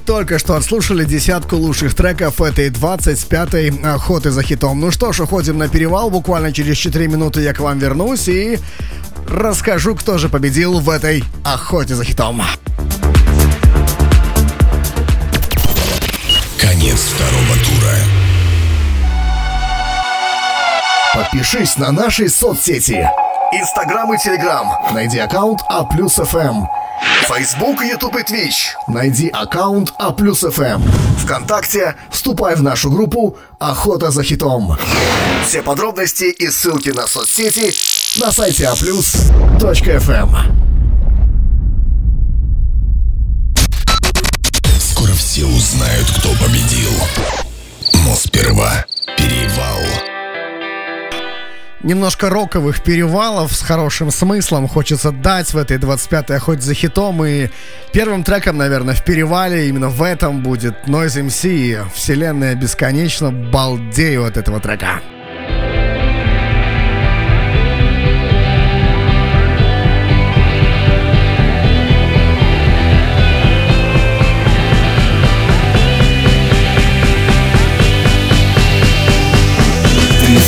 Только что отслушали десятку лучших треков этой 25-й «Охоты за хитом». Ну что ж, уходим на перевал. Буквально через 4 минуты я к вам вернусь и расскажу, кто же победил в этой «Охоте за хитом». Конец второго тура. Подпишись на наши соцсети. Инстаграм и Телеграм. Найди аккаунт А+ФМ. Facebook, YouTube и Twitch. Найди аккаунт А+ФМ. ВКонтакте вступай в нашу группу «Охота за хитом». Все подробности и ссылки на соцсети на сайте а+.фм. Скоро все узнают, кто победил. Но сперва перевал. Немножко роковых перевалов с хорошим смыслом хочется дать в этой 25-й «Охоте за хитом». И первым треком, наверное, в перевале именно в этом будет Noise MC. Вселенная бесконечно, балдею от этого трека.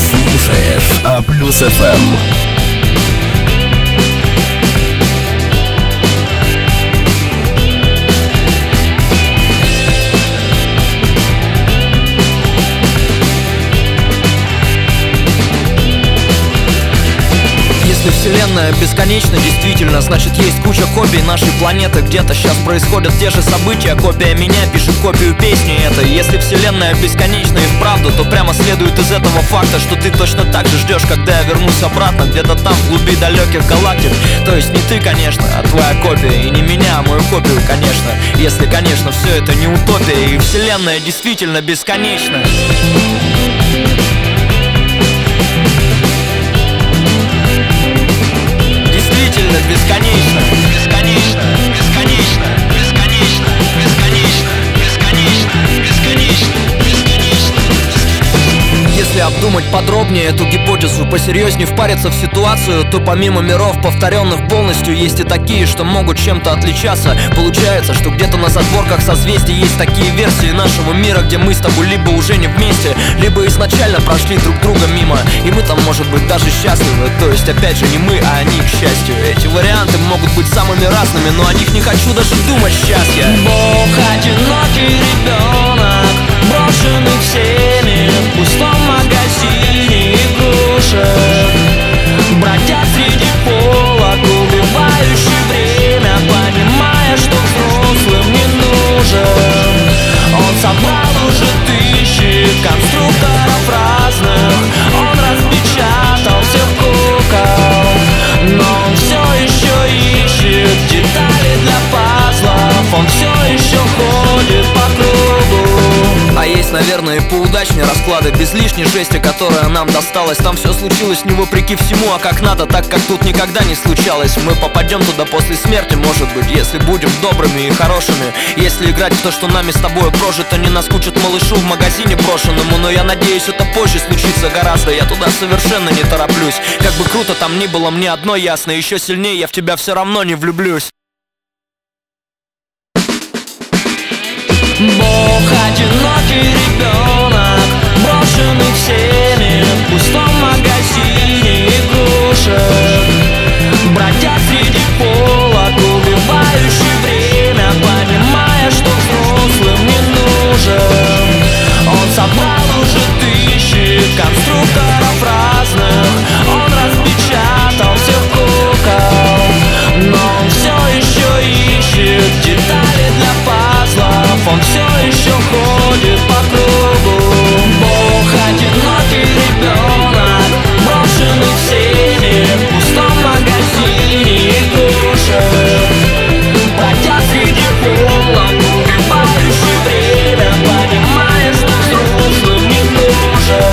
Слушаешь А+ФМ. Если вселенная бесконечна, действительно, значит есть куча копий нашей планеты. Где-то сейчас происходят те же события. Копия меня пишет копию песни этой. Если вселенная бесконечна и вправду, то прямо следует из этого факта, что ты точно так же ждешь, когда я вернусь обратно, где-то там, в глуби далеких галактик. То есть не ты, конечно, а твоя копия. И не меня, а мою копию, конечно. Если, конечно, все это не утопия, и вселенная действительно бесконечна. Действительно бесконечно, бесконечно, бесконечно, бесконечно, бесконечно, бесконечно, бесконечно, бесконечно. Если обдумать подробнее эту гипотезу, посерьезнее впариться в ситуацию, то помимо миров, повторенных полностью, есть и такие, что могут чем-то отличаться. Получается, что где-то на задворках созвездий есть такие версии нашего мира, где мы с тобой либо уже не вместе, либо изначально прошли друг друга мимо. И мы там, может быть, даже счастливы. То есть, опять же, не мы, а они, к счастью. Эти варианты могут быть самыми разными, но о них не хочу даже думать сейчас я. Бог, одинокий ребенок, брошенный всеми в пустом магазине игрушек, бродя среди полок, убивающий время, понимая, что взрослым не нужен. Он собрал уже тысячи конструкторов разных, он распечатал всех кукол, но он все еще ищет детали для пазлов, он все еще ходит по кругу. А есть, наверное, и поудачнее расклады, без лишней жести, которая нам досталась. Там все случилось не вопреки всему, а как надо, так как тут никогда не случалось. Мы попадем туда после смерти, может быть, если будем добрыми и хорошими. Если играть в то, что нами с тобой прожито, не наскучит малышу в магазине брошенному. Но я надеюсь, это позже случится гораздо, я туда совершенно не тороплюсь. Как бы круто там ни было, мне одно ясно, еще сильнее я в тебя все равно не влюблюсь. Бог, одинокий ребенок, брошенный всеми в пустом магазине игрушек, бродя среди полок, убивающий время, понимая, что взрослым не нужен. Он собрал уже тысячи конструкторов разных, он распечатал всех кукол, но он все еще ищет детали для пазла. Он все еще ходит по кругу. Бог, одинокий ребенок, брошенный всеми в пустом магазине игрушек, бродя среди полок, убивающий время, понимая, что взрослым не нужен.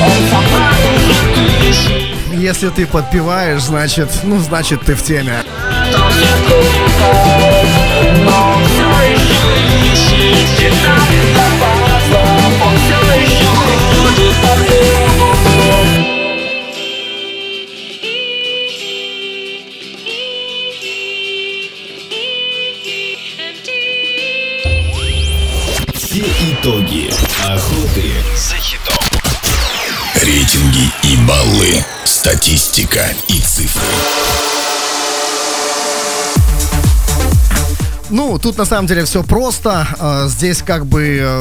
Он попал уже тысячи. Если ты подпеваешь, значит, ну, значит, ты в теме. Все итоги охоты за хитом. Рейтинги и баллы, статистика и цифры. Ну, тут на самом деле все просто. Здесь как бы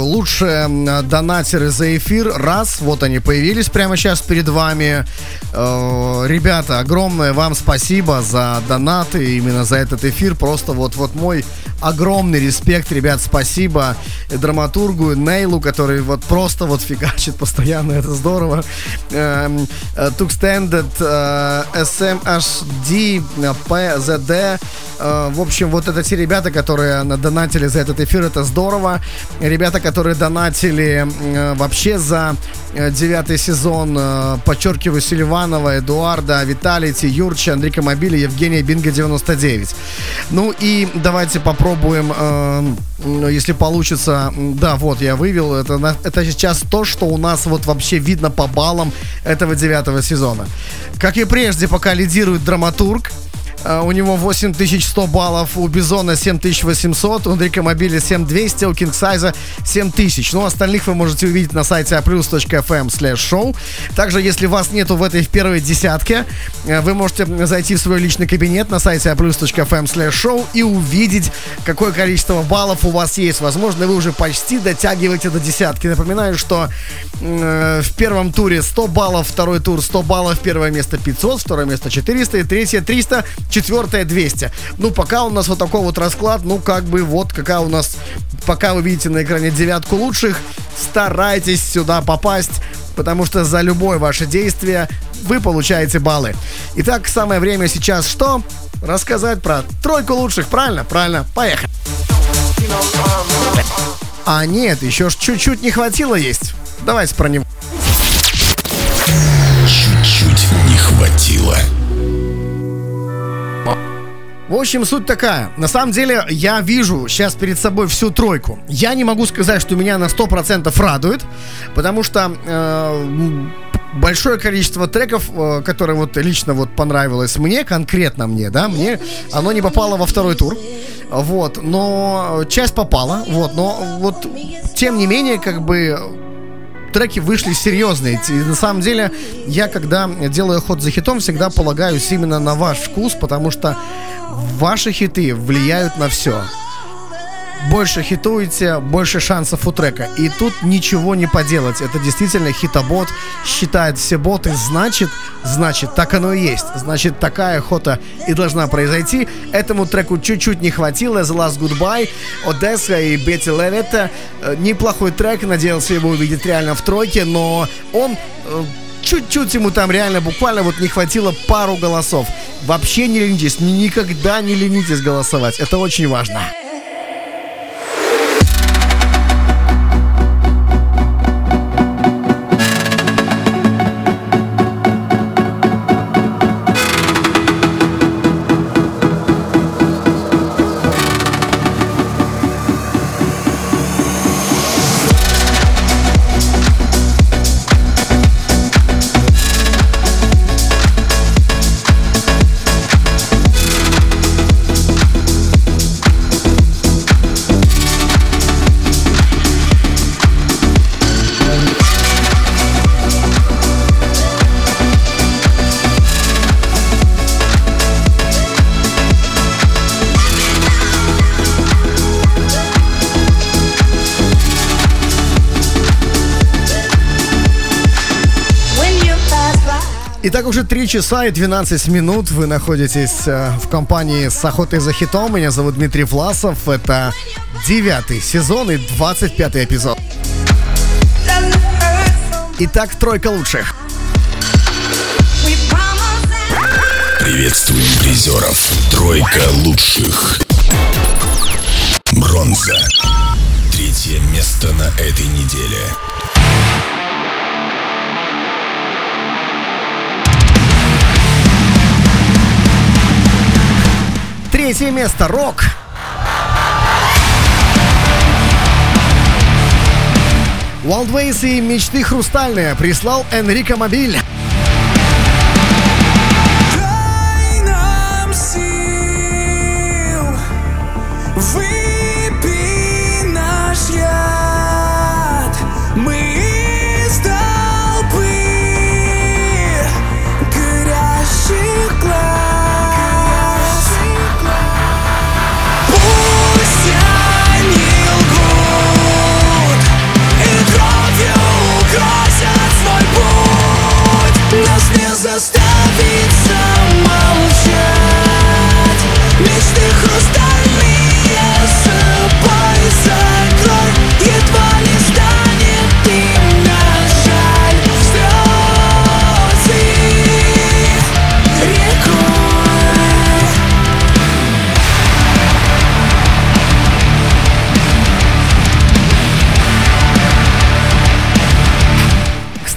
лучшие донатеры за эфир. Раз, вот они появились прямо сейчас перед вами. Ребята, огромное вам спасибо за донаты, именно за этот эфир. Просто вот мой огромный респект, ребят, спасибо Драматургу, Нейлу, который вот просто вот фигачит постоянно, это здорово. Tuxtended, SMHD, PZD. В общем, вот это те ребята, которые донатили за этот эфир, это здорово. Ребята, которые донатили вообще за 9 сезон, подчеркиваю, Селиванова, Эдуарда, Виталити, Юрча, Энрико Мобиля, Евгения, Бинго 99. Ну и давайте попробуем, если получится. Да, вот я вывел, это сейчас то, что у нас вот вообще видно по баллам этого 9 сезона. Как и прежде, пока лидирует Драматург. У него 8100 баллов, у Бизона 7800, у Энрико Мобиля 7200, у King Size 7000. Ну, остальных вы можете увидеть на сайте aplus.fm/show. Также, если вас нету в этой первой десятке, вы можете зайти в свой личный кабинет на сайте aplus.fm/show и увидеть, какое количество баллов у вас есть. Возможно, вы уже почти дотягиваете до десятки. Напоминаю, что в первом туре 100 баллов, второй тур 100 баллов, первое место 500, второе место 400 и третье 300, четвертое 200. Ну, пока у нас вот такой вот расклад, ну, как бы вот какая у нас, пока вы видите на экране девятку лучших, старайтесь сюда попасть, потому что за любое ваше действие вы получаете баллы. Итак, самое время сейчас что? Рассказать про тройку лучших, правильно? Правильно, поехали. А нет, еще ж чуть-чуть не хватило есть. Давайте про него. Чуть-чуть не хватило. В общем, суть такая. На самом деле, я вижу сейчас перед собой всю тройку. Я не могу сказать, что меня на 100% радует, потому что большое количество треков, которые вот лично вот понравилось мне, конкретно мне, да, мне оно не попало во второй тур. Вот, но часть попала. Вот, но вот тем не менее, как бы треки вышли серьезные. И на самом деле, я когда делаю ход за хитом, всегда полагаюсь именно на ваш вкус, потому что ваши хиты влияют на все. Больше хитуете, больше шансов у трека. И тут ничего не поделать. Это действительно хитобот, считает все боты. Значит, так оно и есть. Значит, такая охота и должна произойти. Этому треку чуть-чуть не хватило. The Last Goodbye, Одесса и Бетти Левитта. Неплохой трек. Надеялся его увидеть реально в тройке. Но он... чуть-чуть ему там реально буквально вот не хватило пару голосов. Вообще не ленитесь. Никогда не ленитесь голосовать. Это очень важно. Итак, уже 3 часа и 12 минут вы находитесь в компании с «Охотой за хитом». Меня зовут Дмитрий Власов. Это 9 сезон и 25 эпизод. Итак, тройка лучших. Приветствуем призеров. Тройка лучших. Бронза. 3-е место на этой неделе. Третье место. Рок. Wildways и «Мечты хрустальные» прислал Энрико Мобиль. Дай нам сил, выпей наш яд, мы из толпы горящих глаз. Свой путь.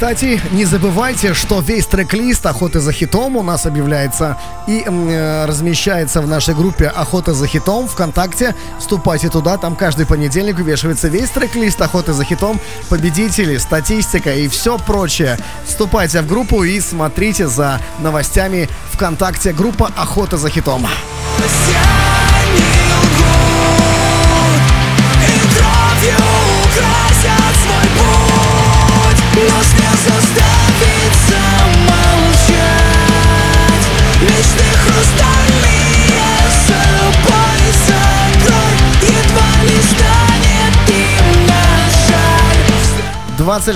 Кстати, не забывайте, что весь трек-лист «Охоты за хитом» у нас объявляется и размещается в нашей группе «Охота за хитом» ВКонтакте. Вступайте туда, там каждый понедельник вешается весь трек-лист «Охоты за хитом», победители, статистика и все прочее. Вступайте в группу и смотрите за новостями ВКонтакте. Группа «Охота за хитом». Нужно заставить замолчать мечты хрустальные, собой закрой, едва ли станет им на шаг.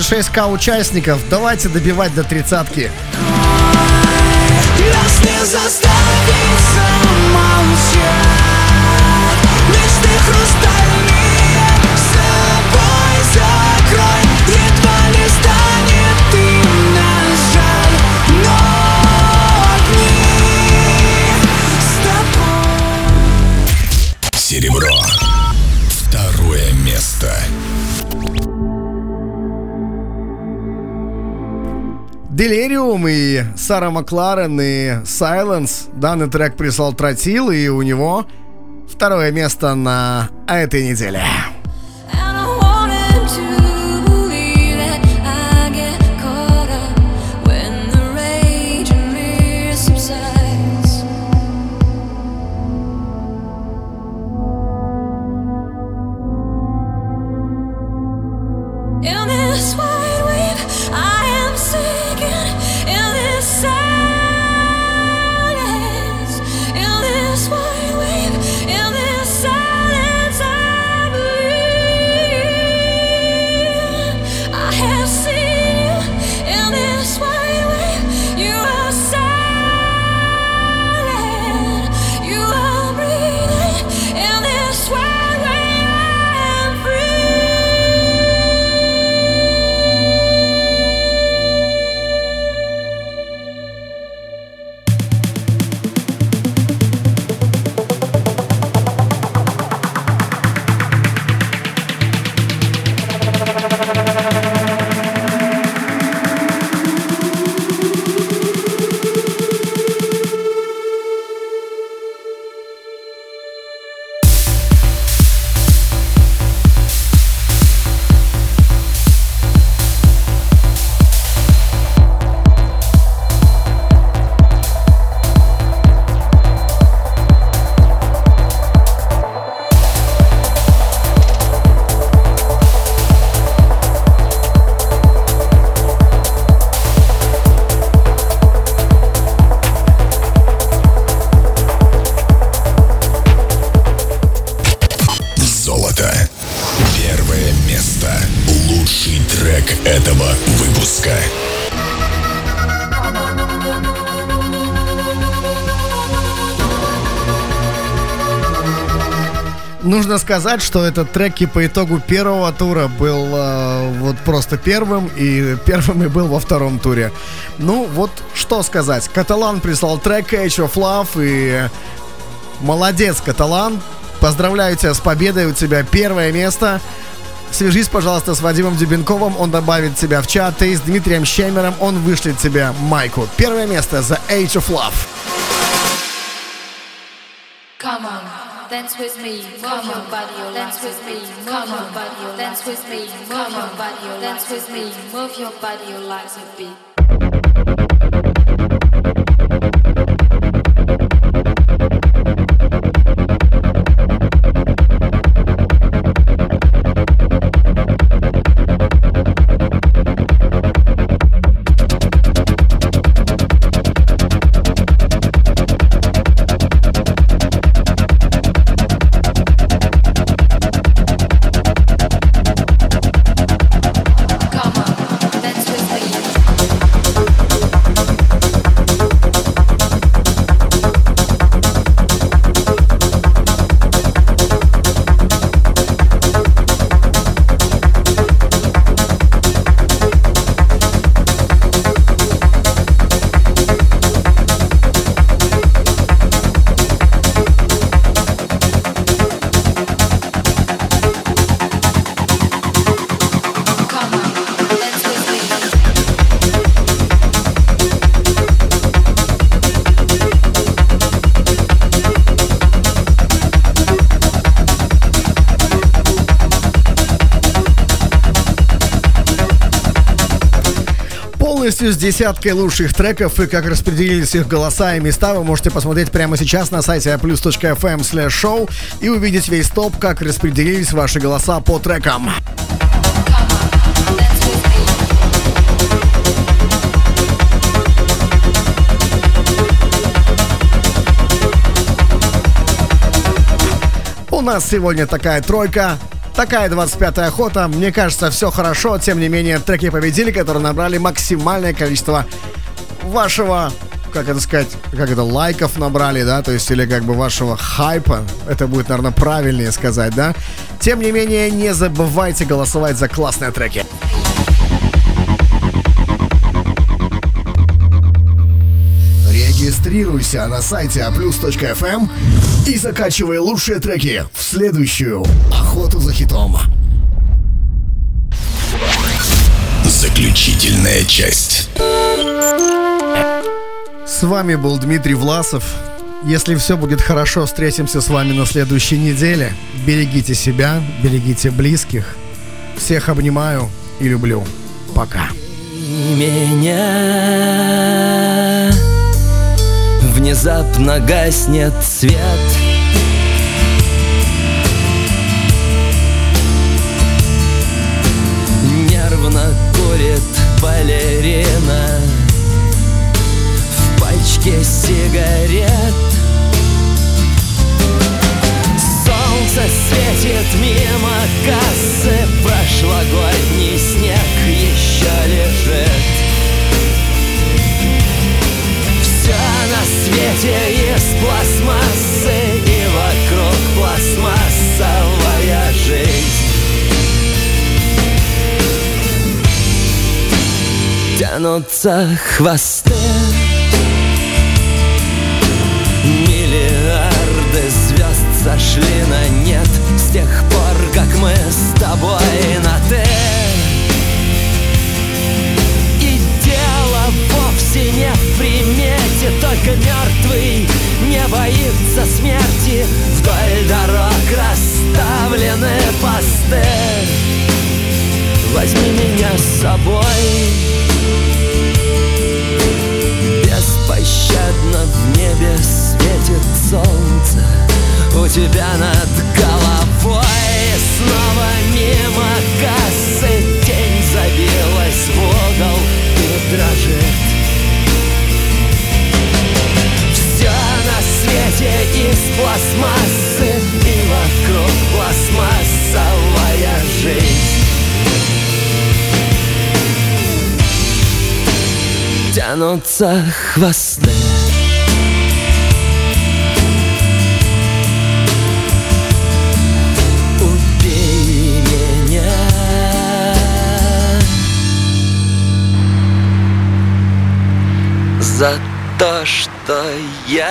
26к участников, давайте добивать до 30-ки. Нужно заставить замолчать мечты хрустальные, собой закрой, едва ли станет им на жаль, но дни с тобой. Серебро. Второе место. Делириум и Сара Макларен и Сайленс. Данный трек прислал Тротил, и у него второе место на этой неделе. Нужно сказать, что этот трек и по итогу первого тура был вот просто первым и был во втором туре. Ну вот что сказать. Каталан прислал трек Age of Love, и молодец, Каталан. Поздравляю тебя с победой, у тебя первое место. Свяжись, пожалуйста, с Вадимом Дюбенковым, он добавит тебя в чат, и с Дмитрием Щемером он вышлет тебе майку. Первое место за Age of Love. Come on. Dance with me, come on, body, dance with me, come on, body, dance with me, come on, body, dance with me, move your body, your legs a bit. Come on, dance with me. полностью с десяткой лучших треков и как распределились их голоса и места, вы можете посмотреть прямо сейчас на сайте aplus.fm/show и увидеть весь топ, как распределились ваши голоса по трекам. У нас сегодня такая тройка, такая 25-я охота. Мне кажется, все хорошо. Тем не менее, треки победили, которые набрали максимальное количество вашего, лайков набрали, да, то есть, или как бы вашего хайпа. Это будет, наверное, правильнее сказать, да. Тем не менее, не забывайте голосовать за классные треки. Регистрируйся на сайте aplus.fm и закачивай лучшие треки в следующую «Охоту за хитом». Заключительная часть. С вами был Дмитрий Власов. Если все будет хорошо, встретимся с вами на следующей неделе. Берегите себя, берегите близких. Всех обнимаю и люблю. Пока. Внезапно гаснет свет, нервно курит балерина в пачке сигарет. Солнце светит мимо кассы, прошлогодний снег еще лежит. На свете из пластмассы, и вокруг пластмассовая жизнь. Тянутся хвосты, миллиарды звезд сошли на нет с тех пор, как мы с тобой на «ты». И дело вовсе не в примете, только мертвый не боится смерти. Вдоль дорог расставлены посты. Возьми меня с собой. Беспощадно в небе светит солнце у тебя над головой. Снова мимо кассы тень забилась в угол и дрожит. Из пластмассы и вокруг пластмассовая жизнь. Тянутся хвосты, убей меня за то, что я